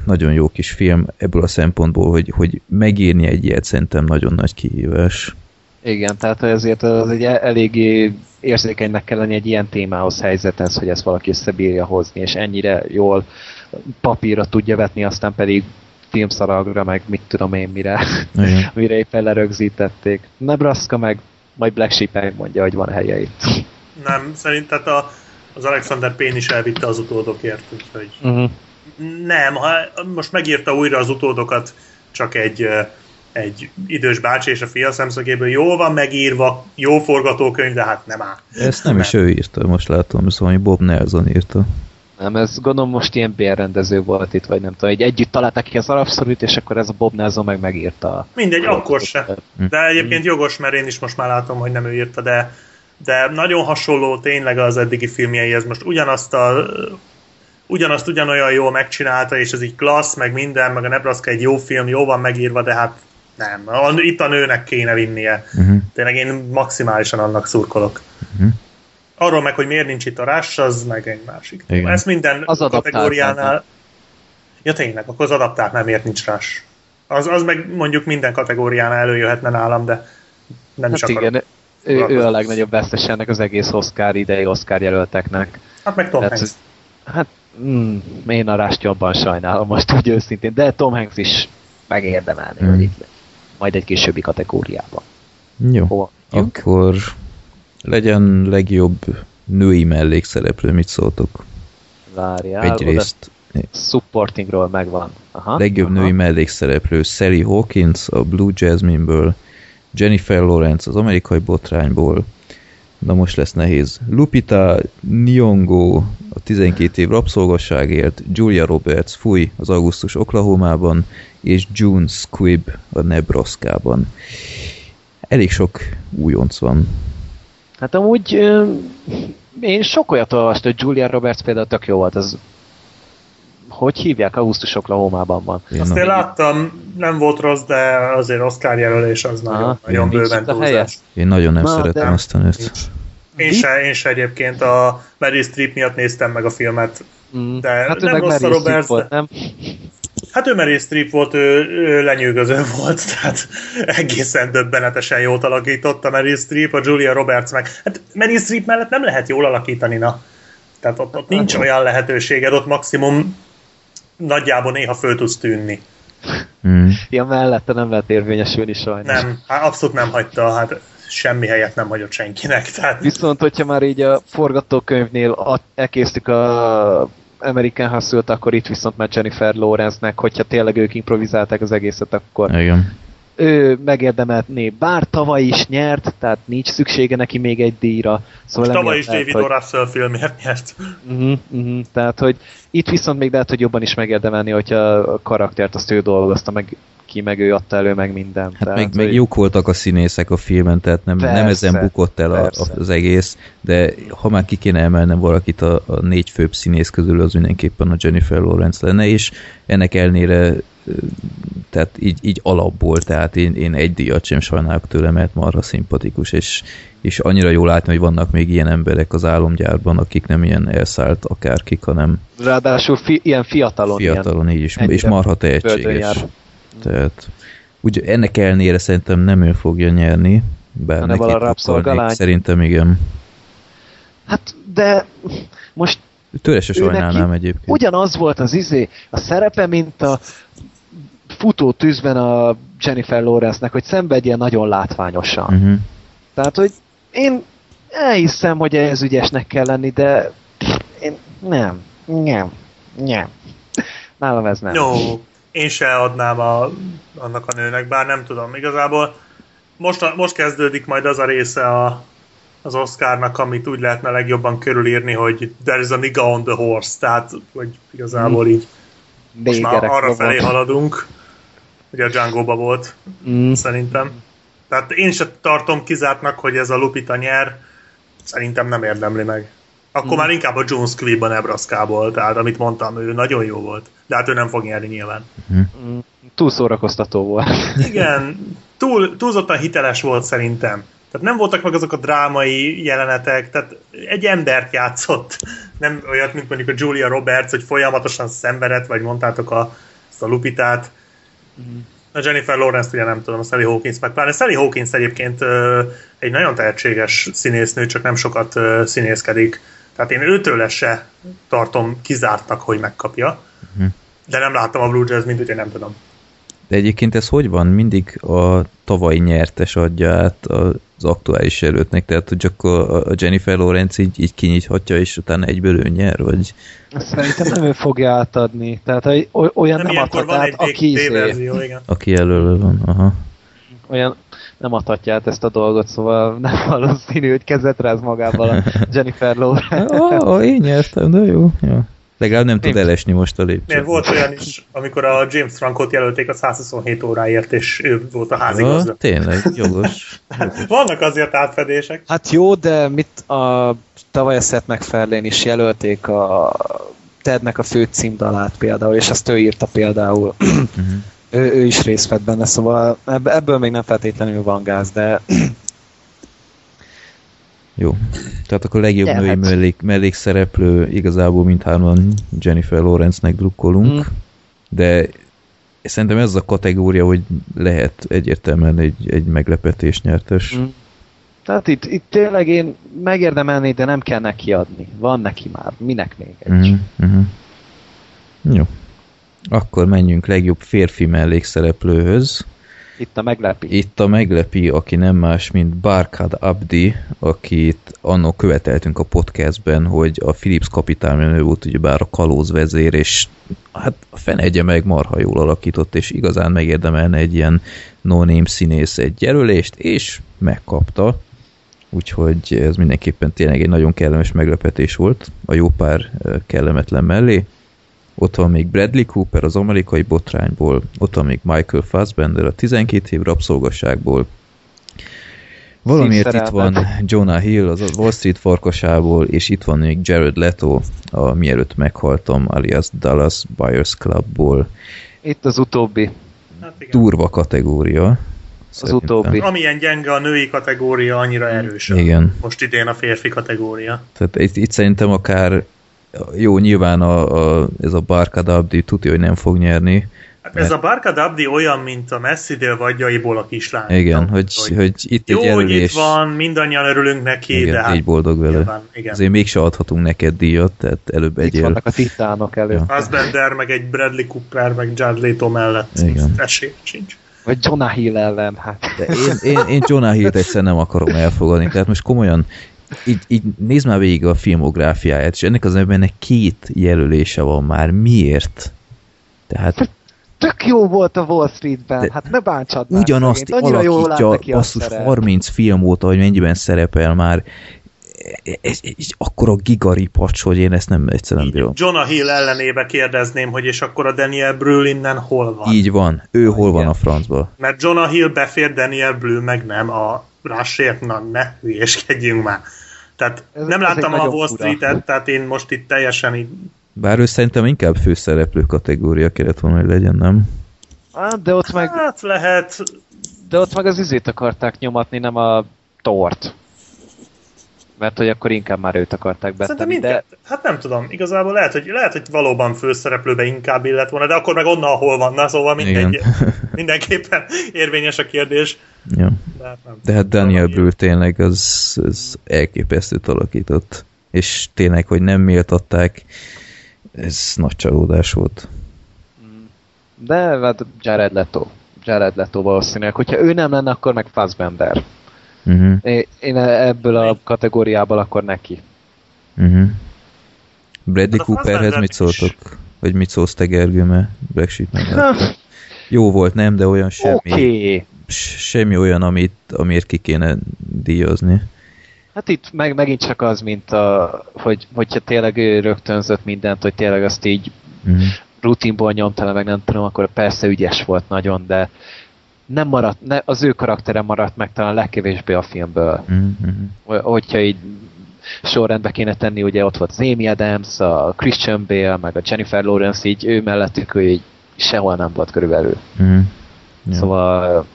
nagyon jó kis film ebből a szempontból, hogy, hogy megírni egy ilyet szerintem nagyon nagy kihívás. Igen, tehát ezért az egy eléggé érzékenynek kell lenni egy ilyen témához, helyzethez, hogy ezt valaki összebírja hozni, és ennyire jól papírra tudja vetni, aztán pedig filmszaragra, meg mit tudom én mire, mire éppen lerögzítették. Nebraska meg, majd Black Sheep elmondja, hogy van helye itt. Nem, szerintem a, az Alexander Payne is elvitte az utódokért, úgyhogy uh-huh. nem, ha, most megírta újra az utódokat, csak egy, egy idős bácsi és a fia szemszögéből jól van megírva, jó forgatókönyv, de hát nem áll. Ezt nem, nem is ő írta, most látom, szóval Bob Nelson írta. Nem, ez gondolom most ilyen bérrendező volt itt, vagy nem tudom, egy együtt találták ki az arabszorút, és akkor ez a Bob Nelson meg megírta. Mindegy, akkor se. De egyébként jogos, mert én is most már látom, hogy nem ő írta, de, de nagyon hasonló tényleg az eddigi filmjeihez. Most ugyanazt a, ugyanazt ugyanolyan jól megcsinálta, és ez így klassz, meg minden, meg a Nebraska egy jó film, jó van megírva, de hát nem. Itt a nőnek kéne vinnie. Uh-huh. Tényleg én maximálisan annak szurkolok. Uh-huh. Arról meg, hogy miért nincs itt a Rush, az meg egy másik. Igen. Ez minden az kategóriánál... Ja tényleg, akkor az adaptáltnál miért nincs Rush. Az, az meg mondjuk minden kategóriánál előjöhetne nálam, de nem hát is akarok. Igen, ő, ő a legnagyobb vesztes ennek az egész Oscar idei Oscar jelölteknek. Hát meg Tom Tehát, Hanks. Hát mm, én a Rush-t jobban sajnálom most úgy őszintén, de Tom Hanks is megérdemelni, hmm. hogy itt majd egy későbbi kategóriában. Jó, Hova? akkor... Legyen legjobb női mellékszereplő, mit szóltok? Várjál, egyrészt supportingról megvan. Aha, legjobb aha. női mellékszereplő Sally Hawkins a Blue Jasmine-ből, Jennifer Lawrence az Amerikai Botrányból, na most lesz nehéz, Lupita Nyong'o a tizenkét év rabszolgasságért, Julia Roberts, fúj, az Augusztus Oklahomában, és June Squibb a Nebraskában. Elég sok újonc van. Hát amúgy euh, én sok olyat olvastam, hogy Julia Roberts például tök jó volt. Az, hogy hívják? Augusztus Oklahomában van. Azt én, én láttam, nem volt rossz, de azért Oscar jelölés az nagyon, Aha, nagyon bőven túlzás. Én nagyon nem Na, szeretem de... azt a nőt. Én se, én se egyébként a Meryl Streep miatt néztem meg a filmet. Mm. De hát nem rossz a Roberts, volt, nem? Hát ő Meryl Streep volt, ő, ő lenyűgöző volt, tehát egészen döbbenetesen jót alakította Meryl Streep, a Julia Roberts meg. Hát Meryl Streep mellett nem lehet jól alakítani, na. Tehát ott, ott nincs olyan lehetőséged, ott maximum nagyjából néha föl tudsz tűnni. Mm. Ja, mellette nem lehet érvényesülni sajnos. Nem, hát abszolút nem hagyta, hát semmi helyet nem hagyott senkinek. Tehát... Viszont, hogyha már így a forgatókönyvnél elkésztük a... American Hustle-t, akkor itt viszont már Jennifer Lawrence-nek, hogyha tényleg ők improvizálták az egészet, akkor ő megérdemelné, bár tavaly is nyert, tehát nincs szüksége neki még egy díjra. Szóval most tavaly is lehet, David hogy... Russell filmért nyert. Uh-huh, uh-huh, tehát, hogy itt viszont még lehet, hogy jobban is megérdemelni, hogyha a karaktert azt ő dolgozta, meg ki, meg ő adta elő, meg mindent. Hát tehát, meg, meg hogy... jók voltak a színészek a filmen, tehát nem, persze, nem ezen bukott el a, az egész, de ha már ki kéne emelnem valakit a, a négy főbb színész közül, az mindenképpen a Jennifer Lawrence lenne, és ennek ellenére tehát így, így alapból, tehát én, én egy díjat sem sajnálok tőle, mert marha szimpatikus, és, és annyira jól látni, hogy vannak még ilyen emberek az álomgyárban, akik nem ilyen elszállt akárkik, hanem... Ráadásul fi, ilyen fiatalon. Fiatalon, ilyen, így is, és marha tehetséges. Tehát úgy, ennek ellenére szerintem nem ő fogja nyerni, bár hanem neki akarnék, szerintem igen. Hát, de most tőle se sajnálnám egyébként. Ugyanaz volt az izé, a szerepe, mint a futó tűzben a Jennifer Lawrence-nek, hogy szenvedjen nagyon látványosan. Uh-huh. Tehát, hogy én elhiszem, hogy ez ügyesnek kell lenni, de én nem, nem, nem. Nálam ez nem. No, én se adnám a, annak a nőnek, bár nem tudom, igazából most, most kezdődik majd az a része a az Oscarnak, amit úgy lehetne legjobban körülírni, hogy there is a nigga on the horse, tehát, hogy igazából így mm. most már arra felé haladunk, ugye a Django-ba volt, mm. szerintem. Tehát én se tartom kizártnak, hogy ez a Lupita nyer, szerintem nem érdemli meg. Akkor mm. már inkább a Jones Quibb a Nebraska-ból, tehát amit mondtam, ő nagyon jó volt, de hát ő nem fog nyerni nyilván. Mm. Túl szórakoztató volt. Igen, túl, túlzottan hiteles volt szerintem. Tehát nem voltak meg azok a drámai jelenetek, tehát egy embert játszott. Nem olyat, mint mondjuk a Julia Roberts, hogy folyamatosan szenvedett, vagy mondtátok a, a Lupitát. Mm. A Jennifer Lawrence, ugye nem tudom, a Sally Hawkins, meg pláne Sally Hawkins egyébként egy nagyon tehetséges színésznő, csak nem sokat színészkedik. Tehát én őtől se tartom kizártnak, hogy megkapja. Mm. De nem láttam a Blue Jazz, mint úgyhogy nem tudom. De egyébként ez hogy van? Mindig a tavalyi nyertes adja át az aktuális előttnek, tehát hogy csak a Jennifer Lawrence így, így kinyithatja, és utána egyből ő nyer, vagy... Szerintem nem ő fogja átadni, tehát olyan nem, nem adhat át, aki izé. Aki jelölő van, aha. Olyan nem adhatja át ezt a dolgot, szóval nem valószínű, hogy kezet ráz magával a Jennifer Lawrence. Ó, én nyertem, de jó, jó. Legalább nem tud elesni most a lépcsőt. Mert volt olyan is, amikor a James Frankot jelölték a százhuszonhét óráért, és ő volt a házigazda. Ja, tényleg, jogos. jogos. Vannak azért átfedések. Hát jó, de mit a tavaly a Seth MacFarlane is jelölték a Tednek a fő címdalát például, és azt ő írta például. Uh-huh. ő, ő is részt vett benne, szóval ebből még nem feltétlenül van gáz, de... Jó. Tehát akkor legjobb yeah, női hát. mellék, mellékszereplő igazából mindhárman Jennifer Lawrence-nek drukkolunk, mm. de szerintem ez a kategória, hogy lehet egyértelműen egy, egy meglepetés nyertes. Mm. Tehát itt, itt tényleg én megérdemelni, de nem kell neki adni. Van neki már. Minek még egy? Mm. Mm-hmm. Jó. Akkor menjünk legjobb férfi mellékszereplőhöz. Itt a meglepi. Itt a meglepi, aki nem más, mint Barkhad Abdi, akit annak követeltünk a podcastben, hogy a Philips kapitánynő volt ugyebár a kalózvezér, és hát a fenegye meg marha jól alakított, és igazán megérdemelne egy ilyen no-name színész egy jelölést, és megkapta. Úgyhogy ez mindenképpen tényleg egy nagyon kellemes meglepetés volt, a jó pár kellemetlen mellé. Ott van még Bradley Cooper az amerikai botrányból, ott van még Michael Fassbender a tizenkét év rabszolgasságból. Valamiért Szín itt szerelmet. Van Jonah Hill az Wall Street farkasából, és itt van még Jared Leto, a Mielőtt meghaltam, alias Dallas Buyers Clubból. Itt az utóbbi. Hát durva kategória. Az utóbbi. Amilyen gyenge a női kategória, annyira erős. Igen. Most idén a férfi kategória. Tehát itt, itt szerintem akár jó, nyilván a, a, ez a Barkhad Abdi tudja, hogy nem fog nyerni. Hát mert... ez a Barkhad Abdi olyan, mint a Messzi dél vagyjaiból a kislány. Igen, nem, hogy, hogy, hogy itt jó, egy jelölés. Jó, hogy itt van, mindannyian örülünk neki, igen, de hát... így boldog vele. Nyilván, igen. Azért mégse adhatunk neked díjat, tehát előbb egyél. Itt vannak a titánok elő. Ja. Fassbender, meg egy Bradley Cooper, meg Jared Leto mellett. Igen. Esély sincs. Vagy Jonah Hill ellen, hát. De én, én, én Jonah Hill-t egyszer nem akarom elfogadni, tehát most komolyan Így, így nézd már végig a filmográfiáját, és ennek az embernek két jelölése van már. Miért? Tehát tök jó volt a Wall Streetben, hát ne bántsad már. Ugyanazt annyira alakítja basszus harminc film óta, hogy mennyiben szerepel már. Ez akkor a gigaripacs, hogy én ezt nem egyszerűen bírom. Jonah Hill ellenébe kérdezném, hogy és akkor a Daniel Brühl innen hol van? Így van, ő hol igen. van a francban? Mert Jonah Hill befér, Daniel Brühl meg nem a rásért, na ne hülyéskedjünk már. Tehát ez nem láttam a Wall Street-et, tehát én most itt teljesen így... Bár ő szerintem inkább főszereplő kategória kellett volna, hogy legyen, nem? Hát, de ott meg... Hát lehet... De ott meg az izét akarták nyomatni, nem a tort. Mert hogy akkor inkább már őt akarták betenni, de... Hát nem tudom, igazából lehet, hogy, lehet, hogy valóban főszereplőbe inkább illett volna, de akkor meg onnan, ahol vannak, szóval mindegy, mindenképpen érvényes a kérdés. Ja. De hát, nem, de hát Daniel Brühl tényleg az, az elképesztőt alakított, és tényleg, hogy nem méltatták, ez nagy csalódás volt. De hát Jared Leto, Jared Leto valószínűleg, hogyha ő nem lenne, akkor meg Fassbender. Uh-huh. Én ebből a kategóriából akkor neki. Uh-huh. Bradley hát Cooperhez mit szóltok? Vagy mit szólsz te, Gergő, mert Black Sheep meglátta. Jó volt, nem, de olyan semmi. Okay. Semmi olyan, amit, amiért ki kéne díjazni. Hát itt meg, megint csak az, mint a, hogy, hogyha tényleg ő rögtönzött mindent, hogy tényleg azt így uh-huh. rutinból nyomta le, meg nem tudom, akkor persze ügyes volt nagyon, de nem maradt, ne, az ő karaktere maradt meg talán legkevésbé a filmből. Mm-hmm. Hogyha így sorrendbe kéne tenni, ugye ott volt Amy Adams, a Christian Bale, meg a Jennifer Lawrence, így ő mellettük, ő így sehol nem volt körülbelül. Mm. Yeah. Szóval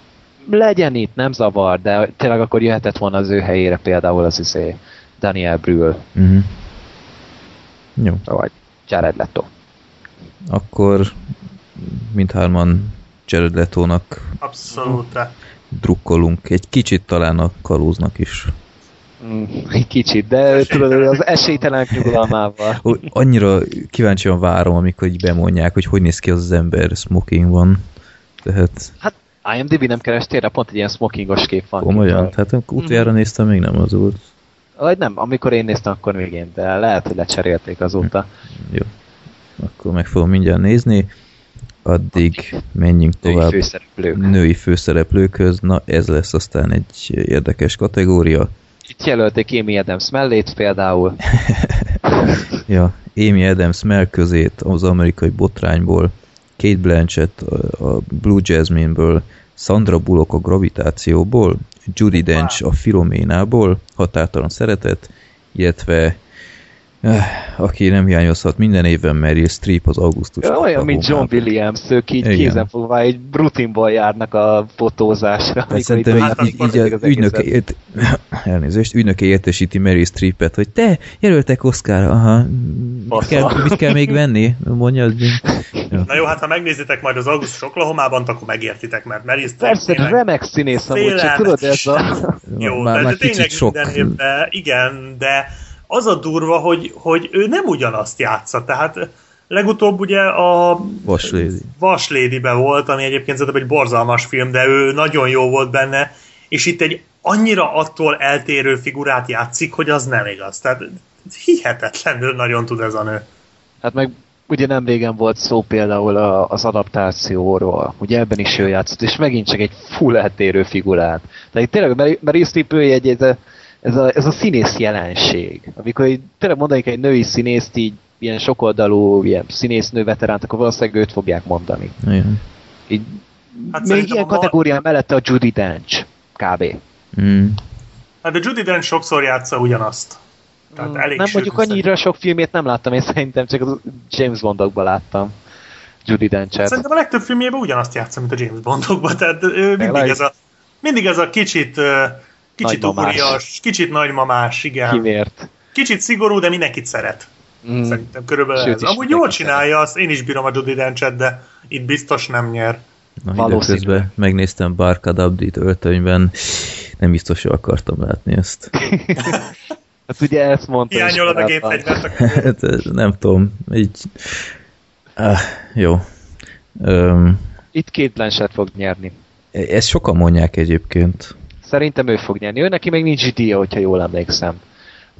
legyen itt, nem zavar, de tényleg akkor jöhetett volna az ő helyére például az izé Daniel Brühl. Mm-hmm. Jó. Vagy Jared Leto. Akkor mindhárman Jared Letónak abszolút drukkolunk. Egy kicsit talán a Kalóznak is. Mm, egy kicsit, de tudod, az esélytelenek nyugalmával. Annyira kíváncsian várom, amikor így bemondják, hogy hogy néz ki az, az ember smokingban. Tehát... Hát IMDb nem kerestél rá, pont egy ilyen smokingos kép van. Komolyan? Hát utoljára mm. néztem, még nem az volt. Vagy nem, amikor én néztem, akkor még én, de lehet, hogy lecserélték azóta. Jó. Akkor meg fogom mindjárt nézni. Addig menjünk tovább női, főszereplők. női főszereplőkhöz. Na, ez lesz aztán egy érdekes kategória. Itt jelölték Amy Adams mellét például. Ja, Amy Adams mellközét az amerikai botrányból, Cate Blanchett a Blue Jasmine-ből, Sandra Bullock a gravitációból, Judi Dench a Filoménából, Határtalan szeretet, illetve aki nem hiányozhat minden évben Meryl Streep az augusztus. Ja, olyan, mint John Williams, ők így kézenfogva egy rutinból járnak a fotózásra. Hát szerintem így, így, így az, az ügynöke, ért, elnézést, ügynöke értesíti Meryl Streepet, hogy te, jelöltek Oscarra, aha, mit kell, mit kell még venni? Mondjad. Ja. Na jó, hát ha megnézitek majd az augusztus Oklahomában, akkor megértitek, mert Meryl Streep... Persze, tényleg... remek színész amúgy, csak tudod ez a... Jó, már, de, már de tényleg sok... minden évben, igen, de... Az a durva, hogy, hogy ő nem ugyanazt játsza, tehát legutóbb ugye a Vaslédibe volt, ami egyébként szerintem egy borzalmas film, de ő nagyon jó volt benne, és itt egy annyira attól eltérő figurát játszik, hogy az nem igaz. Tehát hihetetlenül nagyon tud ez a nő. Hát meg ugye nem régen volt szó például az adaptációról, ugye ebben is ő játszott, és megint csak egy full eltérő figurát. Tehát itt tényleg, mert Iszlip ő egy, egy, egy Ez a, ez a színész jelenség. Amikor így, tényleg mondanék egy női színészt, így ilyen sokoldalú, ilyen színésznő veteránt, akkor valószínűleg őt fogják mondani. Így, hát még ilyen kategórián ma... mellette a Judi Dench, kb. Mm. Hát a Judi Dench sokszor játsza ugyanazt. Tehát mm, elég nem mondjuk annyira szerintem. Sok filmét nem láttam, én szerintem csak a James Bondokban láttam Judi Dench-et. Szerintem a legtöbb filmjében ugyanazt játsza, mint a James Bondokban, tehát ő mindig ez a, mindig ez a kicsit... Kicsit ugrias, kicsit nagymamás, igen. Kimért. Kicsit szigorú, de mindenkit szeret. Mm. Szerintem körülbelül sőt, ez. Amúgy jól csinálja, azt én is bírom a Judi Dench-et, de itt biztos nem nyer. Na, időközben megnéztem Barkad Abdit öltönyben, nem biztos, hogy akartam látni ezt. Hát ugye ezt mondta. Hiányolod a gépfegyvert. Nem tudom, így... Ah, jó. Um, itt két Blanchett fog nyerni. Ezt sokan mondják egyébként. Szerintem ő fog nyerni. Ő neki még nincs díja, hogyha jól emlékszem.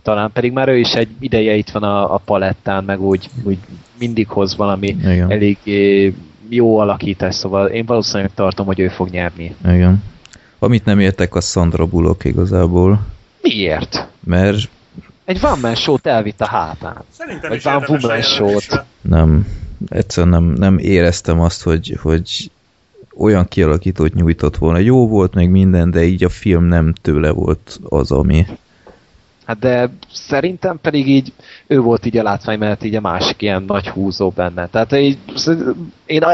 Talán pedig már ő is egy ideje itt van a, a palettán, meg úgy, úgy mindig hoz valami igen. elég jó alakítás, szóval én valószínűleg tartom, hogy ő fog nyerni. Igen. Amit nem értek, az Sandra Bullock igazából. Miért? Mert... egy One Man Show-t elvitt a hátán. Szerintem egy is One Woman Show-t. Nem. Egyszerűen nem, nem éreztem azt, hogy, hogy olyan kialakítót nyújtott volna. Jó volt meg minden, de így a film nem tőle volt az, ami... hát de szerintem pedig így ő volt így a látvány, mert így a másik ilyen nagy húzó benne. Tehát így, én a,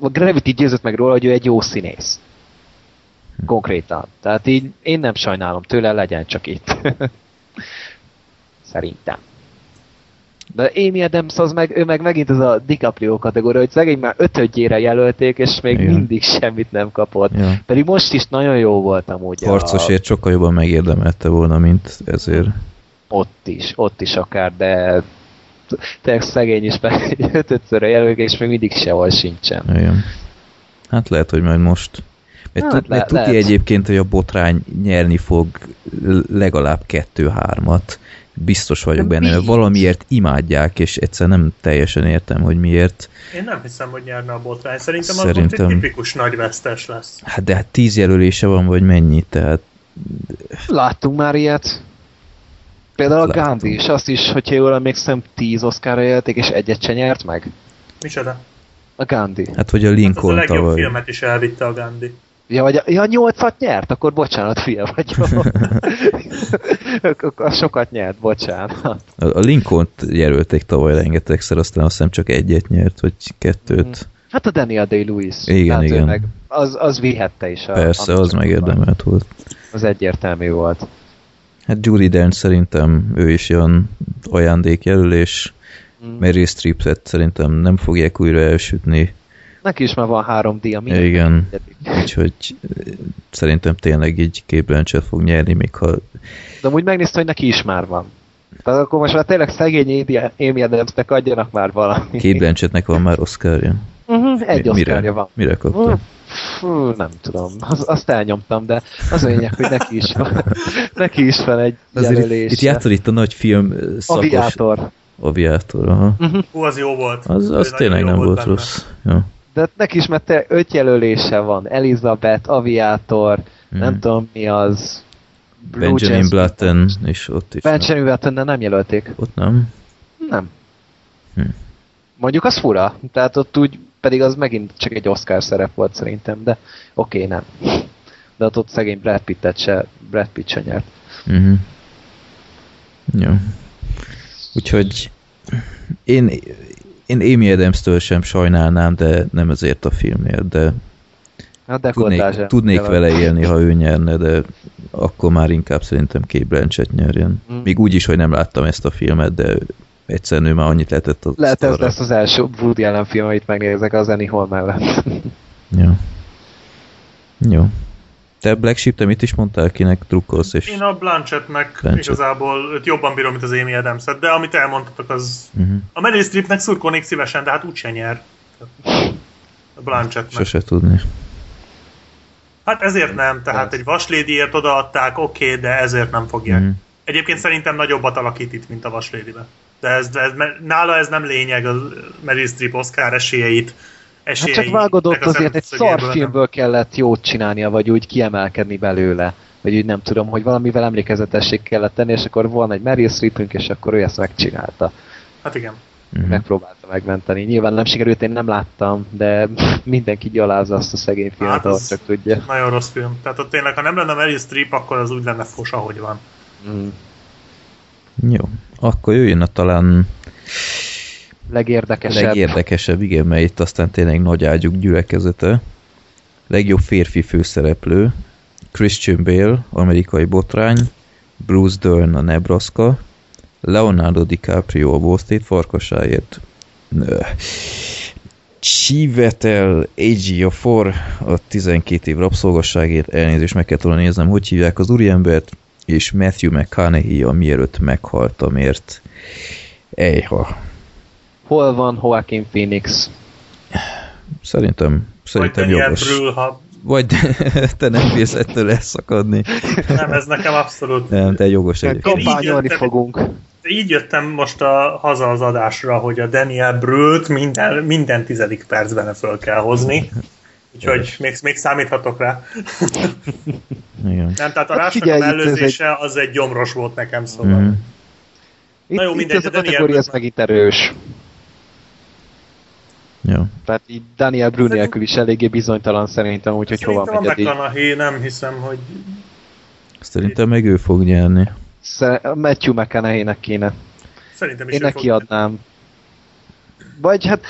a Gravity győzött meg róla, hogy ő egy jó színész. Konkrétan. Tehát így én nem sajnálom tőle, legyen csak itt. Szerintem. De Amy Adams az meg, ő meg megint az a DiCaprio kategória, hogy szegény már ötödjére jelölték, és még igen, mindig semmit nem kapott. Ja. Pedig most is nagyon jó volt amúgy. Harcosért a... sokkal jobban megérdemelte volna, mint ezért. Ott is, ott is akár, de tényleg szegény is meg ötödszörre jelölték, és még mindig sehol sincsen. Igen. Hát lehet, hogy majd most. Mert hát, le- tudja egyébként, hogy a botrány nyerni fog legalább kettő-hármat. Biztos vagyok benne, mert valamiért imádják, és egyszer nem teljesen értem, hogy miért. Én nem hiszem, hogy nyerne a botrány. Szerintem, Szerintem... az egy tipikus nagy vesztes lesz. Hát de hát tíz jelölése van, vagy mennyi, tehát... láttunk már ilyet. Például hát a Gandhi is, azt is, hogyha jól emlékszem, tíz Oscarra jelölték, és egyet se nyert meg. Micsoda? A Gandhi. Hát, hogy a Lincoln hát tavaly. A legjobb filmet is elvitte a Gandhi. Ja, vagy a, ja, nyolcat nyert, akkor bocsánat, fia vagyok. Sokat nyert, bocsánat. A, a Lincoln-t jelölték tavaly rengetegszer, aztán azt hiszem csak egyet nyert, vagy kettőt. Hát a Daniel Day-Lewis. Igen, hát igen. Meg, az, az vihette is. A, persze, az megérdemelt volt. Az egyértelmű volt. Hát Judi Dench szerintem ő is olyan ajándékjelölés. Mm. Meryl Streepet szerintem nem fogják újra elsütni. Neki is már van három díja. Igen, úgyhogy szerintem tényleg így Cate Blanchett fog nyerni, még ha... de amúgy megnézte, hogy neki is már van. Tehát akkor most már tényleg szegény Amy Adamsnek adjanak már valami. Cate Blanchettnek van már Oscarja. Uh-huh, egy Oscarja van. Mire kapta? Uh, fú, nem tudom. Az, azt elnyomtam, de az a lényeg, hogy neki is van. Neki is van egy jelölése. Itt, itt játszol itt a nagy film szakos... Aviátor. Aviátor, aha. Uh-huh. Hú, az jó volt. Az, az tényleg nem volt rossz. Jó. De neki is, mert te öt jelölése van. Elizabeth, Aviator, mm. nem tudom mi az... Blue Benjamin Button is ott is. Benjamin Buttonnal nem jelölték. Ott nem? Nem. Hm. Mondjuk az fura. Tehát ott úgy, pedig az megint csak egy Oscar szerep volt szerintem, de oké, okay, nem. De ott, ott szegény Brad Pittet se, Brad Pitt se nyert. Mm-hmm. Jó. Úgyhogy én... Én Amy Adams-től sem sajnálnám, de nem ezért a filmért, de, hát de tudnék, tudnék vele élni, ha ő nyerne, de akkor már inkább szerintem Cate Blanchett nyerjen. Mm. Még úgy is, hogy nem láttam ezt a filmet, de egyszerűen ő már annyit lehetett a lehet szarra. Ez lesz az első Woody Allen film, amit megnézek az Annie Hall mellett. Ja. Jó. Te Black Sheep, te mit is mondtál, kinek drukkolsz? És én a Blanchettnek Blanchett. Igazából őt jobban bírom, mint az Amy Adams-et, de amit elmondtatok, az... Uh-huh. A Meryl Streepnek szurkolnék szívesen, de hát úgyse nyer. A Blanchettnek. Sose tudni. Hát ezért nem, tehát egy vaslédiért odaadták, oké, okay, de ezért nem fogják. Uh-huh. Egyébként szerintem nagyobbat alakít itt, mint a vaslédibe. De ez, ez, nála ez nem lényeg, a Meryl Streep Oscar esélyeit. Esélyei, hát csak vágodott azért, egy szarfilmből kellett jót csinálnia, vagy úgy kiemelkedni belőle. Vagy úgy nem tudom, hogy valamivel emlékezetesség kellett tenni, és akkor volna egy Meryl Streepünk, és akkor ő ezt megcsinálta. Hát igen. Mm-hmm. Megpróbálta megmenteni. Nyilván nem sikerült, én nem láttam, de mindenki gyalázza azt a szegény filmet, hát ahogy csak tudja. Nagyon rossz film. Tehát ott tényleg, ha nem lenne Meryl Streep, akkor az úgy lenne fos, ahogy van. Mm. Jó. Akkor jöjjön a talán... legérdekesebb. Legérdekesebb, igen, mert itt aztán tényleg nagy ágyuk gyülekezete. Legjobb férfi főszereplő, Christian Bale, Amerikai botrány, Bruce Dern, a Nebraska, Leonardo DiCaprio, a Wall Street farkasáért, Chiwetel Ejiofor, a tizenkét év rabszolgasságért, elnézést, meg kell volna néznem, hogy hívják az úriembert, és Matthew McConaughey, a Mielőtt meghaltamért. Ejha. Hol van Joaquin Phoenix? Szerintem, szerintem jogos. Vagy te nem bírsz ettől elszakadni. Nem, ez nekem abszolút. Nem, te jogos egyébként. Kampányolni fogunk. így jöttem most a, haza az adásra, hogy a Daniel Brühl-t minden, minden tizedik percben föl kell hozni. Úgyhogy még, még számíthatok rá. Igen. Nem, tehát a Rásnak a mellőzése az egy gyomros volt nekem, szóval. Mm. Itt, Na jó, mindegy, itt ez a kategória, ez megint erős. Ja. Tehát így Daniel Brühl nélkül is eléggé bizonytalan szerintem, úgyhogy hova megy eddig. Szerintem a McConaughey, nem hiszem, hogy... Szerintem meg ő fog nyerni. Szer- Matthew McConaughey-nek kéne. Szerintem is. Én neki adnám. Vagy hát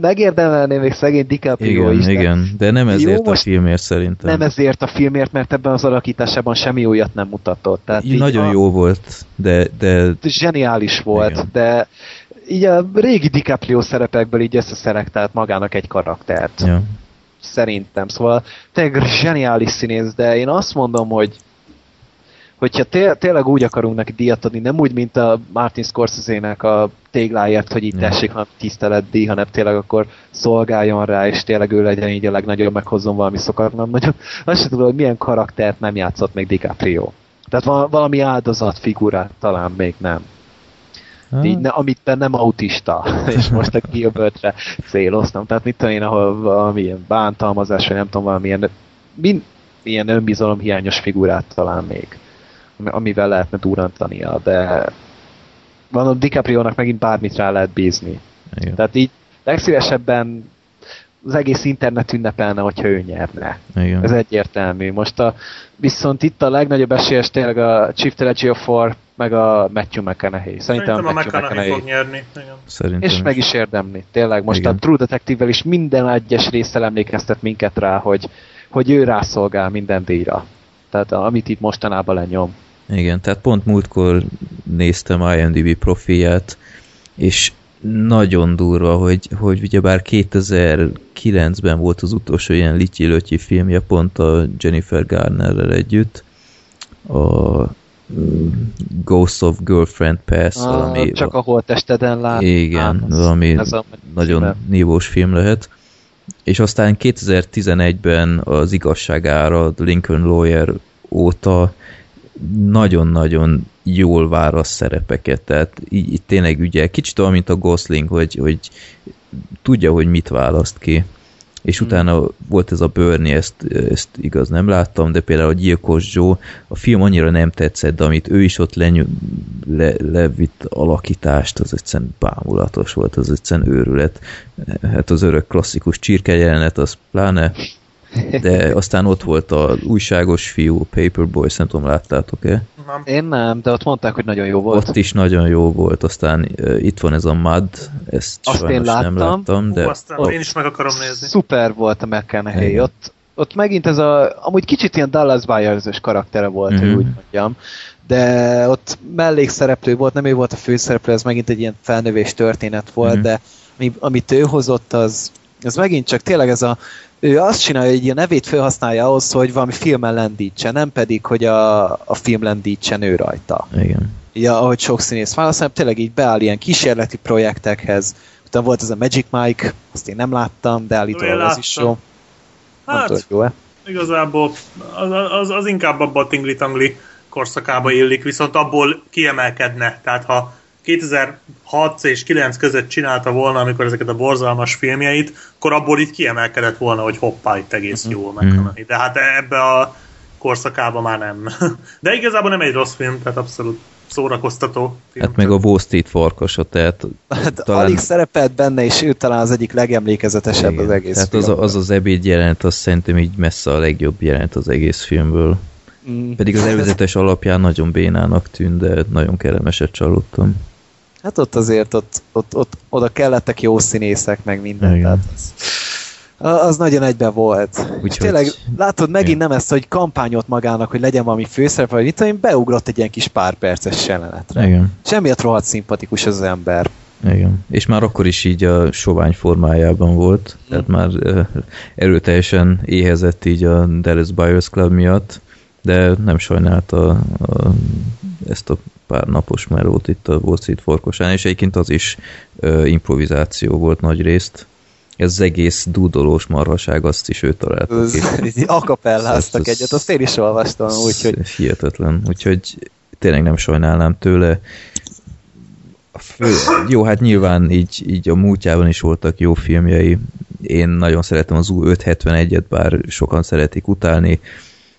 megérdemelné még szegény DiCaprio is. Igen, igen, de nem ezért jó, a filmért szerintem. Nem ezért a filmért, mert ebben az alakításában semmi újat nem mutatott. Tehát így így nagyon a... jó volt, de... de... Zseniális volt, igen. De... Így a régi DiCaprio szerepekből így összeszerektált magának egy karaktert. Ja. Szerintem. Szóval tényleg zseniális színész, de én azt mondom, hogy hogyha té- tényleg úgy akarunk neki díjat adni, nem úgy, mint a Martin Scorsese-nek a Tégláért, hogy így tessék, hanem tiszteletdíj, hanem tényleg akkor szolgáljon rá, és tényleg ő legyen így a legnagyobb, meghozzon valami szokatlan nagyobb. Azt sem tudom, hogy milyen karaktert nem játszott még DiCaprio. Tehát valami áldozatfigurát talán még nem. Így, ne, amit te nem autista, és most a Gilbertre céloztam. Tehát mit tudom én, ahol valamilyen bántalmazás, vagy nem tudom, valamilyen min, ilyen önbizalomhiányos figurát talán még, amivel lehetne durrantania, de mondom, DiCaprionak megint bármit rá lehet bízni. Igen. Tehát így legszívesebben az egész internet ünnepelne, hogyha ő nyerne. Igen. Ez egyértelmű. Most a, viszont itt a legnagyobb esélyes tényleg a Chieftaincy of War meg a Matthew McConaughey. Szerintem, Szerintem a Matthew McConaughey fog nyerni. És is. Meg is érdemli. Tényleg most igen. A True Detective-vel is minden egyes résszel emlékeztet minket rá, hogy, hogy ő rászolgál minden díjra. Tehát amit itt mostanában lenyom. Igen, tehát pont múltkor néztem IMDb profilját, és nagyon durva, hogy, hogy ugyebár kétezer-kilencben volt az utolsó ilyen lityi-lötyi filmje, pont a Jennifer Garnerrel együtt, a Ghost of Girlfriend Pass, ah, valami... Csak a holtesteden lát. Igen, ám, valami a, nagyon címe. Nívós film lehet. És aztán kétezer-tizenegyben az Igazság ára, Lincoln Lawyer óta nagyon-nagyon jól választ szerepeket, tehát így, így tényleg ügyel. Kicsit olyan, mint a Gosling, hogy, hogy tudja, hogy mit választ ki. És hmm. utána volt ez a Bernie, ezt, ezt igaz nem láttam, de például a Gyilkos Joe, a film annyira nem tetszett, de amit ő is ott lenyú, le, levitt alakítást, az egyszerűen bámulatos volt, az egyszerűen őrület. Hát az örök klasszikus csirkejelenet, az pláne, de aztán ott volt az Újságos fiú, Paperboy, nem tudom, láttátok-e? Én nem, de ott mondták, hogy nagyon jó volt. Ott is nagyon jó volt, aztán uh, itt van ez a Mud, ezt azt sajnos én láttam. nem láttam. De Hú, aztán ott én is meg akarom nézni. Szuper volt a McConaughey, ott, ott megint ez a, amúgy kicsit ilyen Dallas Buyers-ös karaktere volt, mm-hmm. hogy úgy mondjam, de ott mellékszereplő volt, nem ő volt a főszereplő, ez megint egy ilyen felnövés történet volt, mm-hmm. de ami, amit ő hozott, az, az megint csak tényleg ez a, ő azt csinálja, hogy a nevét felhasználja ahhoz, hogy valami filmen lendítsen, nem pedig, hogy a, a film lendítsen ő rajta. Igen. Ja, ahogy sok színész válaszol, tényleg így beáll ilyen kísérleti projektekhez. Utána volt ez a Magic Mike, azt én nem láttam, de állítólag az is jó. Hát, tudom, jó-e? Igazából az, az, az inkább abban a tingli-tangli korszakába illik, viszont abból kiemelkedne. Tehát ha kétezer-hat és kilenc között csinálta volna, amikor ezeket a borzalmas filmjeit, akkor abból itt kiemelkedett volna, hogy hoppá, itt egész uh-huh. jól megtanulni. De hát ebbe a korszakába már nem. De igazából nem egy rossz film, tehát abszolút szórakoztató film. Hát meg a Wall Street farkasa, tehát... Hát talán... alig szerepelt benne, és ő talán az egyik legemlékezetesebb igen. az egész tehát film. Tehát az, az az ebéd jelenet, az szerintem így messze a legjobb jelenet az egész filmből. Mm. Pedig az előzetes alapján nagyon bénának tűnt, de nagyon kellemeset csalódtam. Hát ott azért, ott, ott, ott, oda kellettek jó színészek, meg minden. Tehát az, az nagyon egyben volt. Úgy, tényleg, hogy... látod, megint igen. nem ezt, hogy kampányolt magának, hogy legyen valami főszerep, vagy mit, én beugrott egy ilyen kis pár perces jelenetre. Semmiért rohadt szimpatikus az ember. Igen. És már akkor is így a sovány formájában volt, mm. tehát már erőteljesen éhezett így a Dallas Buyers Club miatt, de nem sajnálta a, a, ezt a pár napos melót itt a Wall Street farkasán, és egyébként az is uh, improvizáció volt nagy részt. Ez az egész dúdolós marhaság, azt is ő találta ki. Akapelláztak egyet, azt én is olvastam. Úgyhogy... hihetetlen, úgyhogy tényleg nem sajnálnám tőle. fő, jó, hát nyilván így, így a múltjában is voltak jó filmjei. Én nagyon szeretem az U ötszázhetvenegyet, bár sokan szeretik utálni,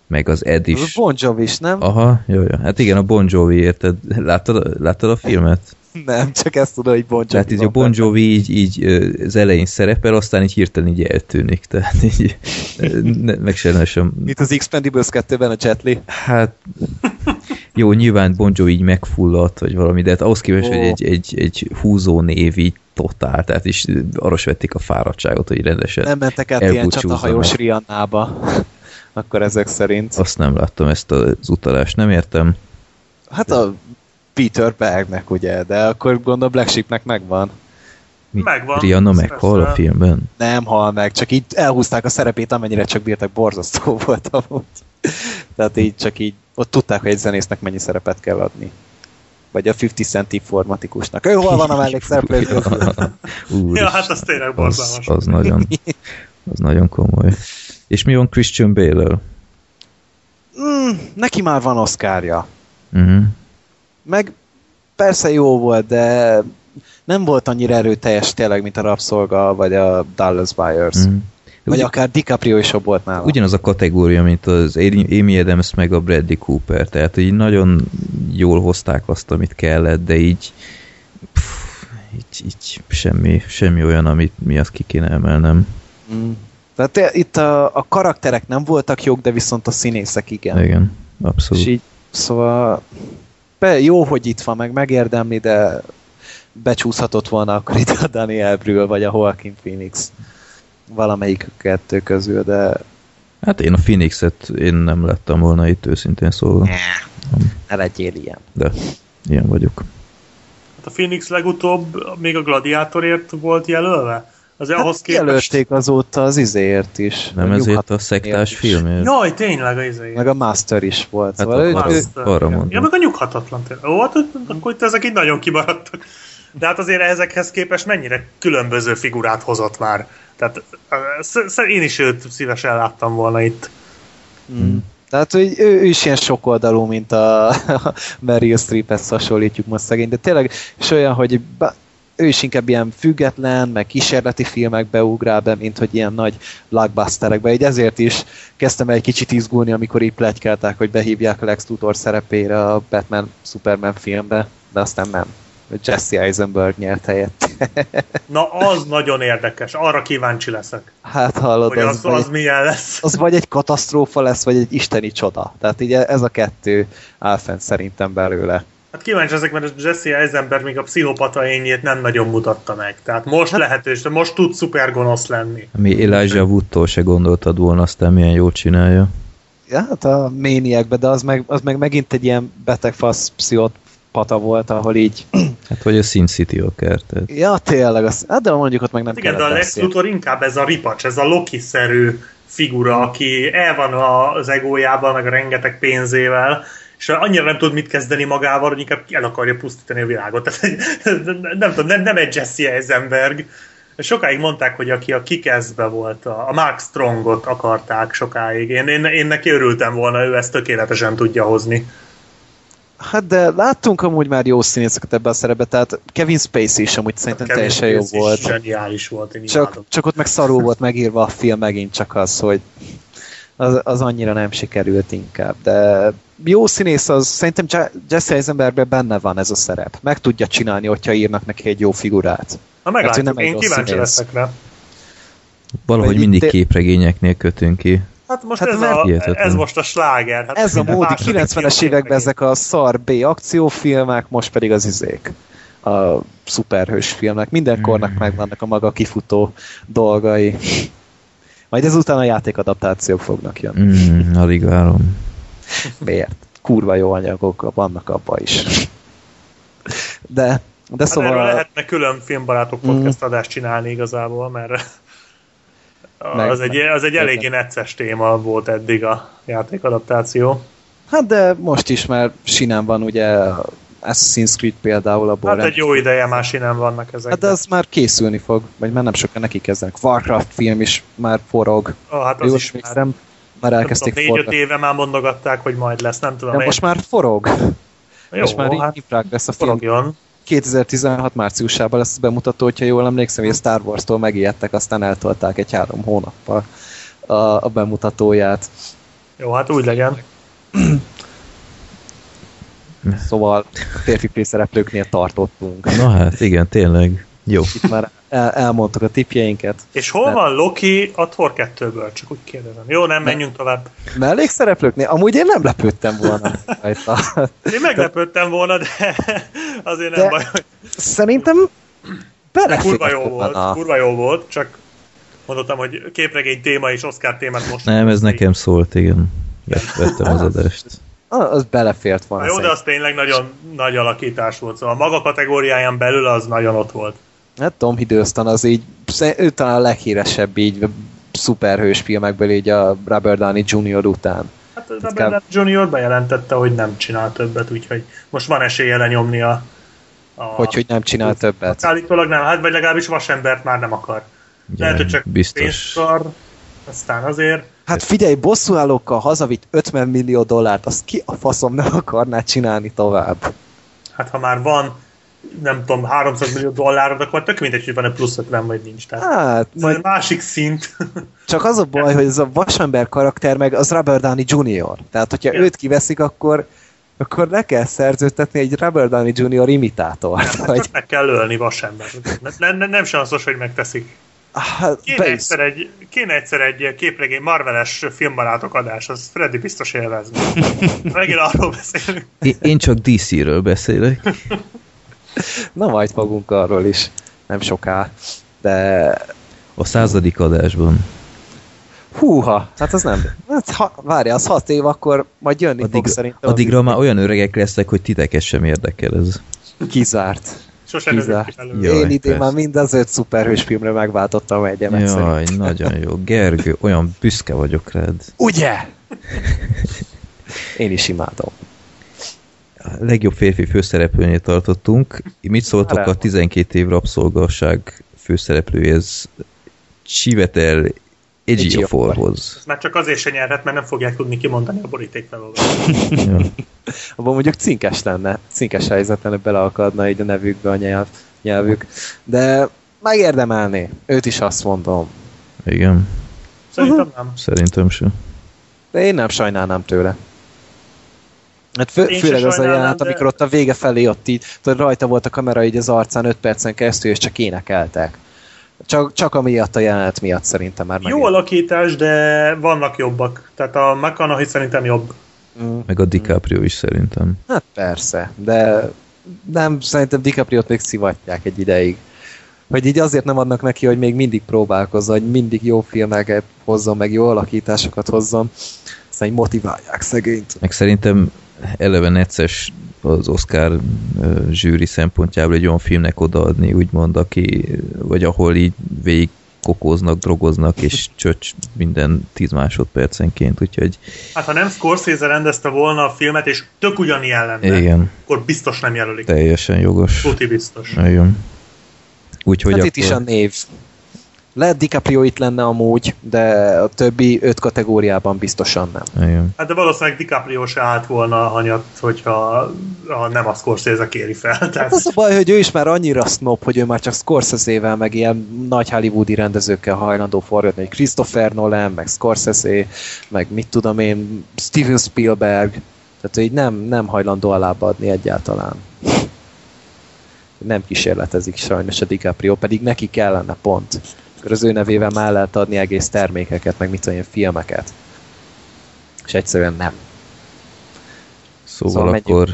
meg az Ed is. A Bon Jovi is, nem? Aha, jó, jó. Hát igen, a Bon Jovi, érted? Láttad, láttad a filmet? Nem, csak ezt tudom, hogy Bon Jovi. Tehát így a Bon Jovi így, így az elején szerepel, aztán így hirtelen így eltűnik. Tehát így meg sem, sem... Mint az Expendables kettőben a Jet Li. Hát... Jó, nyilván Bon Jovi így megfulladt, vagy valami, de hát ahhoz képest, oh. hogy egy, egy, egy húzó név így totál, tehát is arra vették a fáradtságot, hogy rendesen elbúcsúzzanak. Nem mentek át ilyen csatahajós Rihannába. Akkor ezek szerint. Azt nem láttam, ezt az utalást nem értem. Hát a Peter Bergnek ugye, de akkor gondolom Black Sheepnek megvan. Mi? Megvan. Rihanna meghal a filmben? Nem hal meg, csak így elhúzták a szerepét, amennyire csak bírtak, borzasztó volt amúgy. Tehát így csak így, ott tudták, hogy egy zenésznek mennyi szerepet kell adni. Vagy a ötven cent informatikusnak. Ő hol van a mellékszereplő? Ja, hát az tényleg borzalmas. Az, az, nagyon, az nagyon komoly. És mi van Christian Bale-el? Mm, neki már van Oscarja. Uh-huh. Meg persze jó volt, de nem volt annyira erőteljes tényleg, mint a Rabszolga, vagy a Dallas Buyers. Uh-huh. Vagy akár DiCaprio is volt nála. Ugyanaz a kategória, mint az Amy Adams meg a Bradley Cooper. Tehát így nagyon jól hozták azt, amit kellett, de így, pff, így, így semmi, semmi olyan, amit mi azt ki kéne emelnem. Mm. Tehát itt a, a karakterek nem voltak jók, de viszont a színészek igen. Igen, abszolút. És így, szóval be, jó, hogy itt van, meg megérdemli, de becsúszhatott volna akkor itt a Daniel Brühl vagy a Joaquin Phoenix. Valamelyik kettő közül, de... Hát én a Phoenixet én nem lettem volna itt, őszintén szólva. Ne legyél ilyen. De, ilyen vagyok. Hát a Phoenix legutóbb még a Gladiátorért volt jelölve? Az hát ahhoz képest... jelölték azóta az izéért is. Nem a ezért a szektás filmért? Jaj, tényleg az izéért. Meg a Master is volt. Hát szóval a ő... arra mondom. Ja, meg a Nyughatatlan tényleg. Ó, hát akkor itt ezek így nagyon kibaradtak. De hát azért ezekhez képest mennyire különböző figurát hozott már. Tehát én is őt szívesen láttam volna itt. Mm. Tehát hogy ő is ilyen sokoldalú, mint a, a Meryl Streep-hez hasonlítjuk most szegény, de tényleg és olyan, hogy ő is inkább ilyen független, meg kísérleti filmekbe ugrál be, mint hogy ilyen nagy blockbusterekbe. Így ezért is kezdtem egy kicsit izgulni, amikor így pletykálták, hogy behívják Lex Luthor szerepére a Batman-Superman filmbe, de aztán nem. Jesse Eisenberg nyert helyett. Na, az nagyon érdekes. Arra kíváncsi leszek. Hát hallod, hogy az, az, vagy, az milyen lesz. Az vagy egy katasztrófa lesz, vagy egy isteni csoda. Tehát így ez a kettő áll fent szerintem belőle. Hát kíváncsi leszek, mert Jesse Eisenberg még a pszichopata énjét nem nagyon mutatta meg. Tehát most hát, lehetős, de most tud szuper gonosz lenni. Mi Elijah Woodtól se gondoltad volna, aztán milyen jól csinálja. Ja, hát a Maniacbe, de az meg, az meg megint egy ilyen betegfasz pszichot pata volt, ahol így... Hát, vagy a Sin City akár. Tehát... Ja, tényleg. Az... Hát, de mondjuk ott meg nem hát igen, de a Lex Luthor inkább ez a ripacs, ez a Loki-szerű figura, aki el van az egójában, meg a rengeteg pénzével, és annyira nem tud mit kezdeni magával, hogy inkább el akarja pusztítani a világot. Tehát, nem tudom, nem, nem egy Jesse Eisenberg. Sokáig mondták, hogy aki a Kick-Assbe volt, a Mark Strongot akarták sokáig. Én, én, én neki örültem volna, ő ezt tökéletesen tudja hozni. Hát de láttunk amúgy már jó színészeket ebben a szerepbe, tehát Kevin Spacey is amúgy szerintem Kevin teljesen Spacey jó volt. Zseniális volt, én csak, csak ott meg szarul volt megírva a film megint csak az, hogy az, az annyira nem sikerült inkább. De jó színész az, szerintem Jesse Eisenbergben benne van ez a szerep. Meg tudja csinálni, hogyha írnak neki egy jó figurát. Na meglátjuk, hát, én kíváncsi leszek rá. Valahogy Vagy mindig de... képregényeknél kötünk ki. Hát most hát ez, a, ez most a sláger. Hát ez a módi kilencvenes években ezek a szar B akciófilmek, most pedig az izék. A szuperhős filmek. Mindenkornak hmm. megvannak a maga kifutó dolgai. Majd ezután a játékadaptációk fognak jönni. Hmm, alig várom. Miért? Kurva jó anyagok vannak abban is. De, de hát szóval... Erről lehetne külön filmbarátok podcast hmm. adást csinálni igazából, mert... Meg, az, egy, az egy eléggé necces téma volt eddig a játékadaptáció. Hát de most is már sinem van, ugye Assassin's Creed például abból. Hát egy jó ideje már sinem vannak ezek. Hát de az már készülni fog, vagy már nem sokan neki kezdenek. Warcraft film is már forog. Oh, hát az is már, már elkezdték forogni. négy-öt éve már mondogatták, hogy majd lesz, nem tudom. De most már forog. Jó, most már hát így lesz a film. Forogjon. kétezer-tizenhat márciusában lesz bemutató, hogyha jól emlékszem, hogy a Star Wars-tól megijedtek, aztán eltolták egy három hónappal a, a bemutatóját. Jó, hát úgy legyen. Szóval a térfipé szereplőknél tartottunk. Na hát, igen, tényleg. Jó. Itt már el, elmondtuk a tipjeinket. És hol mert... van Loki a Thor kettőből? Csak úgy kérdezem. Jó, nem, menjünk tovább. Mellékszereplőknél? Amúgy én nem lepődtem volna. Én meglepődtem volna, de azért nem de baj. Szerintem belefér. Kurva jó volt, a... kurva jó volt, csak mondottam, hogy képregény téma és Oscar témát most. Nem, ez nekem szólt, igen. Vettem az adást. Az belefért van. Jó, de az tényleg nagyon nagy alakítás volt, szóval a maga kategóriáján belül az nagyon ott volt. Hát Tom Hiddleston az így, ő talán a leghíresebb így szuperhős filmekből így a Robert Downey junior után. Hát Robert Downey junior bejelentette, hogy nem csinál többet, úgyhogy most van esélye lenyomni a... a hogy, hogy nem csinál úgy, többet? Állítólag nem, hát vagy legalábbis vasembert már nem akar. Ja, lehet, hogy csak pénzt akar, aztán azért... Hát figyelj, bosszúállókkal hazavitt ötven millió dollárt, azt ki a faszom nem akarná csinálni tovább? Hát ha már van, nem tudom, háromszáz millió dollárod, akkor tök mindegy, hogy van-e plusz ötven, vagy nincs. Tehát hát, ez majd... másik szint. Csak az a baj, hogy ez a vasember karakter meg az Robert Downey junior Tehát, hogyha igen, őt kiveszik, akkor, akkor le kell szerződtetni egy Robert Downey junior imitátort. Hát, vagy... meg kell ölni vasember. Nem, nem, nem sanszos, hogy megteszik. Hát, kéne, egyszer egy, kéne egyszer egy képregény Marveles filmbarátok adás, az Freddy biztos élvezni. Megint arról beszélünk. Én csak dé céről beszélek. Na majd magunk arról is. Nem soká. De... A századik adásban. Húha, hát az nem. Hát, ha, várja, az hat év, akkor majd jönni addig, fog szerintem. Addigra már olyan öregek lesznek, hogy titeket sem érdekel ez. Kizárt. Sosem ezért is. Én idén már mind az öt szuperhős filmre megváltottam egyemet. Jaj, szerint. Nagyon jó. Gergő, olyan büszke vagyok rád. Ugye? Én is imádom. A legjobb férfi főszereplőnél tartottunk. Mit szóltok a tizenkét év rabszolgasság főszereplőjéhez, Chiwetel Ejioforhoz? Ez már csak azért se nyerhet, mert nem fogják tudni kimondani a borítékfelolvasást. Abban mondjuk cinkes lenne, cinkes helyzet lenne, beleakadna így a nevükbe a nyelvük. De megérdemelné, őt is azt mondom. Igen. Szerintem uh-huh. nem. Szerintem sem. De én nem sajnálnám tőle. Hát fő, főleg az a jelenet, de... amikor ott a vége felé ott így, tudod, rajta volt a kamera így az arcán öt percen keresztül, és csak énekeltek. Csak, csak amiatt a jelenet miatt szerintem már megérdemelné. Jó alakítás, de vannak jobbak. Tehát a McConaughey szerintem jobb. Meg a DiCaprio is szerintem. Hát persze, de nem, szerintem DiCapriót még szivatják egy ideig. Hogy így azért nem adnak neki, hogy még mindig próbálkozza, hogy mindig jó filmeket hozzon, meg jó alakításokat hozzon. Aztán így motiválják szegényt. Meg szerintem eleve necces az Oscar zsűri szempontjából egy olyan filmnek odaadni, úgymond, aki, vagy ahol így végig kokóznak, drogoznak, és csöcs minden tíz másodpercenként, úgyhogy... Hát ha nem Scorsese rendezte volna a filmet, és tök ugyanilyen lenne, igen, akkor biztos nem jelölik. Teljesen jogos. Tuti biztos. Igen. Úgyhogy hát akkor... itt is a név. Lehet DiCaprio itt lenne amúgy, de a többi öt kategóriában biztosan nem. Igen. Hát de valószínűleg DiCaprio se állt volna a hanyat, hogyha ha nem a Scorsese kéri fel. Tehát... Hát az a baj, hogy ő is már annyira snob, hogy ő már csak Scorsese-vel, meg ilyen nagy hollywoodi rendezőkkel hajlandó forgatni, hogy Christopher Nolan, meg Scorsese, meg mit tudom én, Steven Spielberg. Tehát ő így nem, nem hajlandó alába adni egyáltalán. Nem kísérletezik sajnos a DiCaprio, pedig neki kellene pont. Az ő nevével már lehet adni egész termékeket, meg mit olyan filmeket. És egyszerűen nem. Szóval, szóval akkor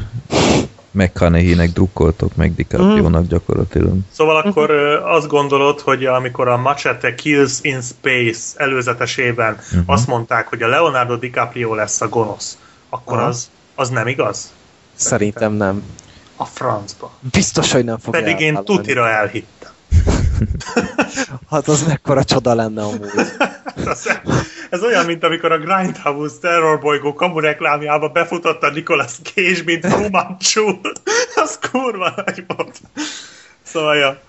McConaughey-nek drukkoltok, meg DiCaprio-nak mm. gyakorlatilag. Szóval akkor azt gondolod, hogy amikor a Machete Kills in Space előzetesében uh-huh. azt mondták, hogy a Leonardo DiCaprio lesz a gonosz, akkor uh-huh. az, az nem igaz? Szerintem, Szerintem nem. A francba. Biztos, hogy nem fogja. Pedig én tutira elhittem. Hát az mekkora csoda lenne amúgy. Ez olyan, mint amikor a Grindhouse terrorbolygó kamureklámjába befutott a Nicolas Cage, mint Fu Manchu. Az kurva nagy volt. Szóval, ja.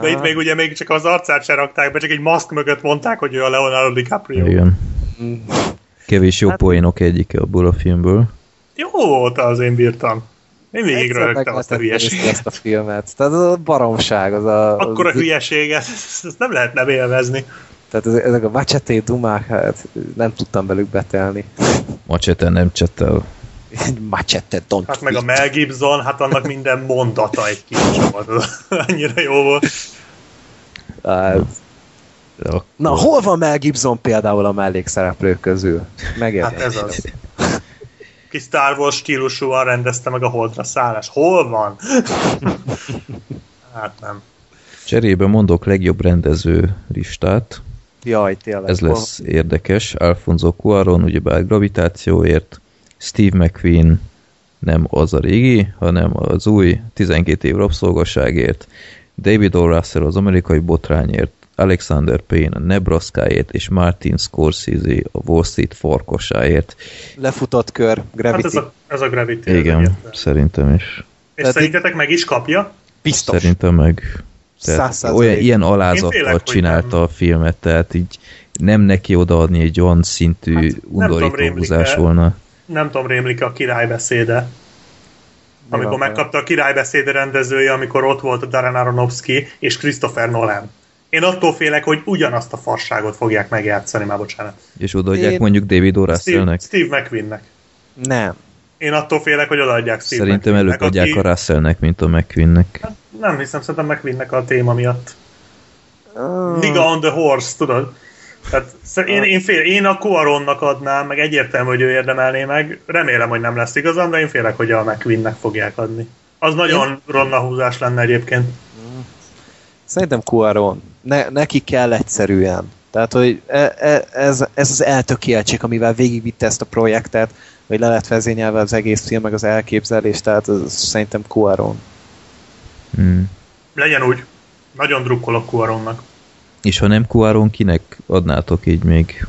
De itt még ugye még csak az arcát se rakták be, csak egy maszk mögött mondták, hogy ő a Leonardo DiCaprio. Igen. Kevés jó hát... poénok egyik abból a filmből. Jó volt, az én bírtam. Én végig röhögtem azt a hülyeséget. Ezt a filmet. Tehát az a baromság. Az a, az akkora hülyeséget, ezt nem lehet nem élvezni. Tehát ezek a macseté dumák, hát nem tudtam velük betelni. Macseté nem csetel. Macseté don't. Hát meg a Mel Gibson, hát annak minden mondata egy kicsavat. Annyira jó volt. Hát... Akkor... Na, hol van Mel Gibson például a mellékszereplők közül? Megérdekel. Hát ez az. Kis Star Wars stílusúan rendezte meg a Holdra szállás. Hol van? Hát nem. Cserébe mondok legjobb rendező listát. Jaj, tényleg. Ez lesz érdekes. Alfonso Cuarón, ugyebár gravitációért. Steve McQueen, nem az a régi, hanem az új tizenkét év rabszolgasságért. David O. Russell az amerikai botrányért. Alexander Payne a Nebraskaért és Martin Scorsese a Wall Street farkasáért. Lefutott kör, Gravity. Hát ez a, ez a Gravity. Igen, a szerintem is. És tehát szerintetek meg is kapja? Biztos. Szerintem meg. Olyan, ilyen alázattal csinálta a filmet, tehát így nem neki odaadni egy olyan szintű hát, undorítóhúzás volna. Nem tudom, rémlik a királybeszéde. Mi amikor megkapta a királybeszéde rendezője, amikor ott volt a Darren Aronofsky és Christopher Nolan. Én attól félek, hogy ugyanazt a farságot fogják megjátszani, már bocsánat. És odaadják én... mondjuk David O. Russellnek. Steve, Steve McQueennek. Nem. Én attól félek, hogy odaadják Steve szerintem McQueennek. Szerintem előbb adják aki... a Russellnek, mint a McQueennek. Hát nem hiszem, szerintem McQueennek a téma miatt. Oh. Nigga on the horse, tudod? Tehát én, én, fél, én a Cuarónnak adnám, meg egyértelmű, hogy ő érdemelné meg. Remélem, hogy nem lesz igazam, de én félek, hogy a McQueennek fogják adni. Az nagyon én... ronna húzás lenne egyébként. Szerintem Cuarón. Ne, neki kell egyszerűen. Tehát, hogy ez, ez az eltökéltség, amivel végigvitte ezt a projektet, vagy le lett vezényelve az egész film, meg az elképzelés, tehát ez, szerintem Cuarón. Hmm. Legyen úgy. Nagyon drukkolok Cuarónnak. És ha nem Cuarón, kinek adnátok így még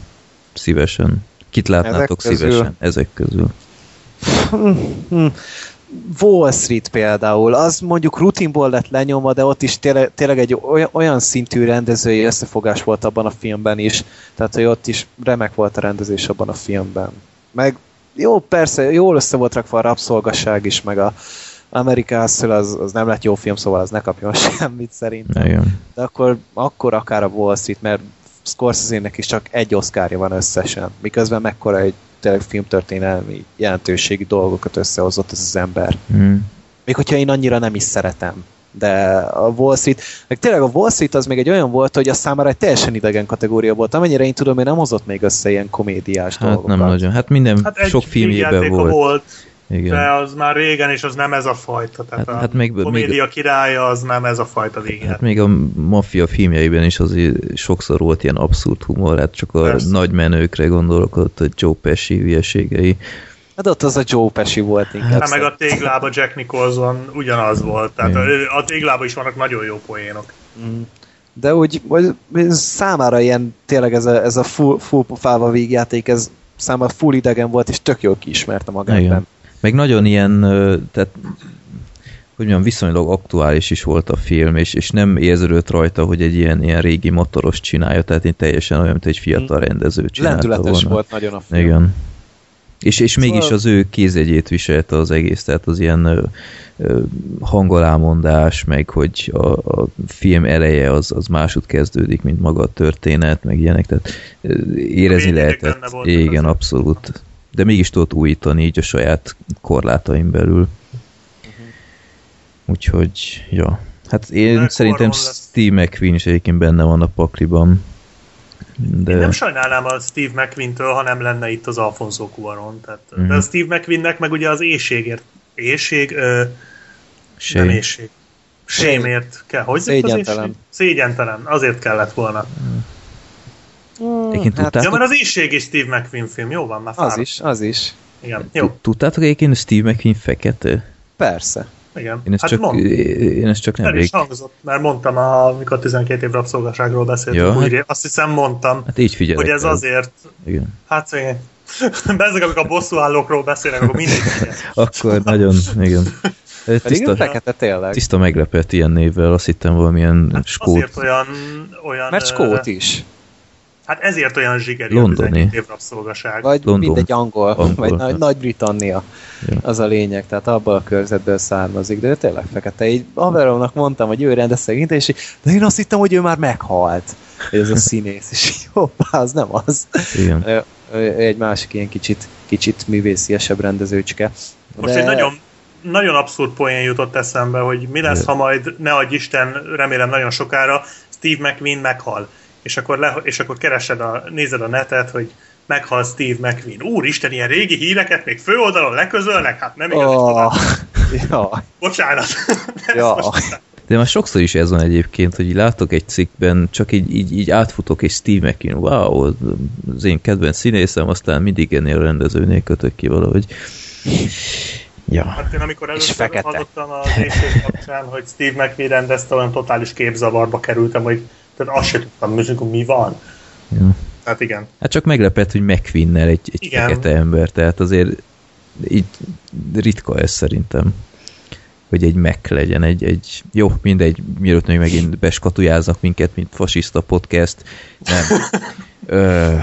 szívesen? Kit látnátok ezek szívesen közül? Ezek közül? Wall Street például, az mondjuk rutinból lett lenyomva, de ott is tényleg, tényleg egy olyan, olyan szintű rendezői összefogás volt abban a filmben is, tehát hogy ott is remek volt a rendezés abban a filmben. Meg jó, persze, jól össze volt rakva a rabszolgasság is, meg a American Hustle az, az nem lett jó film, szóval az ne kapjon semmit szerintem. Igen. De akkor, akkor akár a Wall Street, mert Scorsese-nek is csak egy Oscarja van összesen, miközben mekkora egy tényleg filmtörténelmi jelentőségi dolgokat összehozott ez az ember. Mm. Még hogyha én annyira nem is szeretem. De a Wall Street, meg tényleg a Wall Street az még egy olyan volt, hogy a számára egy teljesen idegen kategória volt. Amennyire én tudom, én nem hozott még össze ilyen komédiás hát dolgokat. Hát nem nagyon. Hát minden hát sok filmjében volt. volt. Igen. De az már régen, és az nem ez a fajta. Tehát hát, a hát még, komédia még, királya az nem ez a fajta végén. Hát még a maffia filmjeiben is az sokszor volt ilyen abszurd humor, hát csak a persze. Nagy menőkre gondolok, ott a Joe Pesci hülyeségei. Hát ott az a Joe Pesci volt inkább. Hát meg a téglába Jack Nicholson ugyanaz volt. Tehát a, a téglába is vannak nagyon jó poénok. Mm. De úgy számára ilyen tényleg ez a, ez a full, full pofával végjáték, ez számára full idegen volt, és tök jól kiismerte magában. Meg nagyon ilyen, tehát hogy mondjam, viszonylag aktuális is volt a film, és, és nem érződött rajta, hogy egy ilyen, ilyen régi motoros csinálja, tehát én teljesen olyan, mint egy fiatal rendező csinálta volna. Lendületes volt nagyon a film. Igen. És, és szóval... mégis az ő kézjegyét viselte az egész, tehát az ilyen ö, ö, hangolámondás, meg hogy a, a film eleje az, az másod kezdődik, mint maga a történet, meg ilyenek, tehát érezni lehetett. Igen, abszolút. A... de mégis tudott újítani így a saját korlátaim belül. Uh-huh. Úgyhogy, ja. Hát én de szerintem Steve McQueen is egyébként benne van a pakliban. De... én nem sajnálnám a Steve McQueen-től, ha nem lenne itt az Alfonso Cuarón. Tehát, uh-huh. De a Steve McQueen-nek meg ugye az éjségért, éjség, ö, nem éjség, sémért kell. Hogy szégyentelen. Az szégyentelen, azért kellett volna. Uh-huh. Mm, hát, ja, mert az íség is Steve McQueen film, jó van, már fáradt. Az is, az is. Igen, jó. Tudtátok egyébként, hogy Steve McQueen fekete? Persze. Igen. Én ezt hát csak, mond. Én ezt csak nem végig. El is hangzott, mert mondtam, amikor tizenkét év rabszolgaságról beszéltünk, ja, hát, azt hiszem mondtam, hát így figyelek, hogy ez el. Azért... igen. Hát igen. Ezek, amikor a bosszúállókról beszélnek, akkor mindegy. Akkor nagyon, igen. Tiszta, fekete, tényleg. Tiszta meglepett ilyen névvel, azt hittem valamilyen hát skót. Azért olyan... olyan mert skót is. Hát ezért olyan zsigeri Londoni. Év rabszolgaság. Vagy London. Mindegy angol, angol vagy hát. Nagy-Britannia. Ja. Az a lényeg, tehát abban a körzetből származik. De tényleg fekete. Így Averomnak mondtam, hogy ő rendes szegény, és így, de én azt hittem, hogy ő már meghalt. Ez a színész. És így, hoppá, az nem az. Igen. Egy másik ilyen kicsit, kicsit művésziesebb rendezőcske. De... Most egy nagyon... Nagyon abszurd poén jutott eszembe, hogy mi lesz, ha majd, ne adj Isten, remélem nagyon sokára, Steve McQueen meghal. És akkor, le, és akkor keresed a, nézed a netet, hogy meghal Steve McQueen. Úristen, ilyen régi híreket még főoldalon leközölnek? Hát nem igaz, oh. Ja. Bocsánat. Ja. Most... De már sokszor is ez van egyébként, hogy látok egy cikkben, csak így, így, így átfutok, és Steve McQueen, wow, az én kedvenc színészem, aztán mindig ennél a rendezőnél kötök ki valahogy. Ja. Hát én amikor először hallottam a D C kapcsán, hogy Steve McQueen rendezte, olyan totális képzavarba kerültem, hogy tehát azt se tudtam, mi van. Ja. Hát igen. Hát csak meglepett, hogy McQueen-nel egy, egy fekete ember, tehát azért így ritka ez szerintem, hogy egy Mac legyen. Egy, egy... Jó, mindegy, mielőtt még megint beskatujáznak minket, mint fasiszta podcast. Nem. Ö,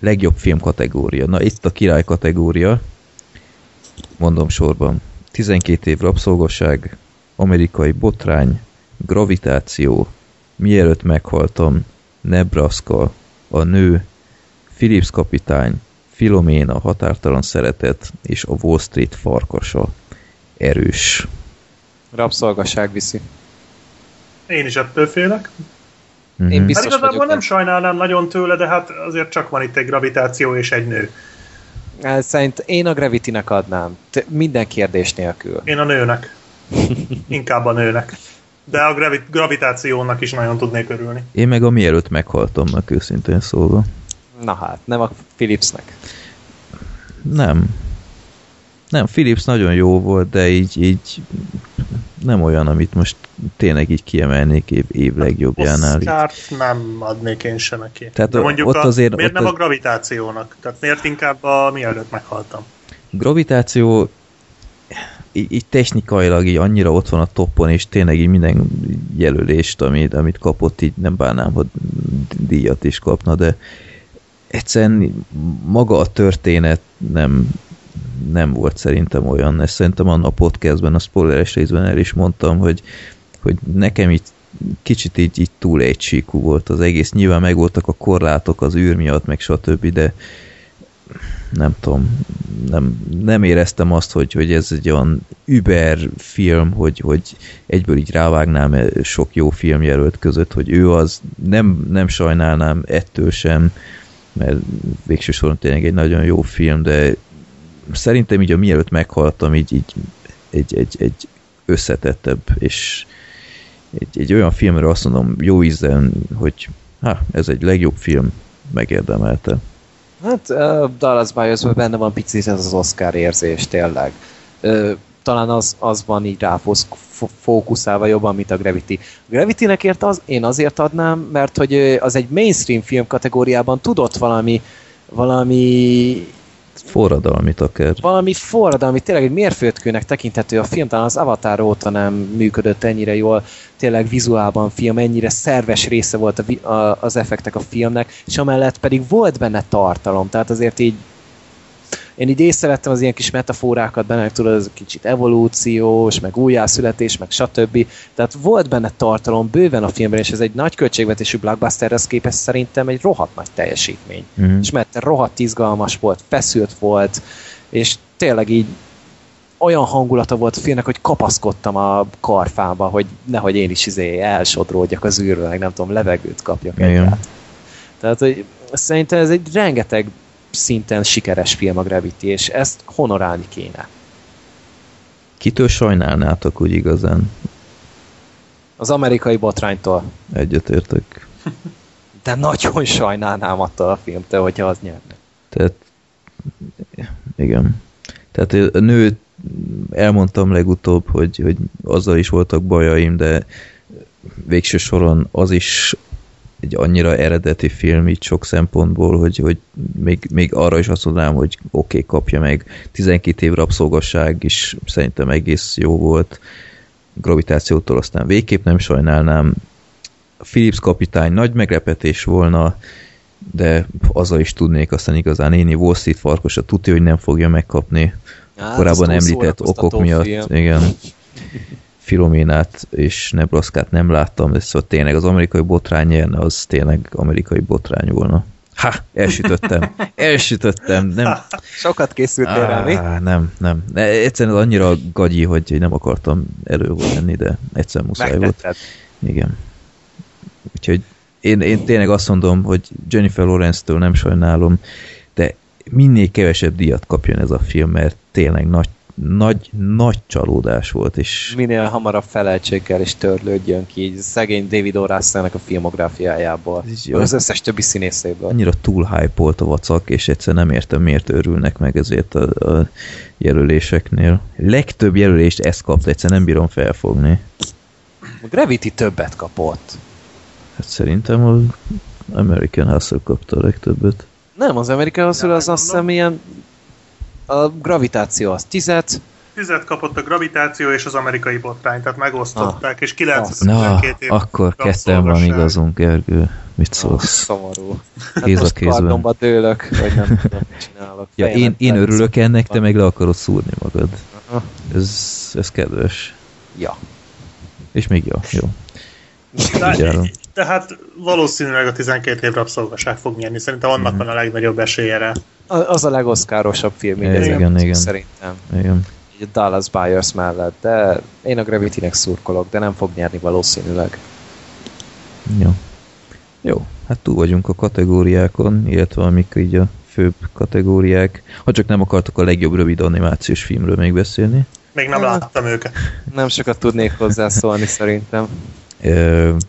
legjobb film kategória. Na, itt a király kategória. Mondom sorban. tizenkét év rabszolgasság, amerikai botrány, gravitáció, mielőtt meghaltam, Nebraska, a nő, Phillips kapitány, Filoména, határtalan szeretet, és a Wall Street farkasa. Erős. Rabszolgasság viszi. Én is ettől félek. Mm-hmm. Én biztos hát igazából vagyok. Nem sajnálnám nagyon tőle, de hát azért csak van itt egy gravitáció és egy nő. Szerint én a Gravity-nek adnám. Te minden kérdés nélkül. Én a nőnek. Inkább a nőnek. De a gravi- gravitációnak is nagyon tudnék örülni. Én meg a mielőtt meghaltomnak őszintén szólva. Na hát, nem a Philipsnek. Nem. Nem, Philips nagyon jó volt, de így, így nem olyan, amit most tényleg így kiemelnék év, év legjobbjánál. Oscar-t nem adnék én se neki. Tehát de mondjuk ott a, azért, miért ott nem az... a gravitációnak? Tehát miért inkább a mielőtt meghaltam? Gravitáció így, így technikailag így annyira ott van a toppon, és tényleg így minden jelölést, amit, amit kapott, így nem bánnám, hogy díjat is kapna, de egyszerűen maga a történet nem... nem volt szerintem olyan. Ezt szerintem annak a podcastben, a spoileres részben el is mondtam, hogy, hogy nekem így kicsit így, így túl egysíkú volt az egész. Nyilván megvoltak a korlátok az űr miatt, meg stb., de nem tudom, nem, nem éreztem azt, hogy, hogy ez egy olyan über film, hogy, hogy egyből így rávágnám sok jó filmjelölt között, hogy ő az, nem, nem sajnálnám ettől sem, mert végső soron tényleg egy nagyon jó film, de szerintem így a mielőtt meghaltam, így, így egy, egy, egy összetettebb, és egy, egy olyan filmre azt mondom, jó ízen, hogy hát, ez egy legjobb film, megérdemelte. Hát uh, Dallas Buyersben benne van picit ez az Oscar érzés, tényleg. Uh, talán az, az van így ráfókuszálva jobban, mint a Gravity. A Gravity-nek ért az, én azért adnám, mert hogy az egy mainstream film kategóriában tudott valami valami forradalmit akár. Valami forradalmi, tényleg egy mérföldkőnek tekinthető a film, talán az Avatar óta nem működött ennyire jól, tényleg vizuálban film, ennyire szerves része volt a, a, az effektek a filmnek, és amellett pedig volt benne tartalom, tehát azért így én így észrevettem az ilyen kis metaforákat benne, tudod, az kicsit evolúciós, meg újjászületés, meg stb. Tehát volt benne tartalom bőven a filmben, és ez egy nagy költségvetésű blockbusterhez képest szerintem egy rohadt nagy teljesítmény. Mm. És mert rohadt izgalmas volt, feszült volt, és tényleg így olyan hangulata volt a filmnek, hogy kapaszkodtam a karfámba, hogy nehogy én is izé elsodródjak az űrről, meg nem tudom, levegőt kapjak egyáltalán. Tehát, hogy szerintem ez egy rengeteg szinten sikeres film a Gravity, és ezt honorálni kéne. Kitől sajnálnátok úgy igazán? Az amerikai botránytól. Egyetértek. De nagyon sajnálnám attól a filmtől, hogyha az nyerne. Tehát, igen. Tehát a nőt elmondtam legutóbb, hogy, hogy azzal is voltak bajaim, de végső soron az is egy annyira eredeti film így sok szempontból, hogy, hogy még, még arra is azt mondanám, hogy oké, okay, kapja meg. tizenkét év rabszolgasság is szerintem egész jó volt. Gravitációtól aztán végképp nem sajnálnám. Phillips kapitány nagy meglepetés volna, de azzal is tudnék aztán igazán én, Wall Street farkasa tudja, hogy nem fogja megkapni hát, korábban említett okok miatt. Film. Igen. Filoménát és Nebraskát nem láttam, de szóval tényleg az amerikai botrány nyerne, az tényleg amerikai botrány volna. Ha, elsütöttem, elsütöttem. Nem. Sokat készültél rá, mi? Nem, nem. Egyszerűen az annyira gagyi, hogy nem akartam elővenni, de egyszerűen muszáj volt. Igen. Úgyhogy én, én tényleg azt mondom, hogy Jennifer Lawrence-től nem sajnálom, de minél kevesebb díjat kapjon ez a film, mert tényleg nagy, nagy, nagy csalódás volt. És minél hamarabb feleltséggel és törlődjön ki így szegény David O. Russell-nek a filmográfiájából. Az összes többi színészéből. Annyira túl hype-olt a vacak, és egyszer nem értem, miért örülnek meg ezért a, a jelöléseknél. Legtöbb jelölést ezt kapta, egyszer nem bírom felfogni. A Gravity többet kapott. Hát szerintem az American Hustle kapta a legtöbbet. Nem, az American Hustle az azt hiszem ilyen a gravitáció az tizet. Tizet kapott a gravitáció és az amerikai botrány, tehát megosztották, ah, és kilencvenkettő év. Akkor ketten van igazunk, Gergő. Mit szólsz? Ah, szomorú. Kéz a kézben. Kardomba dőlök, vagy nem tudom, mit csinálok. Ja, én, én örülök ennek, te meg le akarod szúrni magad. Uh-huh. Ez, ez kedves. Ja. És még ja, jó. Jó. Tehát valószínűleg a tizenkét év rabszolgaság fog nyerni. Szerintem annak van a legnagyobb esélye rá. Az a legoszkárosabb film, igen, igen, igen. Szerintem. Igen. A Dallas Buyers mellett, de én a Gravity-nek szurkolok, de nem fog nyerni valószínűleg. Jó. Jó, hát túl vagyunk a kategóriákon, illetve amik így a főbb kategóriák. Ha csak nem akartok a legjobb rövid animációs filmről még beszélni. Még nem láttam őket. Nem sokat tudnék hozzászólni szerintem.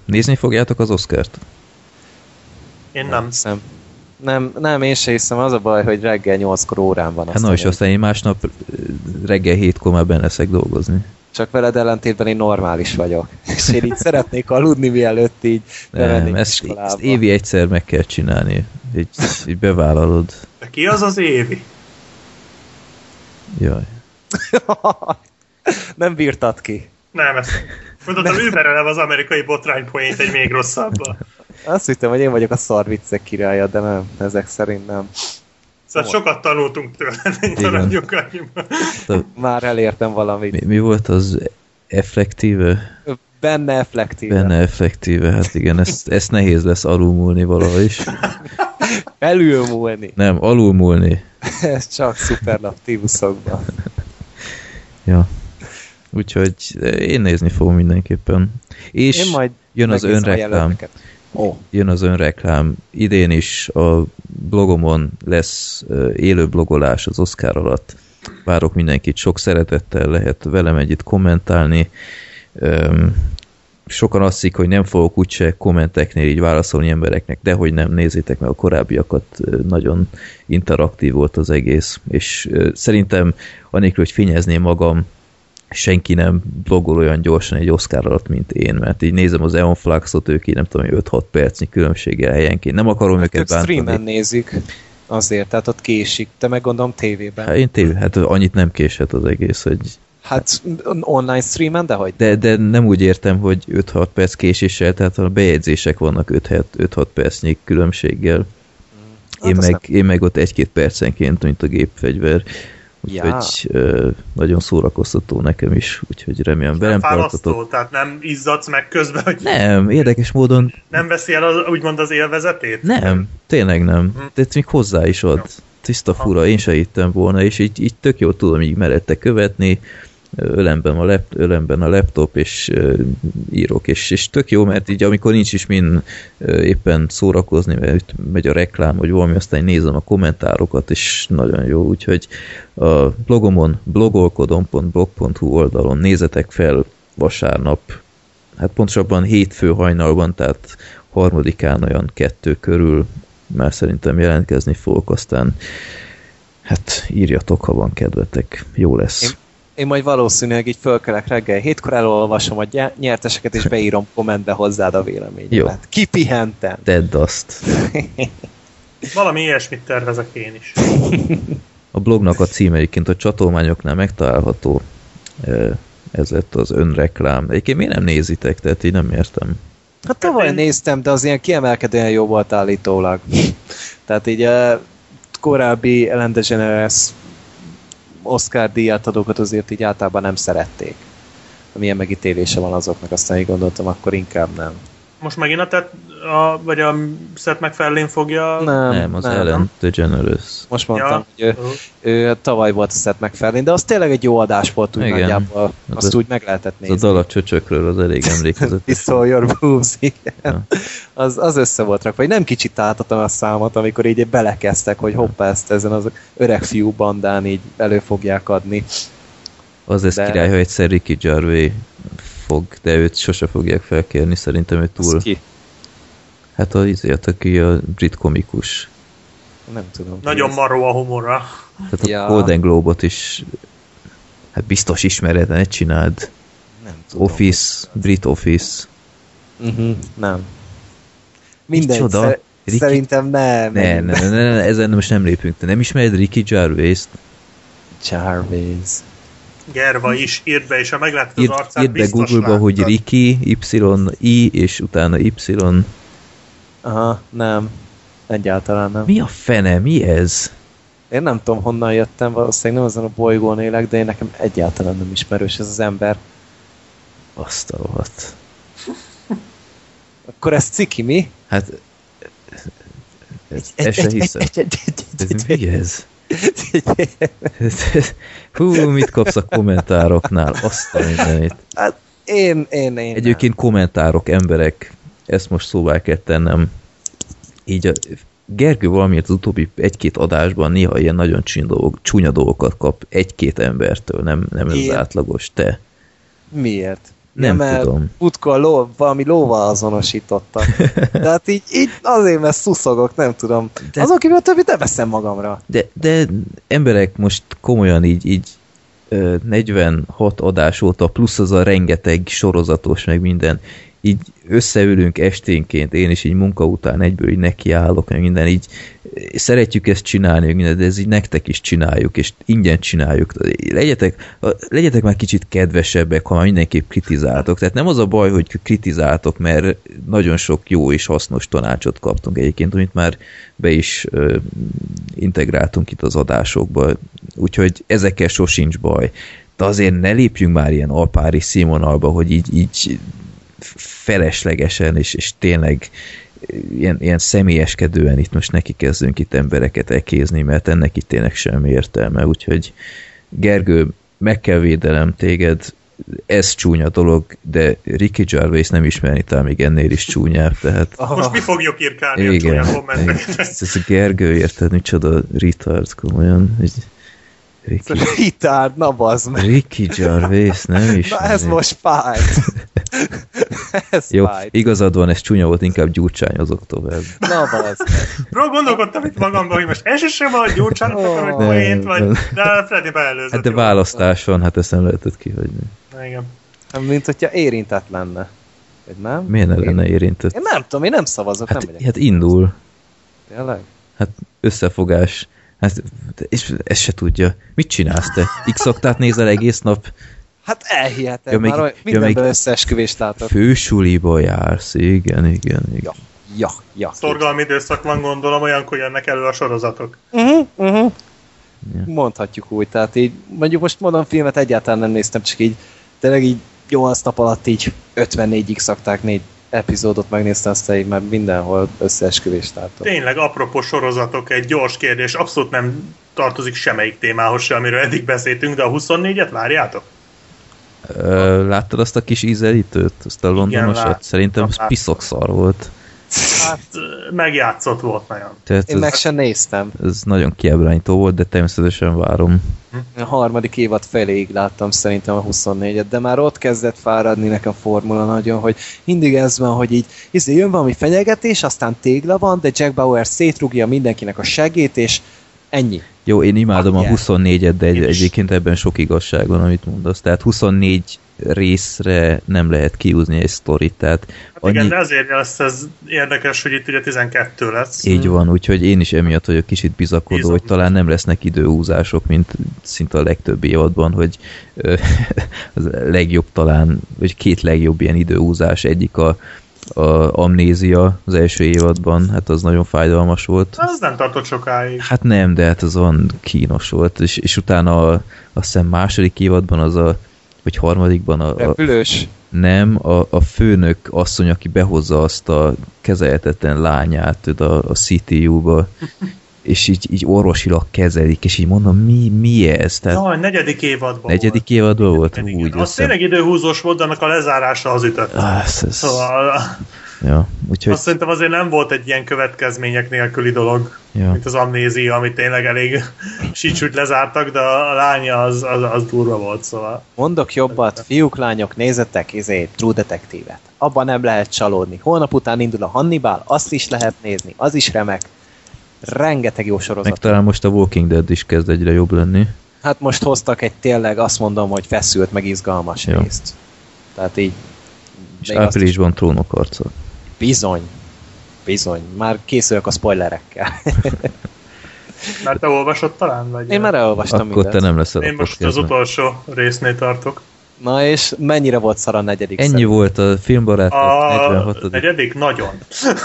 Nézni fogjátok az Oscart? Én nem. Hiszem. Nem, nem, én se hiszem. Az a baj, hogy reggel nyolckor órán van. Hát na, és aztán én másnap reggel hétkor már benne leszek dolgozni. Csak veled ellentétben én normális vagyok. És én így szeretnék aludni, mielőtt így bevennék iskolába. Ezt évi egyszer meg kell csinálni. Így, így bevállalod. De ki az az Évi? Jaj. Nem bírtad ki. Nem, ezt mondhatom, überelem az amerikai botrány poént egy még rosszabban. Azt hittem, hogy én vagyok a szarviccek királya, de nem, ezek szerint nem. Szóval Tomod. Sokat tanultunk tőle, de maradjunk annyiban. Már elértem valamit. Mi, mi volt az effektíve? Benne effektíve. Benne effektíve, hát igen, ezt, ezt nehéz lesz alulmúlni valahogy is. Elülmúlni. Nem, alulmúlni. Ez csak szuperlatívuszokban. Ja. Úgyhogy én nézni fogom mindenképpen. És majd jön az önreklám. Oh. Jön az önreklám. Idén is a blogomon lesz élő blogolás az Oscar alatt. Várok mindenkit sok szeretettel, lehet velem együtt kommentálni. Sokan azt hiszik, hogy nem fogok úgyse kommenteknél így válaszolni embereknek, de hogy nem, nézzétek meg a korábbiakat, nagyon interaktív volt az egész. És szerintem anélkül, hogy fényezném magam, senki nem blogol olyan gyorsan egy Oscar alatt, mint én, mert így nézem az Eon Fluxot, ők így nem tudom, öt-hat percnyi különbséggel helyenként. Nem akarom hát őket bántani. Streamen nézik azért, tehát ott késik, te meg gondolom tévében. Hát én tévében, hát annyit nem késhet az egész, hogy... Hát online streamen, dehogy. De, de nem úgy értem, hogy öt-hat perc késéssel, tehát a bejegyzések vannak öt-hat percnyi különbséggel. Hát én, meg, én meg ott egy-két percenként, mint a gépfegyver. Úgyhogy ja. euh, nagyon szórakoztató nekem is, úgyhogy remélem velem tartotok. Tehát nem izzadsz meg közben, hogy... Nem, érdekes módon... Nem veszi el az, úgymond az élvezetét? Nem, tényleg nem. Hm. Tehát még hozzá is ad. Tiszta fura, ha. Én se hittem volna, és így, így tök jól tudom így mellette követni, ölemben a, lap, ölemben a laptop, és uh, írok, és, és tök jó, mert így amikor nincs is min uh, éppen szórakozni, mert megy a reklám, vagy valami, aztán nézem a kommentárokat, és nagyon jó, úgyhogy a blogomon blogolkodom pont blog pont hu oldalon nézzetek fel vasárnap, hát pontosabban hétfő hajnalban, tehát harmadikán olyan kettő körül, már szerintem jelentkezni fogok, aztán hát írjatok, ha van kedvetek, jó lesz. Én majd valószínűleg így fölkelek reggel hétkor, elolvasom a nyerteseket, és beírom kommentbe hozzád a véleményemet. Kipihentem. Tedd azt. Valami ilyesmit tervezek én is. A blognak a címe egyébként a csatolmányoknál megtalálható, ez lett az önreklám. Egyébként miért nem nézitek? Tehát így nem értem. Hát tavaly én... néztem, de az ilyen kiemelkedően jó volt állítólag. Tehát így a korábbi Ellen DeGeneres Oscar díját adókat azért így általában nem szerették. Milyen megítélése van azoknak, aztán így gondoltam, akkor inkább nem. Most megint a Ted, a, vagy a Seth MacFarlane fogja... Nem, nem az nem, Ellen nem. DeGeneres. Most mondtam, ja. hogy ő, ő tavaly volt a Seth MacFarlane, de az tényleg egy jó adás volt úgy. Igen. Nagyjából. Azt az úgy meg lehetett nézni. Az a dal csöcsökről az elég emlékezetes. Pistol your boobs, igen. Ja. Az, az össze volt rakva. Nem kicsit átadtam a számot, amikor így belekezdtek, hogy hoppá, ezt ezen az öreg fiú bandán így elő fogják adni. Az lesz de... király, ha egyszer Ricky Gervais fog, de őt sose fogják felkérni, szerintem ő túl... Az ki? Hát az izélt, aki a brit komikus. Nem tudom. Nagyon maró a humorra. Tehát ja. a Golden Globe-ot is hát biztos ismered, ne csináld. Nem tudom. Office, brit Office. Uh-huh, nem. Mindegy, szer- Ricky... szerintem nem. Ne, ne, ne, ne, ne, ezen most nem lépünk. Te nem ismered Ricky Gervais-t? Gervais... Gerva is, írd be, és ha meglátod az arcát, írd be Google-ba, hogy Ricky, Y, I, és utána Y. Aha, nem. Egyáltalán nem. Mi a fene? Mi ez? Én nem tudom, honnan jöttem, valószínűleg nem azon a bolygón élek, de én nekem egyáltalán nem ismerős ez az ember. Azt a rohadt. Akkor ez ciki, mi? Hát... Ezt se hiszem. Ez mi ez? Hú, mit kapsz a kommentároknál? Azt a mindenit. Hát én, én, én egyébként nem. Kommentárok, emberek, ezt most szóvá kell tennem. Így a Gergő valamiért az utóbbi egy-két adásban néha ilyen nagyon dolgok, csúnya dolgokat kap egy-két embertől, nem, nem ez az átlagos, te. Miért? Nem ja, tudom. Utka ló, valami lóval azonosítottak. De hát így, így azért, mert szuszogok, nem tudom. De, azon kívül a többit nem veszem magamra. De, de emberek most komolyan így, így negyvenhat adás óta, plusz az a rengeteg sorozatos, meg minden, így összeülünk esténként, én is így munka után egyből így nekiállok, meg minden, így szeretjük ezt csinálni, minden, de ez így nektek is csináljuk, és ingyen csináljuk. Legyetek, legyetek már kicsit kedvesebbek, ha már mindenképp kritizáltok. Tehát nem az a baj, hogy kritizáltok, mert nagyon sok jó és hasznos tanácsot kaptunk egyébként, amit már be is ö, integráltunk itt az adásokba. Úgyhogy ezekkel sosincs baj. De azért ne lépjünk már ilyen alpári színvonalba, hogy így, így feleslegesen, és, és tényleg ilyen, ilyen személyeskedően itt most neki kezdünk itt embereket ekézni, mert ennek itt tényleg semmi értelme. Úgyhogy Gergő, meg kell védelem téged, ez csúnya dolog, de Ricky Gervais nem ismerni, talán még ennél is csúnyább. Tehát... Most mi fogjuk írkálni a csúnya kommenteket? Ez a Gergő, érted, micsoda retard, komolyan... Ricky... Ritárd, na bazd meg! Ricky Gervais, nem is. Na ez most fájt. ez Jó, fájt. Igazad van, ez csúnya volt, inkább gyurcsányozok tovább. Na bazd meg. Ró, gondolkodtam itt magamban, hogy most elsősorban a gyurcsányot oh, akarom, hogy poént vagy, de Freddy beelőzött. Hát de választás van, hát ezt nem lehetett kihagyni. Na igen. Hát, mint hogyha érintett lenne. Vagy nem? Miért ne lenne érintett? Én nem tudom, én nem szavazok. Hát, nem hát indul. Tényleg? Hát összefogás. Hát, és ezt se tudja. Mit csinálsz te? X-oktát nézel egész nap? Hát elhihetem ja, már, hogy mindenből ja, összeesküvést látok. Fősuliba jársz, igen, igen, igen. Ja, ja, ja. Szorgalmi időszak van, gondolom, olyankor jönnek elő a sorozatok. Uh-huh, uh-huh. Ja. Mondhatjuk úgy, tehát így, mondjuk most mondom, filmet egyáltalán nem néztem, csak így tényleg így nyolc nap alatt így ötvennégy X-okták négy epizódot megnéztem, aztán így már mindenhol összeesküvést látom. Tényleg, apropó sorozatok, egy gyors kérdés, abszolút nem tartozik semmelyik témához se, amiről eddig beszéltünk, de a huszonnégyet várjátok? Ö, láttad azt a kis ízelítőt? Azt a londonosat? Lát, Szerintem az piszok szar volt. Hát megjátszott volt nagyon. Tehát Én ez, meg sem néztem. Ez nagyon kiebrányító volt, de természetesen várom. A harmadik évad feléig láttam szerintem a huszonnégyet, de már ott kezdett fáradni nekem formula nagyon, hogy mindig ez van, hogy így izé, jön valami fenyegetés, aztán tégla van, de Jack Bauer szétrugja mindenkinek a segét, és ennyi. Jó, én imádom hát, a huszonnégyet, de egy, egyébként ebben sok igazság van, amit mondasz. Tehát huszonnégy részre nem lehet kiúzni egy sztorit. Tehát hát annyi... igen, de azért lesz ez érdekes, hogy itt ugye tizenkettő lesz. Így van, úgyhogy én is emiatt vagyok kicsit bizakodó, Bizom. hogy talán nem lesznek időhúzások, mint szinte a legtöbb évadban, hogy az legjobb talán, vagy két legjobb ilyen időhúzás, egyik a a Amnézia az első évadban, hát az nagyon fájdalmas volt. Az nem tartott sokáig. Hát nem, de hát az olyan kínos volt, és, és utána a, azt hiszem második évadban az a, vagy harmadikban a... Repülős. A, nem, a, a főnök asszony, aki behozza azt a kezelhetetlen lányát a, a cé té u-ba, és így, így orvosilag kezelik, és így mondom, mi, mi ez? Tehát jaj, negyedik évadban negyedik volt. Évadban volt? Negyedik évadban volt? Az tényleg időhúzós volt, de annak a lezárása az ütött. Ah, ez, ez... Szóval... Ja, úgyhogy... Azt szerintem azért nem volt egy ilyen következmények nélküli dolog, ja. Mint az Amnézia, amit tényleg elég sicsúgy lezártak, de a lánya az, az, az durva volt, szóval... Mondok jobbat, fiúk, lányok, nézzetek izé, True Detective-et. Abban nem lehet csalódni. Holnap után indul a Hannibal, azt is lehet nézni, az is remek. Rengeteg jó sorozat. Meg talán most a Walking Dead is kezd egyre jobb lenni. Hát most hoztak egy tényleg, azt mondom, hogy feszült, meg izgalmas ja. részt. Tehát így... És áprilisban Trónok harca. Bizony. Bizony. Már készülök a spoilerekkel. Már te olvasod talán? Vagy én már elolvastam akkor mindent. Akkor te nem leszel. Én most az utolsó résznél tartok. Na és mennyire volt szar a negyedik? Ennyi szerint? Volt a filmbarát. A negyedik? Nagyon.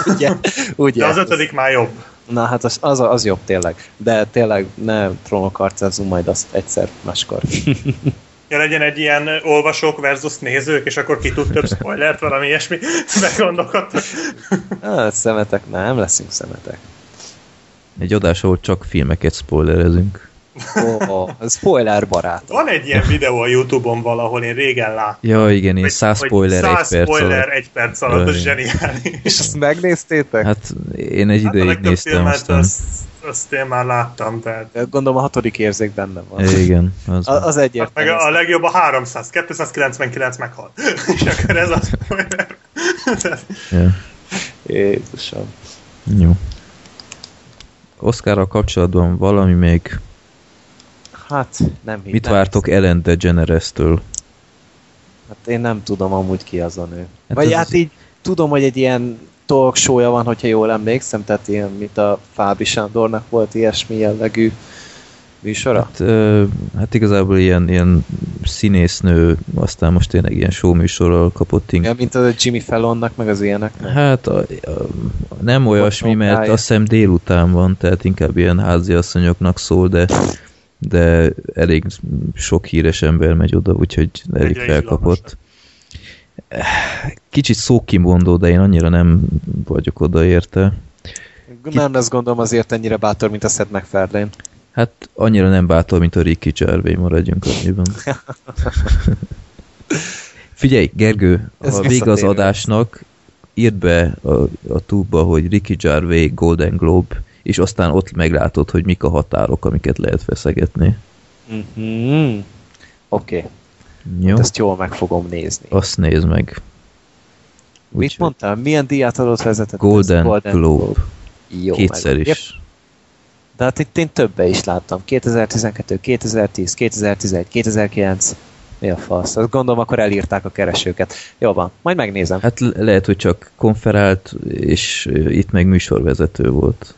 Ugye? Ugye? De az ötödik már jobb. Na hát az, az, az jobb tényleg. De tényleg ne Trónok harcázzunk majd azt egyszer, máskor. Ja, legyen egy ilyen olvasók versus nézők, és akkor ki tud több spoilert, valami ilyesmi meggondolkodtak. Hát szemetek, nem leszünk szemetek. Egy adás, ahol csak filmeket spoilerezünk. Oh, spoiler barát. Van egy ilyen videó a YouTube-on valahol, én régen láttam. Ja, igen, én száz spoiler, száz egy, spoiler perc egy perc alatt, az zseniális. És ezt megnéztétek? Hát én egy hát ideig néztem aztán. Azt, azt én már láttam, tehát. Gondolom a hatodik érzék bennem van. Igen. Az, a, az egyértelmű. Hát meg a legjobb a háromszáz, kétszázkilencvenkilenc meghal. És akkor ez a spoiler. Yeah. Jézusom. Jó. Oscarral kapcsolatban valami még... Hát, nem hiszem. Mit vártok Ellen DeGeneres-től? Hát én nem tudom amúgy ki az a nő. Hát vagy hát az... így tudom, hogy egy ilyen talk show-ja van, hogyha jól emlékszem, tehát ilyen, mint a Fábri Sándornak volt ilyesmi jellegű műsora. Hát, ö, hát igazából ilyen, ilyen színésznő, aztán most tényleg ilyen show műsorral kapott inkább. Ja, mint az a Jimmy Fallonnak, meg az ilyeneknek. Hát a, a, nem olyasmi, mert azt hiszem délután van, tehát inkább ilyen háziasszonyoknak szól, de... de elég sok híres ember megy oda, úgyhogy elég felkapott. Kicsit szókimondó, de én annyira nem vagyok oda érte. Nem lesz gondolom azért ennyire bátor, mint a Seth MacFarlane. Hát annyira nem bátor, mint a Ricky Gervais, maradjunk annyiban. Figyelj, Gergő, ez a vége az adásnak írd be a, a túba, hogy Ricky Gervais Golden Globe, és aztán ott meglátod, hogy mik a határok, amiket lehet feszegetni. Mm-hmm. Oké. Okay. Jó. Hát ezt jól meg fogom nézni. Azt nézd meg. Úgy mit mondtál? Milyen díját adott vezetett? Golden, Golden Globe. Globe. Jó, kétszer meg. Is. Yep. De hát itt én többe is láttam. kétezer-tizenkettő, kétezer-tíz, kétezer-tizenegy, kétezer-kilenc. Mi a fasz? Azt gondolom, akkor elírták a keresőket. Jó van, majd megnézem. Hát le- lehet, hogy csak konferált, és itt meg műsorvezető volt.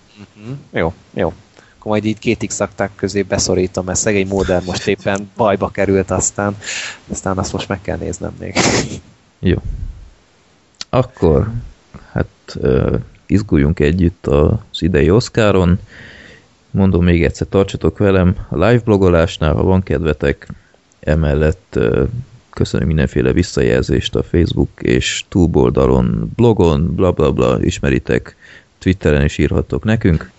Jó, jó. Akkor majd így két x-akták közé beszorítom, mert szegény Mulder most éppen bajba került, aztán aztán azt most meg kell néznem még. Jó. Akkor, hát uh, izguljunk együtt az idei Oscaron. Mondom még egyszer, tartsatok velem a live blogolásnál, ha van kedvetek. Emellett uh, köszönöm mindenféle visszajelzést a Facebook és Tube oldalon, blogon, blablabla, bla, bla, ismeritek. Twitteren is írhattok nekünk.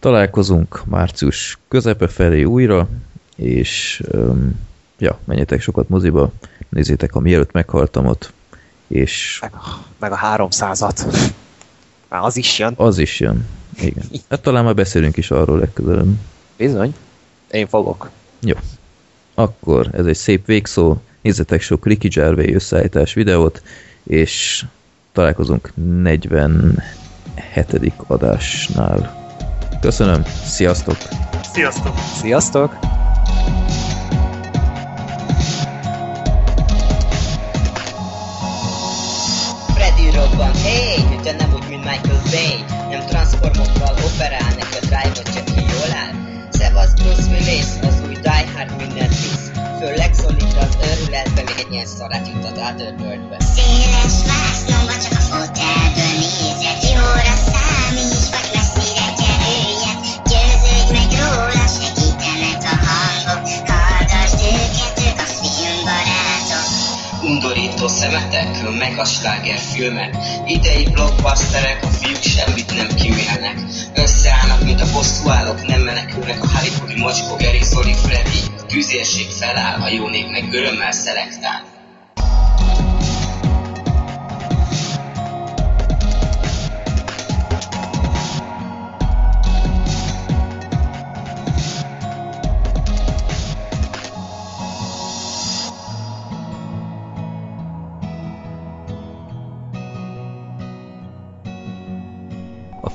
Találkozunk március közepe felé újra, és um, ja, menjetek sokat moziba, nézzétek a Mielőtt meghaltamot, és... Meg, meg a háromszázat. Már az is jön. Az is jön, igen. Hát talán már beszélünk is arról legközelebb. Bizony. Én fogok. Jó. Akkor ez egy szép végszó. Nézzetek sok Ricky Gervais összeállítás videót, és találkozunk negyven hetedik adásnál. Köszönöm, sziasztok! Sziasztok! Sziasztok! Freddy Robban, hey! Ugyan nem úgy, mint Michael Bay, nem transformokkal operál, neki a drive-ot csak ki jól áll. Szevasz Bruce Willis, az új Die Hard minden visz, főleg szólít az őrületbe, még egy ilyen szarát juttat át őrbörgybe. Széles vásznomba csak a csinálják a slágerfilmet. Idei blockbusterek, a fiúk semmit nem kimélnek. Összeállnak, mint a bosszúállók, nem menekülnek a Hollywoodi mocskó, Geri, Zoli, Freddy. A tűzérség feláll, a jó nép meg örömmel szelektál. A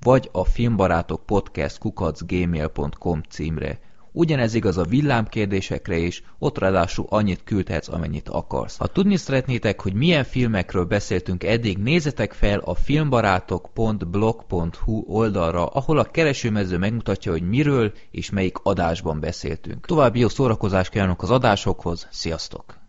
vagy a Filmbarátok Podcast kukac gmail pont com címre. Ugyanez igaz a villámkérdésekre is, ott ráadásul annyit küldhetsz, amennyit akarsz. Ha tudni szeretnétek, hogy milyen filmekről beszéltünk eddig, nézzetek fel a filmbarátok pont blog pont hu oldalra, ahol a keresőmező megmutatja, hogy miről és melyik adásban beszéltünk. További jó szórakozást kívánok az adásokhoz, sziasztok!